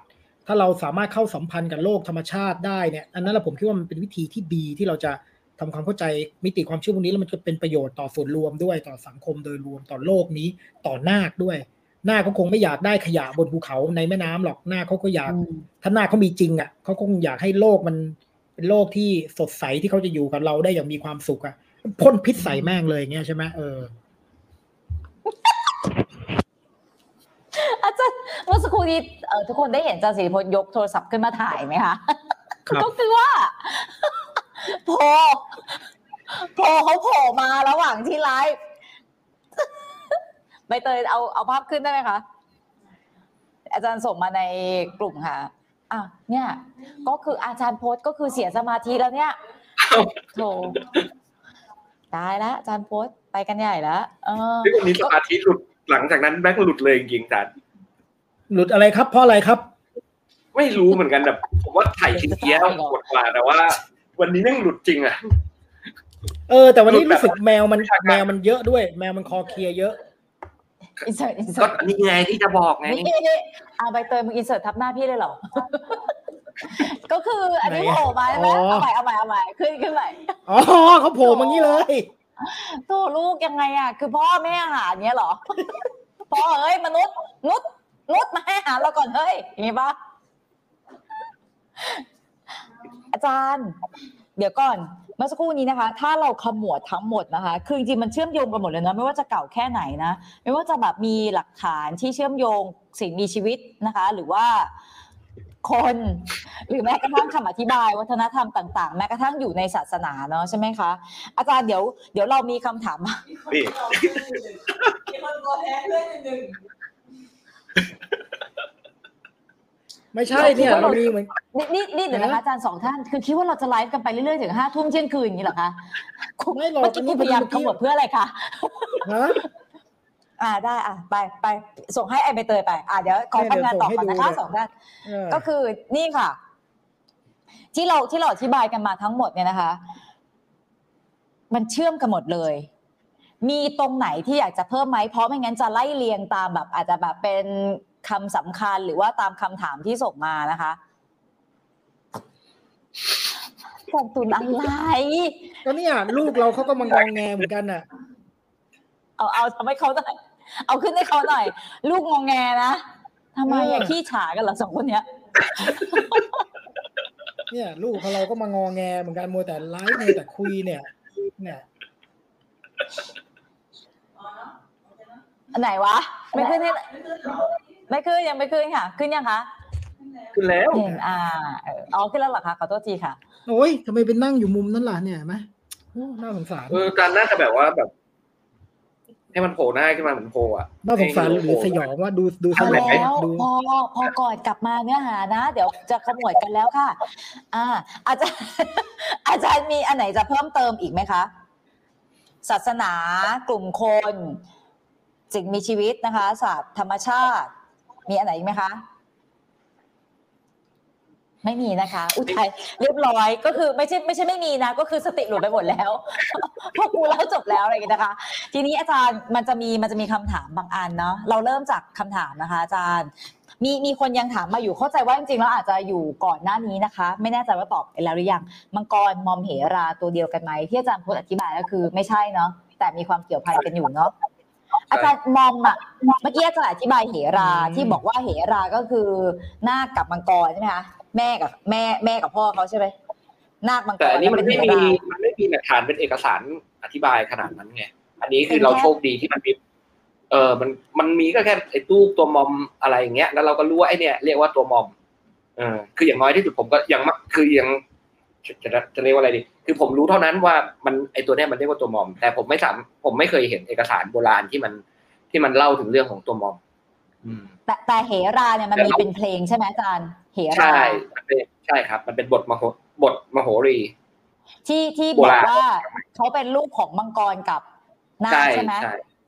ถ้าเราสามารถเข้าสัมพันธ์กับโลกธรรมชาติได้เนี่ยอันนั้นแหละผมคิดว่ามันเป็นวิธีที่ดีที่เราจะทำความเข้าใจมิติความเชื่อพวกนี้แล้วมันจะเป็นประโยชน์ต่อส่วนรวมด้วยต่อสังคมโดยรวมต่อโลกนี้ต่อนาคด้วยนาคก็คงไม่อยากได้ขยะบนภูเขาในแม่น้ำหรอกนาคเขาก็อยากถ้านาคเขามีจริงอ่ะเขาคงอยากให้โลกมันเป็นโลกที่สดใสที่เขาจะอยู่กับเราได้อย่างมีความสุขอ่ะพ่นพิษใส่แม่งเลยอย่างเงี้ยใช่ไหมเอออาจารย์เมื่อสักครู่นี้ทุกคนได้เห็นอาจารย์ศิริพจน์ยกโทรศัพท์ขึ้นมาถ่ายไหมคะก็คือว่าโผล่โผล่เขาโผล่มาระหว่างที่ไลฟ์ ไปเตยเอาเอาภาพขึ้นได้ไหมคะอาจารย์ส่งมาในกลุ่มค่ะอ่ะเนี่ยก็คืออาจารย์โพสก็คือเสียสมาธิแล้วเนี่ยโธ่ตายแล้วอาจารย์โพสไปกันใหญ่แล้วเออวันนี้สมาธิหลุดหลังจากนั้นแบงค์หลุดเลยจริงๆอาจารย์หลุดอะไรครับเพราะอะไรครับไม่รู้เหมือนกันแบบผมว่าถ่ายชิ้นเดียวปวดกว่าแต่ว่าวันนี้แม่งหลุดจริงอะเออแต่วันนี้รู้สึกแมวมันแมวมันเยอะด้วยแมวมันคอเคลียร์เยอะอินเสิร์ตอินเสิร์ตก็นี่ไงที่จะบอกไงนี่เอาใบเตยมึงอินเสิร์ตทับหน้าพี่เลยเหรอก็คืออันนี้โผล่มาใช่ไหมเอาใหม่เอาใหม่เอาใหม่ขึ้นขึ้นใหม่อ๋อเขาโผล่มางี้เลยโธ่ลูกยังไงอ่ะคือพ่อแม่อาหารเนี้ยเหรอพ่อเอ้ยมนุษย์นุษย์นุษย์มาให้อาหารเราก่อนเฮ้ยอย่างนี้ปะอาจารย์เดี๋ยวก่อนเมื่อสักครู่นี้นะคะถ้าเราขมวดทั้งหมดนะคะคือจริงๆมันเชื่อมโยงกันหมดเลยนะไม่ว่าจะเก่าแค่ไหนนะไม่ว่าจะแบบมีหลักฐานที่เชื่อมโยงสิ่งมีชีวิตนะคะหรือว่าคนหรือแม้กระทั่งคำอธิบายวัฒนธรรมต่างๆแม้กระทั่งอยู่ในศาสนาเนาะใช่ไหมคะอาจารย์เดี๋ยวเดี๋ยวเรามีคำถามนี่คนตัวแพ้เพื่อนหนึ่งไม่ใช่เนี่ยเรามีเหมือนนี่นี่เดี๋ยวนะคะอาจารย์สองท่านคือคิดว่าเราจะไลฟ์กันไปเรื่อยๆถึงห้าทุ่มเที่ยงคืนอย่างนี้เหรอคะคุณไม่รอเมื่อกี้คุณพยายามขมวดเพื่ออะไรคะฮะอ่าได้อ่ะไปไปส่งให้ไอใบเตยไปอ่าเดี๋ยวขอทำงานต่อก่อนนะคะสองท่านก็คือนี่ค่ะที่เราที่เราอธิบายกันมาทั้งหมดเนี่ยนะคะมันเชื่อมกันหมดเลยมีตรงไหนที่อยากจะเพิ่มไหมเพราะไม่งั้นจะไล่เรียงตามแบบอาจจะแบบเป็นคำสำคัญหรือว่าตามคำถามที่ส่งมานะคะกองตุนอะไรก็เนี่ยลูกเราเขาก็มางองแงเหมือนกันน่ะเอาเอาทำให้เขาหน่อยเอาขึ้นให้เขาหน่อยลูกงองแงนะทำไมอย่าขี้ฉากันเหรอสองคนเนี้ยเนี่ยลูกของเราก็มางองแงเหมือนกันมัวแต่ไลฟ์มัวแต่คุยเนี่ยเนี่ยอันไหนวะไม่ขึ้นให้ไม่ขึ้นยังไม่ขึ้นค่ะขึ้นยังคะขึ้นแล้วอ่าอ๋อขึ้นแล้วเหรอคะขอโทษทีค่ะโอ้ยทำไมเป็นนั่งอยู่มุมนั้นล่ะเนี่ยไหมน่าสงสารเออการน่าจะแบบว่าแบบให้มันโผล่หน้าขึ้นมาเหมือนโผล่อะน่าสงสารหรือสยองว่าดูดูสยองดูพอพอกอดกลับมาเนื้อหานะเดี๋ยวจะขมวดกันแล้วค่ะอ่าอาจารย์อาจารย์มีอันไหนจะเพิ่มเติมอีกไหมคะศาสนากลุ่มคนสิ่งมีชีวิตนะคะศาสตร์ธรรมชาติมีอันไหนอีกไหมคะไม่มีนะคะอุทัยเรียบร้อยก็คือไม่ใช่ไม่ใช่ไม่มีนะก็คือสติหลุดไปหมดแล้วพวกกูเล่าจบแล้วอะไรอย่างเงี้ยนะคะทีนี้อาจารย์มันจะมีมันจะมีคำถามบางอันเนาะเราเริ่มจากคำถามนะคะอาจารย์มีมีคนยังถามมาอยู่เข้าใจว่าจริงๆแล้วอาจจะอยู่ก่อนหน้านี้นะคะไม่แน่ใจว่าตอบไปแล้วหรือยังมังกรมอมเหราตัวเดียวกันไหมที่อาจารย์พูดอธิบายก็คือไม่ใช่เนาะแต่มีความเกี่ยวพันกันอยู่เนาะอาจารย์มองอ่ะเมื่อกี้อาจารย์อธิบายเหราที่บอกว่าเหราก็คือนาคกับมังกรใช่ไหมคะแม่กับแม่แม่กับพ่อเขาใช่ไหมนาคมังกรแต่อันนี้มันไม่มีมันไม่มีหลักฐานเป็นเอกสารอธิบายขนาดนั้นไงอันนี้คือเราโชคดีที่มันมีเออมันมันมีก็แค่ไอ้ตู้ตัวมอมอะไรอย่างเงี้ยแล้วเราก็รู้ว่าไอ้เนี่ยเรียกว่าตัวมอมเออคืออย่างน้อยที่สุดผมก็ยังคือยังจะจะเรียกว่าอะไรดีคือผมรู้เท่านั้นว่ามันไอ้ตัวเนี้ยมันเรียกว่าตัวมอมแต่ผมไม่สามผมไม่เคยเห็นเอกสารโบราณที่มันที่มันเล่าถึงเรื่องของตัวมอมแต่แต่เหราเนี่ยมันมีเป็นเพลงใช่ไหมอาจารย์เหราใช่ใช่ครับมันเป็นบทมโหบทมโหรีที่ที่บอกว่าเขาเป็นลูกของมังกรกับนาคใช่ไหม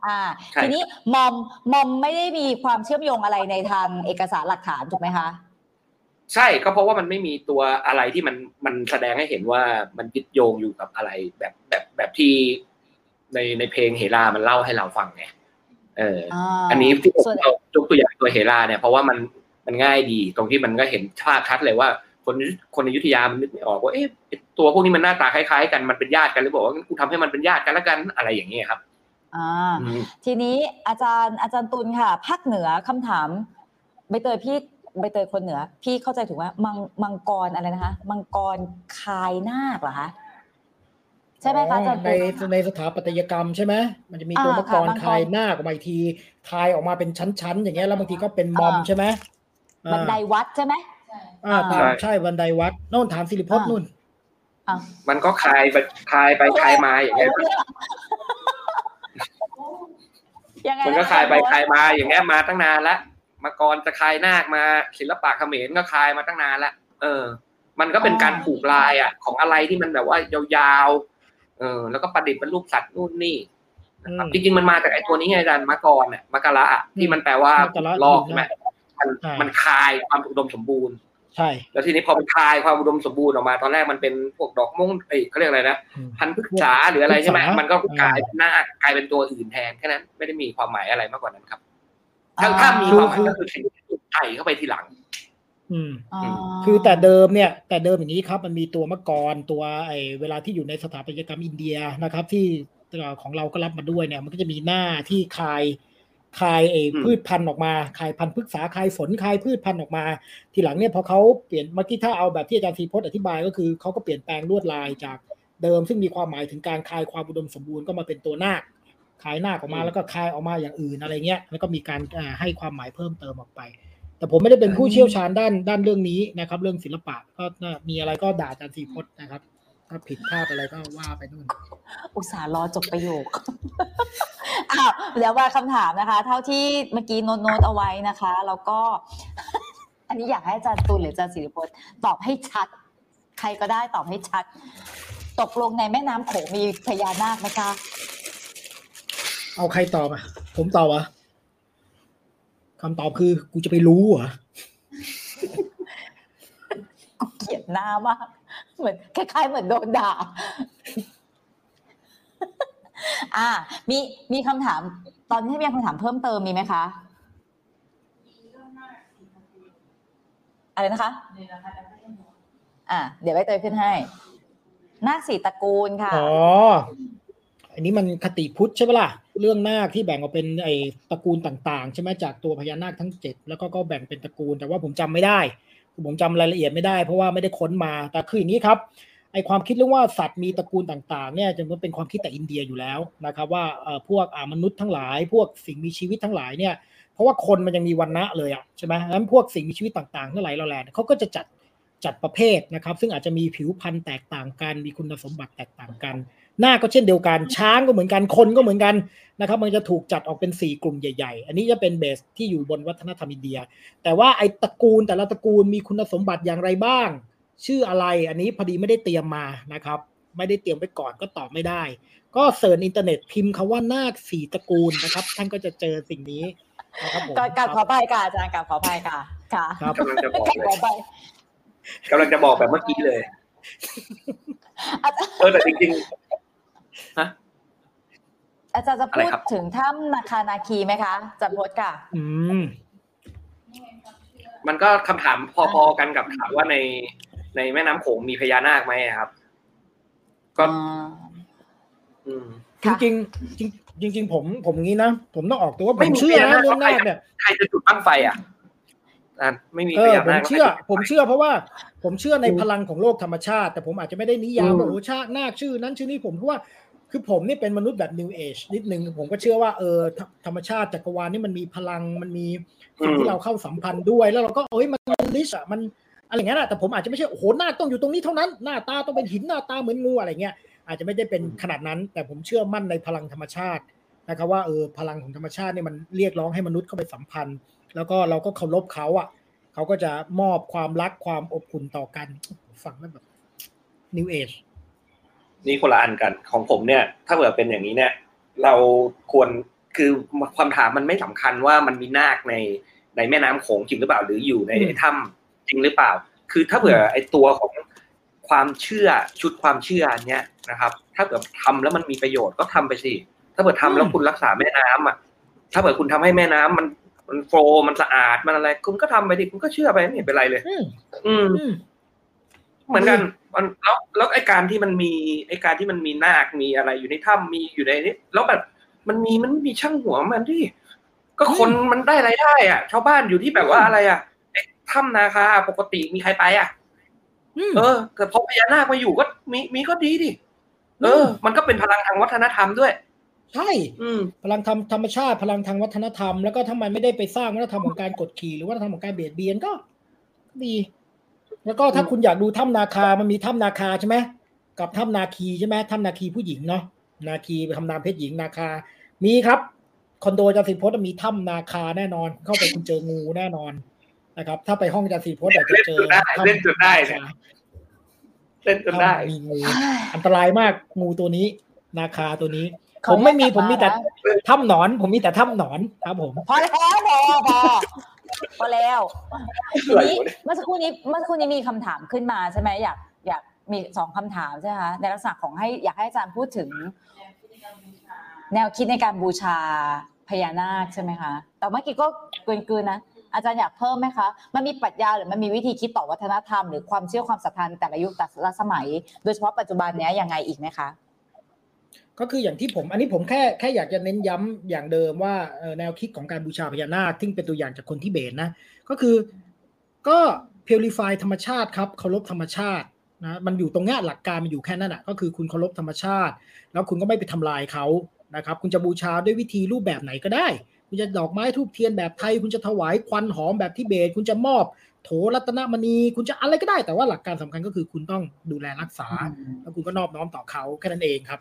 อ่าทีนี้มอมมอมไม่ได้มีความเชื่อมโยงอะไรในทางเอกสารหลักฐานถูกไหมคะใช่ก็เพราะว่ามันไม่มีตัวอะไรที่มันมันแสดงให้เห็นว่ามันยึดโยงอยู่กับอะไรแบบแบบแบบที่ในในเพลงเหรามันเล่าให้เราฟังไงเอออันนี้ที่ผมยกตัวอย่างตัวเหราเนี่ยเพราะว่ามันมันง่ายดีตรงที่มันก็เห็นภาพชัดเลยว่าคนคนอยุธยามันนึกไม่ออกว่าเอ๊ะตัวพวกนี้มันหน้าตาคล้ายๆกันมันเป็นญาติกันหรือบอกว่ากูทำให้มันเป็นญาติกันแล้วกันอะไรอย่างนี้ครับอ่าทีนี้อาจารย์อาจารย์ตุลค่ะภาคเหนือคำถามใบเตยพี่ใบเตยคนเหนือพี่เข้าใจถูกว่ามังมังกรอะไรนะคะมังกรคายนาคเหรอคะใช่ไหมคะอาจารย์ในในสถาปัตยกรรมใช่ไหมมันจะมีตัวมังกรคายนาคออกมาอีกทีคายออกมาเป็นชั้นๆอย่างเงี้ยแล้วบางทีก็เป็นมอมใช่ไหมบันไดวัดใช่ไหมอ่าใช่บันไดวัดโน่นถามสิริพจน์นู่นมันก็คายคายไปคายมาอย่างเงี้ย ยังไงมันก็คลายไปคลายมาอย่างเงี้ยมาตั้งนานละมากรจะคลายนาคมาศิลปะเขมรก็คลายมาตั้งนานละเออมันก็เป็นการผูกลายอ่ะของอะไรที่มันแบบว่ายาวๆเออแล้วก็ประดิษฐ์เป็นรูปสัตว์นู่นนี่นะครับจริงๆมันมาจากไอ้ตัวนี้ไงอาจารย์มกรเนี่ยมกระอ่ะที่มันแปลว่าลอกใช่มั้ยมันมันคลายความอุดมสมบูรณ์ใช่แล้วทีนี้พอมันคลายความอุดมสมบูรณ์ออกมาตอนแรกมันเป็นพวกดอกม่วงเอ้ยเค้าเรียกอะไรนะพันธุ์พฤกษาหรืออะไรใช่มั้ยมันก็กลายเป็นหน้ากลายเป็นตัวอื่นแทนแค่นั้นไม่ได้มีความหมายอะไรมากกว่านั้นครับถ้ามีความหมายก็คือสิ่งที่ถูกใส่เข้าไปทีหลังอืมคือแต่เดิมเนี่ยแต่เดิมอย่างนี้ครับมันมีตัวมกรตัวไอ้เวลาที่อยู่ในสถาปัตยกรรมอินเดียนะครับที่ของเราก็รับมาด้วยเนี่ยมันก็จะมีหน้าที่คายคายไอ้พืชพันธุ์ออกมาคายพันธุ์พฤกษาคายฝนคายพืชพันธุ์ออกมาทีหลังเนี่ยพอเขาเปลี่ยนเมื่อกี้ถ้าเอาแบบที่อาจารย์ธีพจน์อธิบายก็คือเขาก็เปลี่ยนแปลงลวดลายจากเดิมซึ่งมีความหมายถึงการคายความอุดมสมบูรณ์ก็มาเป็นตัวนาคคายนาคออกมาแล้วก็คายออกมาอย่างอื่นอะไรเงี้ยแล้วก็มีการให้ความหมายเพิ่มเติมออกไปแต่ผมไม่ได้เป็นผู้เชี่ยวชาญด้านด้านเรื่องนี้นะครับเรื่องศิลปะก็มีอะไรก็ด่าอาจารย์ธีพจน์นะครับถ้าผิดพลาดอะไรก็ว่าไปนู่นอุตส่าห์รอจบประโยคอ้าวแล้วว่าคำถามนะคะเท่าที่เมื่อกี้โน้ตๆเอาไว้นะคะแล้วก็อันนี้อยากให้อาจารย์ตูนหรืออาจารย์ศิริพจน์ตอบให้ชัดใครก็ได้ตอบให้ชัดตกลงในแม่น้ำโขงมีพญานาคไหมคะเอาใครตอบอ่ะผมตอบอ่ะคำตอบคือกูจะไปรู้เหรอกูเกลียดหน้ามากเหมือนคล้ายๆเหมือนโดนด่าอ่ามีมีคำถามตอนนี้มีคำถามเพิ่มเติมมีไหมคะอะไรนะคะอ่าเดี๋ยวไว้เตยขึ้นให้นาคสี่ตระกูลค่ะอ๋ออันนี้มันคติพุทธใช่ปะล่ะเรื่องนาคที่แบ่งออกเป็นไอ้ตระกูลต่างๆใช่ไหมจากตัวพญานาคทั้งเจ็ดแล้วก็ก็แบ่งเป็นตระกูลแต่ว่าผมจำไม่ได้ผมจำรายละเอียดไม่ได้เพราะว่าไม่ได้ค้นมาแต่คืออย่างนี้ครับไอความคิดเรื่องว่าสัตว์มีตระกูลต่างๆเนี่ยจะมันเป็นความคิดแต่อินเดียอยู่แล้วนะครับว่าเอ่อพวกอ่ามนุษย์ทั้งหลายพวกสิ่งมีชีวิตทั้งหลายเนี่ยเพราะว่าคนมันยังมีวรรณะเลยอ่ะใช่ไหมงั้นพวกสิ่งมีชีวิตต่างๆทั้งหลายเราแหละเขาก็จะจัดจัดประเภทนะครับซึ่งอาจจะมีผิวพรรณแตกต่างกันมีคุณสมบัติแตกต่างกันหน้าก็เช่นเดียวกันช้างก็เหมือนกันคนก็เหมือนกันนะครับมันจะถูกจัดออกเป็นสี่กลุ่มใหญ่ๆอันนี้จะเป็นเบสที่อยู่บนวัฒนธรรมอินเดียแต่ว่าไอ้ตระกูลแต่ละตระกูลมีคุณสมบัติอย่างไรบ้างชื่ออะไรอันนี้พอดีไม่ได้เตรียมมานะครับไม่ได้เตรียมไปก่อนก็ตอบไม่ได้ก็เสิร์ชอินเทอร์เน็ตพิมพ์คำว่านาคสี่ตระกูลนะครับท่านก็จะเจอสิ่งนี้นะครับผมกลับขอไปค่ะอาจารย์กลับขอไปค่ะค่ะกำลังจะบอกกำลังจะบอกแบบเมื่อกี้เลยเออแต่จริงๆฮะอาจารย์จะพูดถึงถ้ำนาคานาคีไหมคะจันทร์พจน์ค่ะอืมมันก็คำถามพอๆกันกับถามว่าในในแม่น้ำโขงมีพญานาคไหมครับก็อืมจริงๆจริงๆผมผมงี้นะผมต้องออกตัวว่าผมเชื่อนะเรื่องนาคเนี่ยใครจะจุดบั้งไฟอ่ะไม่มีพญานาคผมเชื่อผมเชื่อเพราะว่าผมเชื่อในพลังของโลกธรรมชาติแต่ผมอาจจะไม่ได้นิยามว่าโอ้ชาตินาคชื่อนั้นชื่อนี้ผมเพราะว่าคือผมนี่เป็นมนุษย์แบบ New Age นิดนึงผมก็เชื่อว่าเออธรรมชาติจักรวาลนี่มันมีพลังมันมีสิ่งที่เราเข้าสัมพันธ์ด้วยแล้วเราก็เอ้ยมันลิชอ่ะมันอะไรอย่างเงี้ยนะแต่ผมอาจจะไม่ใช่โอ้โหนาคต้องอยู่ตรงนี้เท่านั้นหน้าตาต้องเป็นหินหน้าตาเหมือนงูอะไรเงี้ยอาจจะไม่ได้เป็นขนาดนั้นแต่ผมเชื่อมั่นในพลังธรรมชาตินะครับว่าเออพลังของธรรมชาตินี่มันเรียกร้องให้มนุษย์เข้าไปสัมพันธ์แล้วก็เราก็เคารพเขาอ่ะเขาก็จะมอบความรักความอบอุ่นต่อกันฟังแล้วแบบ New Age นี่คนละอันกันของผมเนี่ยถ้าเกิดเป็นอย่างนี้เนี่ยเราควรคือความถามมันไม่สำคัญว่ามันมีนาคในในแม่น้ำโขงจริงหรือเปล่าหรืออยู่ในถ้ำจริงหรือเปล่าคือถ้าเกิดไอ้ตัวของความเชื่อชุดความเชื่อเนี่ยนะครับถ้าเกิดทำแล้วมันมีประโยชน์ก็ทำไปสิถ้าเกิดทำแล้วคุณรักษาแม่น้ำอ่ะถ้าเกิดคุณทำให้แม่น้ำมันมันโฟล์มันสะอาดมันอะไรคุณก็ทำไปดิคุณก็เชื่อไปไม่เห็นเป็นไรเลยอืมเหมือนกันมันแล้วแล้วไอ้การที่มันมีไอ้การที่มันมีนาคมีอะไรอยู่ในถ้ำมีอยู่ในนี้แล้วแบบมันมีมันมีช่างหัวมันที่ก็คนมันได้รายได้อ่ะชาวบ้านอยู่ที่แบบว่าอะไรอ่ะไอ้ถ้ำนาคาปกติมีใครไปอ่ะเออแต่พอพญานาคมาอยู่ก็มีมีก็ดีดิเออมันก็เป็นพลังทางวัฒนธรรมด้วยใช่พลังธรรมธรรมชาติพลังทางวัฒนธรรมแล้วก็ทำไมไม่ได้ไปสร้างวัฒนธรรมของการกดขี่หรือวัฒนธรรมของการเบียดเบียนก็ดีแล้วก็ถ้าคุณอยากดูถ้ำนาคามันมีถ้ำนาคาใช่ไหมกับถ้ำนาคีใช่ไหมถ้ำนาคีผู้หญิงเนาะนาคีทำนามเพศหญิงนาคามีครับ คอนโดอาจารย์สิริพจน์มีถ้ำนาคาแน่นอนเข้าไปคุณเจองูแน่นอนนะครับถ้าไปห้องอาจารย์สิริพจน์อาจจะเจอเล่นจนได้เล่นจนได้มีงูอันตรายมากงูตัวนี้นาคาตัวนี้ผมไม่มีผมมีแต่ถ้ำหนอนผมมีแต่ถ้ำหนอนครับผมพอแล้วพอพอพอแล้วทีนี้เมื่อสักครู่นี้เมื่อสักครู่นี้มีคำถามขึ้นมาใช่ไหมอยากอยากมีสองคำถามใช่ไหมคะในลักษณะของให้อยากให้อาจารย์พูดถึงแนวคิดในการบูชาพญานาคใช่ไหมคะแต่เมื่อกี้ก็เกินๆนะอาจารย์อยากเพิ่มไหมคะมันมีปรัชญาหรือมันมีวิธีคิดต่อวัฒนธรรมหรือความเชื่อความศรัทธาแต่ละยุคแต่ละสมัยโดยเฉพาะปัจจุบันนี้ยังไงอีกไหมคะก็คืออย่างที่ผมอันนี้ผมแค่แค่อยากจะเน้นย้ำอย่างเดิมว่าแนวคิดของการบูชาพญานาคที่เป็นตัวอย่างจากคนทิเบตนะก็คือก็พิวริฟายธรรมชาติครับเคารพธรรมชาตินะมันอยู่ตรงนี้หลักการมันอยู่แค่นั้นแหละก็คือคุณเคารพธรรมชาติแล้วคุณก็ไม่ไปทำลายเขานะครับคุณจะบูชาด้วยวิธีรูปแบบไหนก็ได้คุณจะดอกไม้ธูปเทียนแบบไทยคุณจะถวายควันหอมแบบทิเบตคุณจะมอบโถรัตนมณีคุณจะอะไรก็ได้แต่ว่าหลักการสำคัญก็คือคุณต้องดูแลรักษาแล้วคุณก็นอบน้อมต่อเขาแค่นั้นเองครับ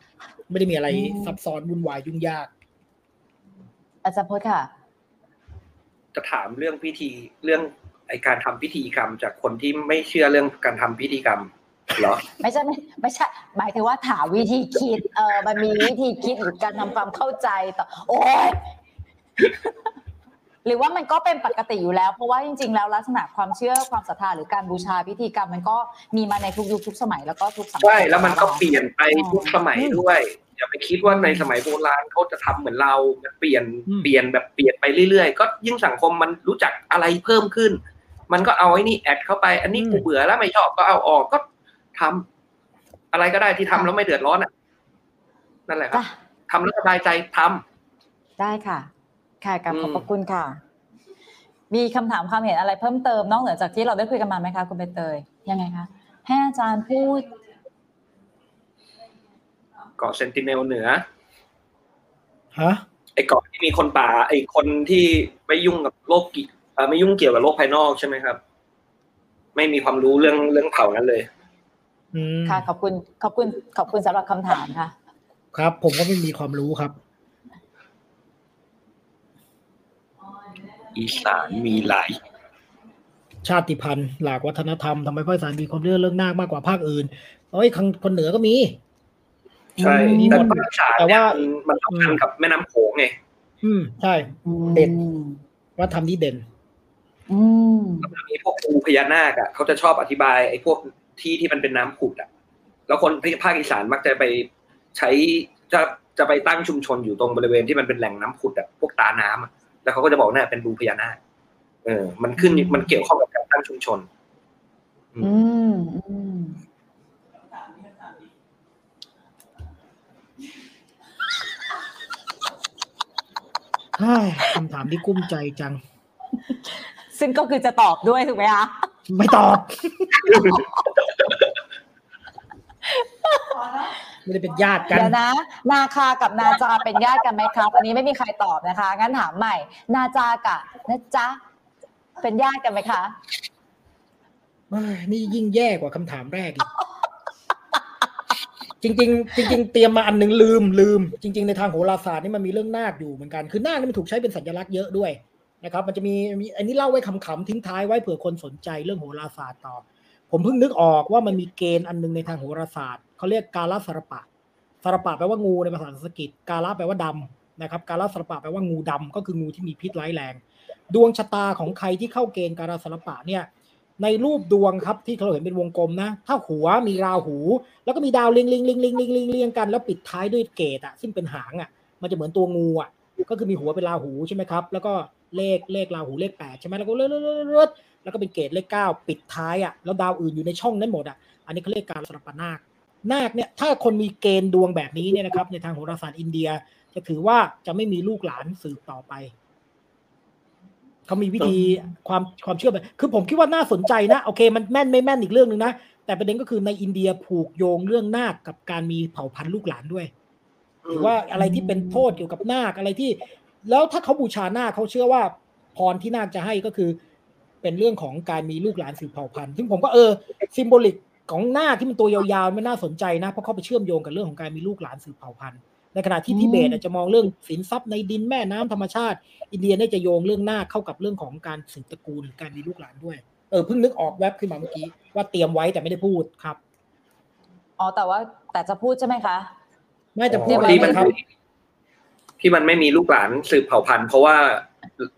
ไม่ได้มีอะไรซับซ้อนวุ่นวายยุ่งยากอาจารย์พจน์ค่ะจะถามเรื่องพิธีเรื่องไอ้การทำพิธีกรรมจากคนที่ไม่เชื่อเรื่องการทำพิธีกรรมเหรอไม่ใช่ไม่ใช่หมายถึงว่าถามวิธีคิดเออมันมีวิธีคิดหรือการทำความเข้าใจต่อโอ้ยหรือว่ามันก็เป็นปกติอยู่แล้วเพราะว่าจริงๆแล้วลักษณะความเชื่อความศรัทธาหรือการบูชาพิธีกรรมมันก็มีมาในทุกยุคทุกสมัยแล้วก็ทุกสังคมใช่แล้วมันก็เปลี่ยนไปทุกสมัยด้วยอย่าไปคิดว่าในสมัยโบราณเขาจะทำเหมือนเราเปลี่ยนเปลี่ยนแบบเปลี่ยนไปเรื่อยๆก็ยิ่งสังคมมันรู้จักอะไรเพิ่มขึ้นมันก็เอาไอ้นี่แอดเข้าไปอันนี้กูเบื่อแล้วไม่ชอบก็เอาออกก็ทำอะไรก็ได้ที่ทำแล้วไม่เดือดร้อนอ่ะนั่นแหละครับทำแล้วสบายใจทำได้ค่ะค่ะกับขอบพระคุณค่ะมีคำถามความเห็นอะไรเพิ่มเติมนอกเหนือจากที่เราได้คุยกันมาไหมคะคุณใบเตยยังไงคะให้อาจารย์พูดเกาะเซนติเนลเหนือฮะไอเกาะที่มีคนป่าไอคนที่ไม่ยุ่งกับโลกเอ่อไม่ยุ่งเกี่ยวกับโลกภายนอกใช่ไหมครับไม่มีความรู้เรื่องเรื่องเผ่านั้นเลยค่ะขอบคุณขอบคุณขอบคุณสำหรับคำถามค่ะครับผมก็ไม่มีความรู้ครับอีสานมีหลายชาติพันธุ์หลากวัฒนธรรมทำไมภาคอีสานมีความเรื่องเรื่องนาคมากกว่าภาคอื่นเอ้ยคนเหนือก็มีใช่แต่ภาคอีสานแต่ว่ามันสำคัญกับแม่น้ำโขงไงอืมใช่เด่นว่าทำที่เด่นอืมมีพวกปูพญานาคอ่ะเขาจะชอบอธิบายไอ้พวกที่ที่มันเป็นน้ำขุดอ่ะแล้วคนภาคอีสานมักจะไปใช้จะจะไปตั้งชุมชนอยู่ตรงบริเวณที่มันเป็นแหล่งน้ำขุดอ่ะพวกตาน้ำแล้วเขาก็จะบอกน่ะเป็นบูพญานาคเออมันขึ้นมันเกี่ยวข้องกับการตั้งชุมชนอืมอืมคำถามที่กุ้มใจจังซึ่งก็คือจะตอบด้วยถูกไหมคะไม่ตอบไม่ได้เป็นญาติกันเดี๋ยวนะนาคากับนาจาเป็นญาติกันไหมครับอันนี้ไม่มีใครตอบนะคะงั้นถามใหม่นาจากับนะจ๊ะเป็นญาติกันไหมคะนี่ยิ่งแย่กว่าคำถามแรกอีก จริงจริงจริงเตรียมมาอันนึงลืมลืมจริงๆในทางโหราศาสตร์นี่มันมีเรื่องนาคอยู่เหมือนกันคือนาคนี่มันถูกใช้เป็นสัญลักษณ์เยอะด้วยนะครับมันจะมีอันนี้เล่าไว้ขำๆทิ้งท้ายไว้เผื่อคนสนใจเรื่องโหราศาสตร์ตอบผมเพิ่งนึกออกว่ามันมีเกณฑ์อันนึงในทางโหราศาสตร์เขาเรียกกาลสรปะสรปะแปลว่างูในภาษาสันสกฤตกาลแปลว่าดำนะครับกาลสรปะแปลว่างูดำก็คืองูที่มีพิษร้ายแรงดวงชะตาของใครที่เข้าเกณฑ์กาลสรปะเนี่ยในรูปดวงครับที่เราเห็นเป็นวงกลมนะถ้าหัวมีราหูแล้วก็มีดาวเรียงเรียงเรียงเรียงเรียงเรียงเรียงกันแล้วปิดท้ายด้วยเกตอ่ะซึ่งเป็นหางอ่ะมันจะเหมือนตัวงูอ่ะก็คือมีหัวเป็นราหูใช่ไหมครับแล้วก็เลขเลขราหูเลขแปดใช่ไหมแล้วก็เลื่อนเลื่อนเลื่อนเลื่อนแล้วก็เป็นเกตเลขเก้าปิดท้ายอ่ะแล้วดาวอื่นอยู่ในช่องนั้นหมดอ่ะอันนี้เขาเรียกกาลสรปะนาคนาคเนี่ยถ้าคนมีเกณฑ์ดวงแบบนี้เนี่ยนะครับในทางโหราศาสตร์อินเดียจะถือว่าจะไม่มีลูกหลานสืบต่อไปเขามีวิธีความความเชื่อแบบคือผมคิดว่าน่าสนใจนะโอเคมันแม่นไม่แม่นอีกเรื่องนึงนะแต่ประเด็นก็คือในอินเดียผูกโยงเรื่องนาคกับการมีเผ่าพันธุ์ลูกหลานด้วยหรือว่าอะไรที่เป็นโทษเกี่ยวกับนาคอะไรที่แล้วถ้าเขาบูชานาคเขาเชื่อว่าพรที่นาคจะให้ก็คือเป็นเรื่องของการมีลูกหลานสืบเผ่าพันธุ์ซึ่งผมก็เออซิมโบลิกของหน้าที่มันตัวยาวๆมันน่าสนใจนะเพราะเขาไปเชื่อมโยงกับเรื่องของการมีลูกหลานสืบเผ่าพันธุ์ ในขณะที่ทิเบตจะมองเรื่องสินทรัพย์ในดินแม่น้ำธรรมชาติอินเดียเนี่ยจะโยงเรื่องหน้าเข้ากับเรื่องของการสืบตระกูลหรือการมีลูกหลานด้วยเออเพิ่งนึกออกแวบขึ้นมาเมื่อกี้ว่าเตรียมไว้แต่ไม่ได้พูดครับอ๋อแต่ว่าแต่จะพูดใช่ไหมคะไม่จะพูดที่มันที่มันไม่มีลูกหลานสืบเผ่าพันธุ์เพราะว่า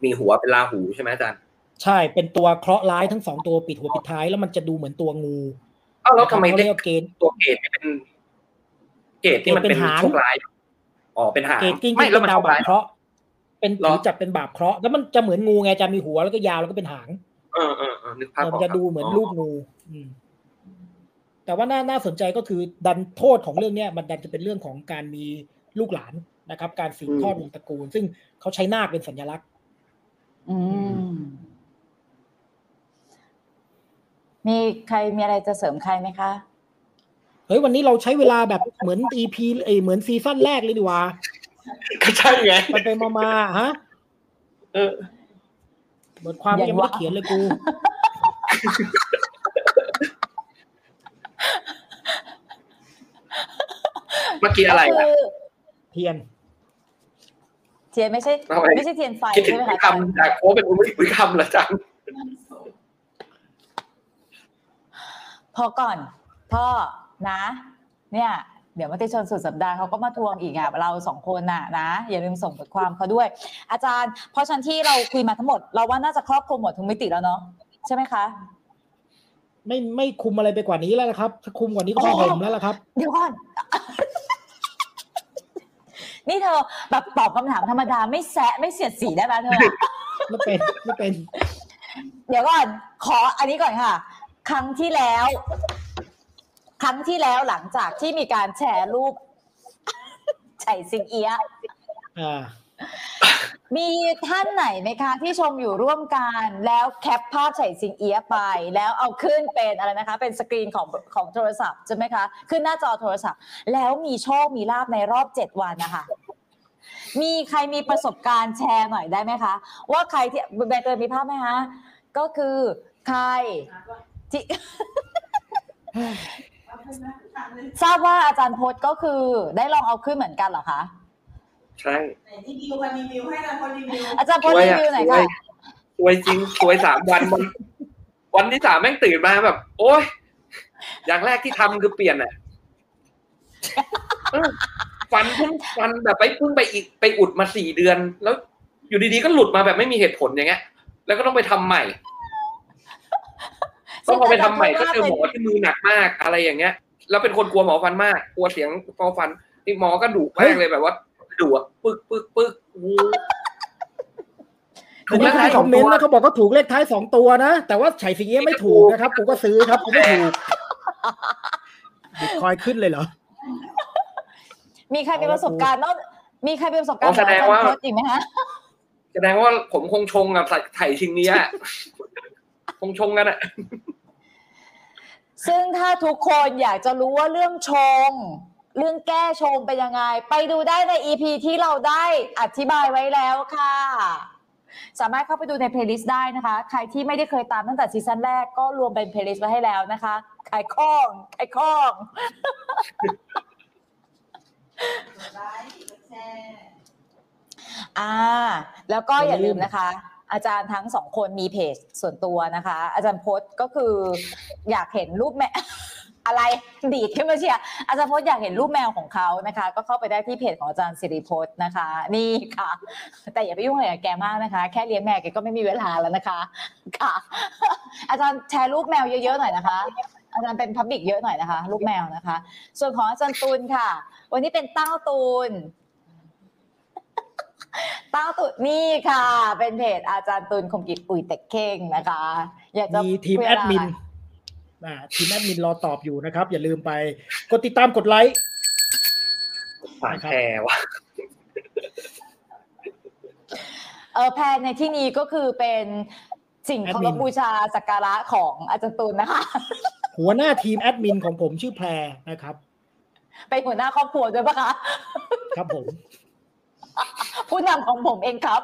มีหัวเป็นราหูใช่ไหมอาจารย์ใช่เป็นตัวเคราะห์ร้ายทั้งสองตัวปิดหัวปิดท้ายแล้วมันจะดูเหมือนตัวงูอ้าวแล้วทำไมเรียกเกณฑ์ตัวเกณฑ์เป็นเกณฑ์ที่มันเป็นโชคร้ายอ๋อเป็นหางเกณฑ์จริงๆเป็นดาวบาปเคราะห์เป็นถือจับเป็นบาปเคราะห์แล้วมันจะเหมือนงูไงจะมีหัวแล้วก็ยาวแล้วก็เป็นหางเออเออเออนึกภาพออกมันจะดูเหมือนรูปงูแต่ว่าน่าสนใจก็คือดันโทษของเรื่องเนี้ยมันดันจะเป็นเรื่องของการมีลูกหลานนะครับการสืบทอดวงตระกูลซึ่งเขาใช้นาคเป็นสัญลักษณ์มีใครมีอะไรจะเสริมใครไหมคะเฮ้ยวันนี้เราใช้เวลาแบบเหมือน อี พี เอ้ยเหมือนซีซั่นแรกเลยดีกว่าก็ใช่ไงมันไปมาๆฮะเออบทความยังไม่ได้เขียนเลยกูเมื่อกี้อะไรนะเทียนเทียนไม่ใช่ไม่ใช่เทียนไฟใช่ไหมคะแต่โค้ชเป็นคนไม่คุยคำละจังพอก่อนพ่อนะเนี่ยเดี๋ยวมติชนสุดสัปดาห์เขาก็มาทวงอีกอ่ะเราสองคนน่ะนะอย่าลืมส่งบทความเขาด้วยอาจารย์เพราะฉะนั้นที่เราคุยมาทั้งหมดเราว่าน่าจะครอบคลุมหมดทุกมิติแล้วเนาะใช่ไหมคะไม่ไม่คุมอะไรไปกว่านี้แล้วนะครับถ้าคุมกว่านี้ก็ต้องห่มแล้วล่ะครับเดี๋ยวก่อน นี่เธอแบบตอบคำถามธรรมดาไม่แซะไม่เสียดสีได้ไหมเธอไม่เป็นไม่เป็นเดี๋ยวก่อนขออันนี้ก่อนค่ะครั้งที่แล้วครั้งที่แล้วหลังจากที่มีการแชร์รูปไฉสิงเอียะมีท่านไหนไหมคะที่ชมอยู่ร่วมกันแล้วแคปภาพไฉสิงเอียะไปแล้วเอาขึ้นเป็นอะไรนะคะเป็นสกรีนของของโทรศัพท์ใช่ไหมคะขึ้นหน้าจอโทรศัพท์แล้วมีโชคมีลาภในรอบเจ็ดวันนะคะมีใครมีประสบการณ์แชร์หน่อยได้ไหมคะว่าใครที่แบงค์เตยมีภาพไหมคะก็คือใครที่ทราบว่าอาจารย์พจน์ก็คือได้ลองเอาขึ้นเหมือนกันเหรอคะใช่รีวิวคนรีวิวให้เราคนรีวิวอาจารย์พจน์รีวิวไหนคะสวยจริงสวยสามวันวันที่สามแม่งตื่นมาแบบโอ๊ยอย่างแรกที่ทำคือเปลี่ยนอ่ะฟันพุ่งฟันแบบไปพุ่งไปอีกไปอุดมาสี่เดือนแล้วอยู่ดีๆก็หลุดมาแบบไม่มีเหตุผลอย่างเงี้ยแล้วก็ต้องไปทำใหม่ต้องเอาไปทำใหม่ก็เจอหมอที่มือหนักมากอะไรอย่างเงี้ยแล้วเป็นคนกลัวหมอฟันมากกลัวเสียงฟอฟันนี่หมอก็ดุมากเลยแบบว่าดุอ่ะปึ๊กปึ๊กปึ๊กถูกเลขท้ายสองตัวนะเขาบอกเขาถูกเลขท้ายสองตัวนะแต่ว่าไฉสิงเอี้ยไม่ถูกนะครับกูก็ซื้อครับกูไม่ถูกบิตคอยน์ขึ้นเลยเหรอมีใครมีประสบการณ์นอกมีใครมีประสบการณ์แสดงว่าจริงไหมฮะแสดงว่าผมคงชงกับไฉสิงเอี้ยคงชงกันอ่ะซึ่งถ้าทุกคนอยากจะรู้ว่าเรื่องชงเรื่องแก้ชงเป็นยังไงไปดูได้ใน อี พี ที่เราได้อธิบายไว้แล้วค่ะสามารถเข้าไปดูในเพลย์ลิสต์ได้นะคะใครที่ไม่ได้เคยตามตั้งแต่ซีซั่นแรกก็รวมเป็นเพลย์ลิสต์ไว้ให้แล้วนะคะขายข้องขายข้องอ่าแล้วก็อย่าลืมนะคะอาจารย์ทั้งสองคนมีเพจส่วนตัวนะคะอาจารย์พจน์ก็คืออยากเห็นรูปแมวอะไรดีดขึ้นมาเชียร์อาจารย์พจน์อยากเห็นรูปแมวของเขานะคะก็เข้าไปได้ที่เพจของอาจารย์สิริพจน์นะคะนี่ค่ะแต่อย่าไปยุ่งอะไรกับแกมากนะคะแค่เลี้ยงแมวแกก็ไม่มีเวลาแล้วนะคะค่ะอาจารย์แชร์รูปแมวเยอะๆหน่อยนะคะอาจารย์เป็นพับลิกเยอะหน่อยนะคะรูปแมวนะคะส่วนของอาจารย์ตูนค่ะวันนี้เป็นเต้าตูนเต้าตุดนี่ค่ะเป็นเพจอาจารย์ตูนคมกิจปุ๋ยเต็กเข่งนะคะอยากจะมีทีมแอดมินอ่าทีมแอดมินรอตอบอยู่นะครับอย่าลืมไปกดติดตามกดไลค์ฝากแชร์ว่ะเออแพนในที่นี้ก็คือเป็นสิ่งเคารพบูชาสักการะของอาจารย์ตูนนะคะหัวหน้าทีมแอดมินของผมชื่อแพรนะครับเป็นหัวหน้าครอบครัวด้วยปะคะครับผมผู้นำของผมเองครับ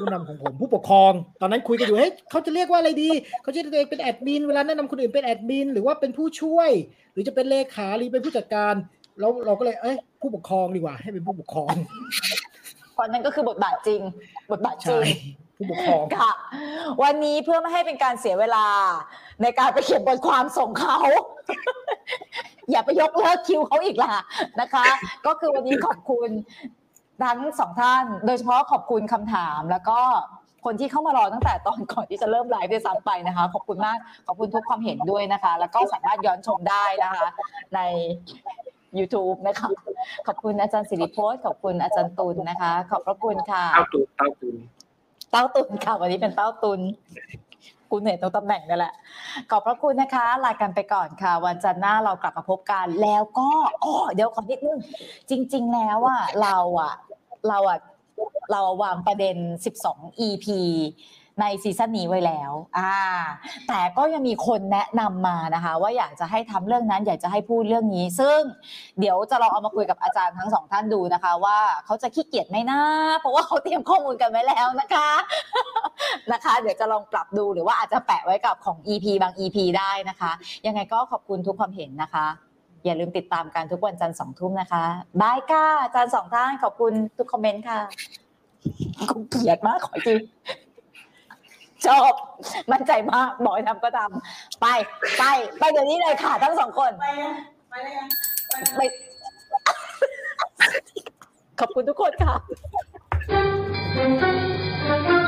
ผู้นำของผมผู้ปกครองตอนนั้นคุยกันอยู่เฮ้ยเขาจะเรียกว่าอะไรดีเขาจะตัวเองเป็นแอดมินเวลาแนะนำคนอื่นเป็นแอดมินหรือว่าเป็นผู้ช่วยหรือจะเป็นเลขาหรือเป็นผู้จัดการ แล้วเราก็เลยเอ้ยผู้ปกครองดีกว่าให้เป็นผู้ปกครองเพราะนั้นก็คือบทบาทจริงบทบาทจริงผู้ปกครองค่ะวันนี้เพื่อไม่ให้เป็นการเสียเวลาในการไปเขียนบทความส่งเขาอย่าไปยกเลิกคิวเขาอีกล่ะนะคะก็คือวันนี้ขอบคุณทั้งสองท่านโดยเฉพาะขอบคุณคำถามแล้วก็คนที่เข้ามารอตั้งแต่ตอนก่อนที่จะเริ่มไลฟ์ด้วยซ้ำไปนะคะขอบคุณมากขอบคุณทุกความเห็นด้วยนะคะแล้วก็สามารถย้อนชมได้นะคะใน YouTube นะคะขอบคุณอาจารย์ศิริพจน์ขอบคุณอาจารย์ตุลนะคะขอบพระคุณค่ะเต้าตุลเต้าตุลเต้าตุลค่ะวันนี้เป็นเต้าตุลกูเหนื่อยตรงตำแหน่งนั่นแหละขอบพระคุณนะคะลากันไปก่อนค่ะวันจันทร์หน้าเรากลับมาพบกันแล้วก็อ๋อเดี๋ยวขอนิดนึงจริงๆแล้วอ่ะเราอ่ะเราอ่ะเราวางประเด็นสิบสอง อี พี ในซีซั่นนี้ไว้แล้วอ่าแต่ก็ยังมีคนแนะนำมานะคะว่าอยากจะให้ทำเรื่องนั้นอยากจะให้พูดเรื่องนี้ซึ่งเดี๋ยวจะลองเอามาคุยกับอาจารย์ทั้งสองท่านดูนะคะว่าเขาจะขี้เกียจไหมนะเพราะว่าเขาเตรียมข้อมูลกันไว้แล้วนะคะนะคะเดี๋ยวจะลองปรับดูหรือว่าอาจจะแปะไว้กับของ อี พี บาง อี พี ได้นะคะยังไงก็ขอบคุณทุกความเห็นนะคะอย่าลืมติดตามกันทุกวันจันทร์สองทุ่มนะคะบายค่ะอาจารย์สองท่านขอบคุณทุกคอมเมนต์ค่ะกูเกลียดมากขอจริงจบมั่นใจมากบอกให้ทำก็ทำไปไปไปเดี๋ยวนี้เลยค่ะทั้งสองคนไปนะไปเลยนะไปขอบคุณทุกคนค่ะ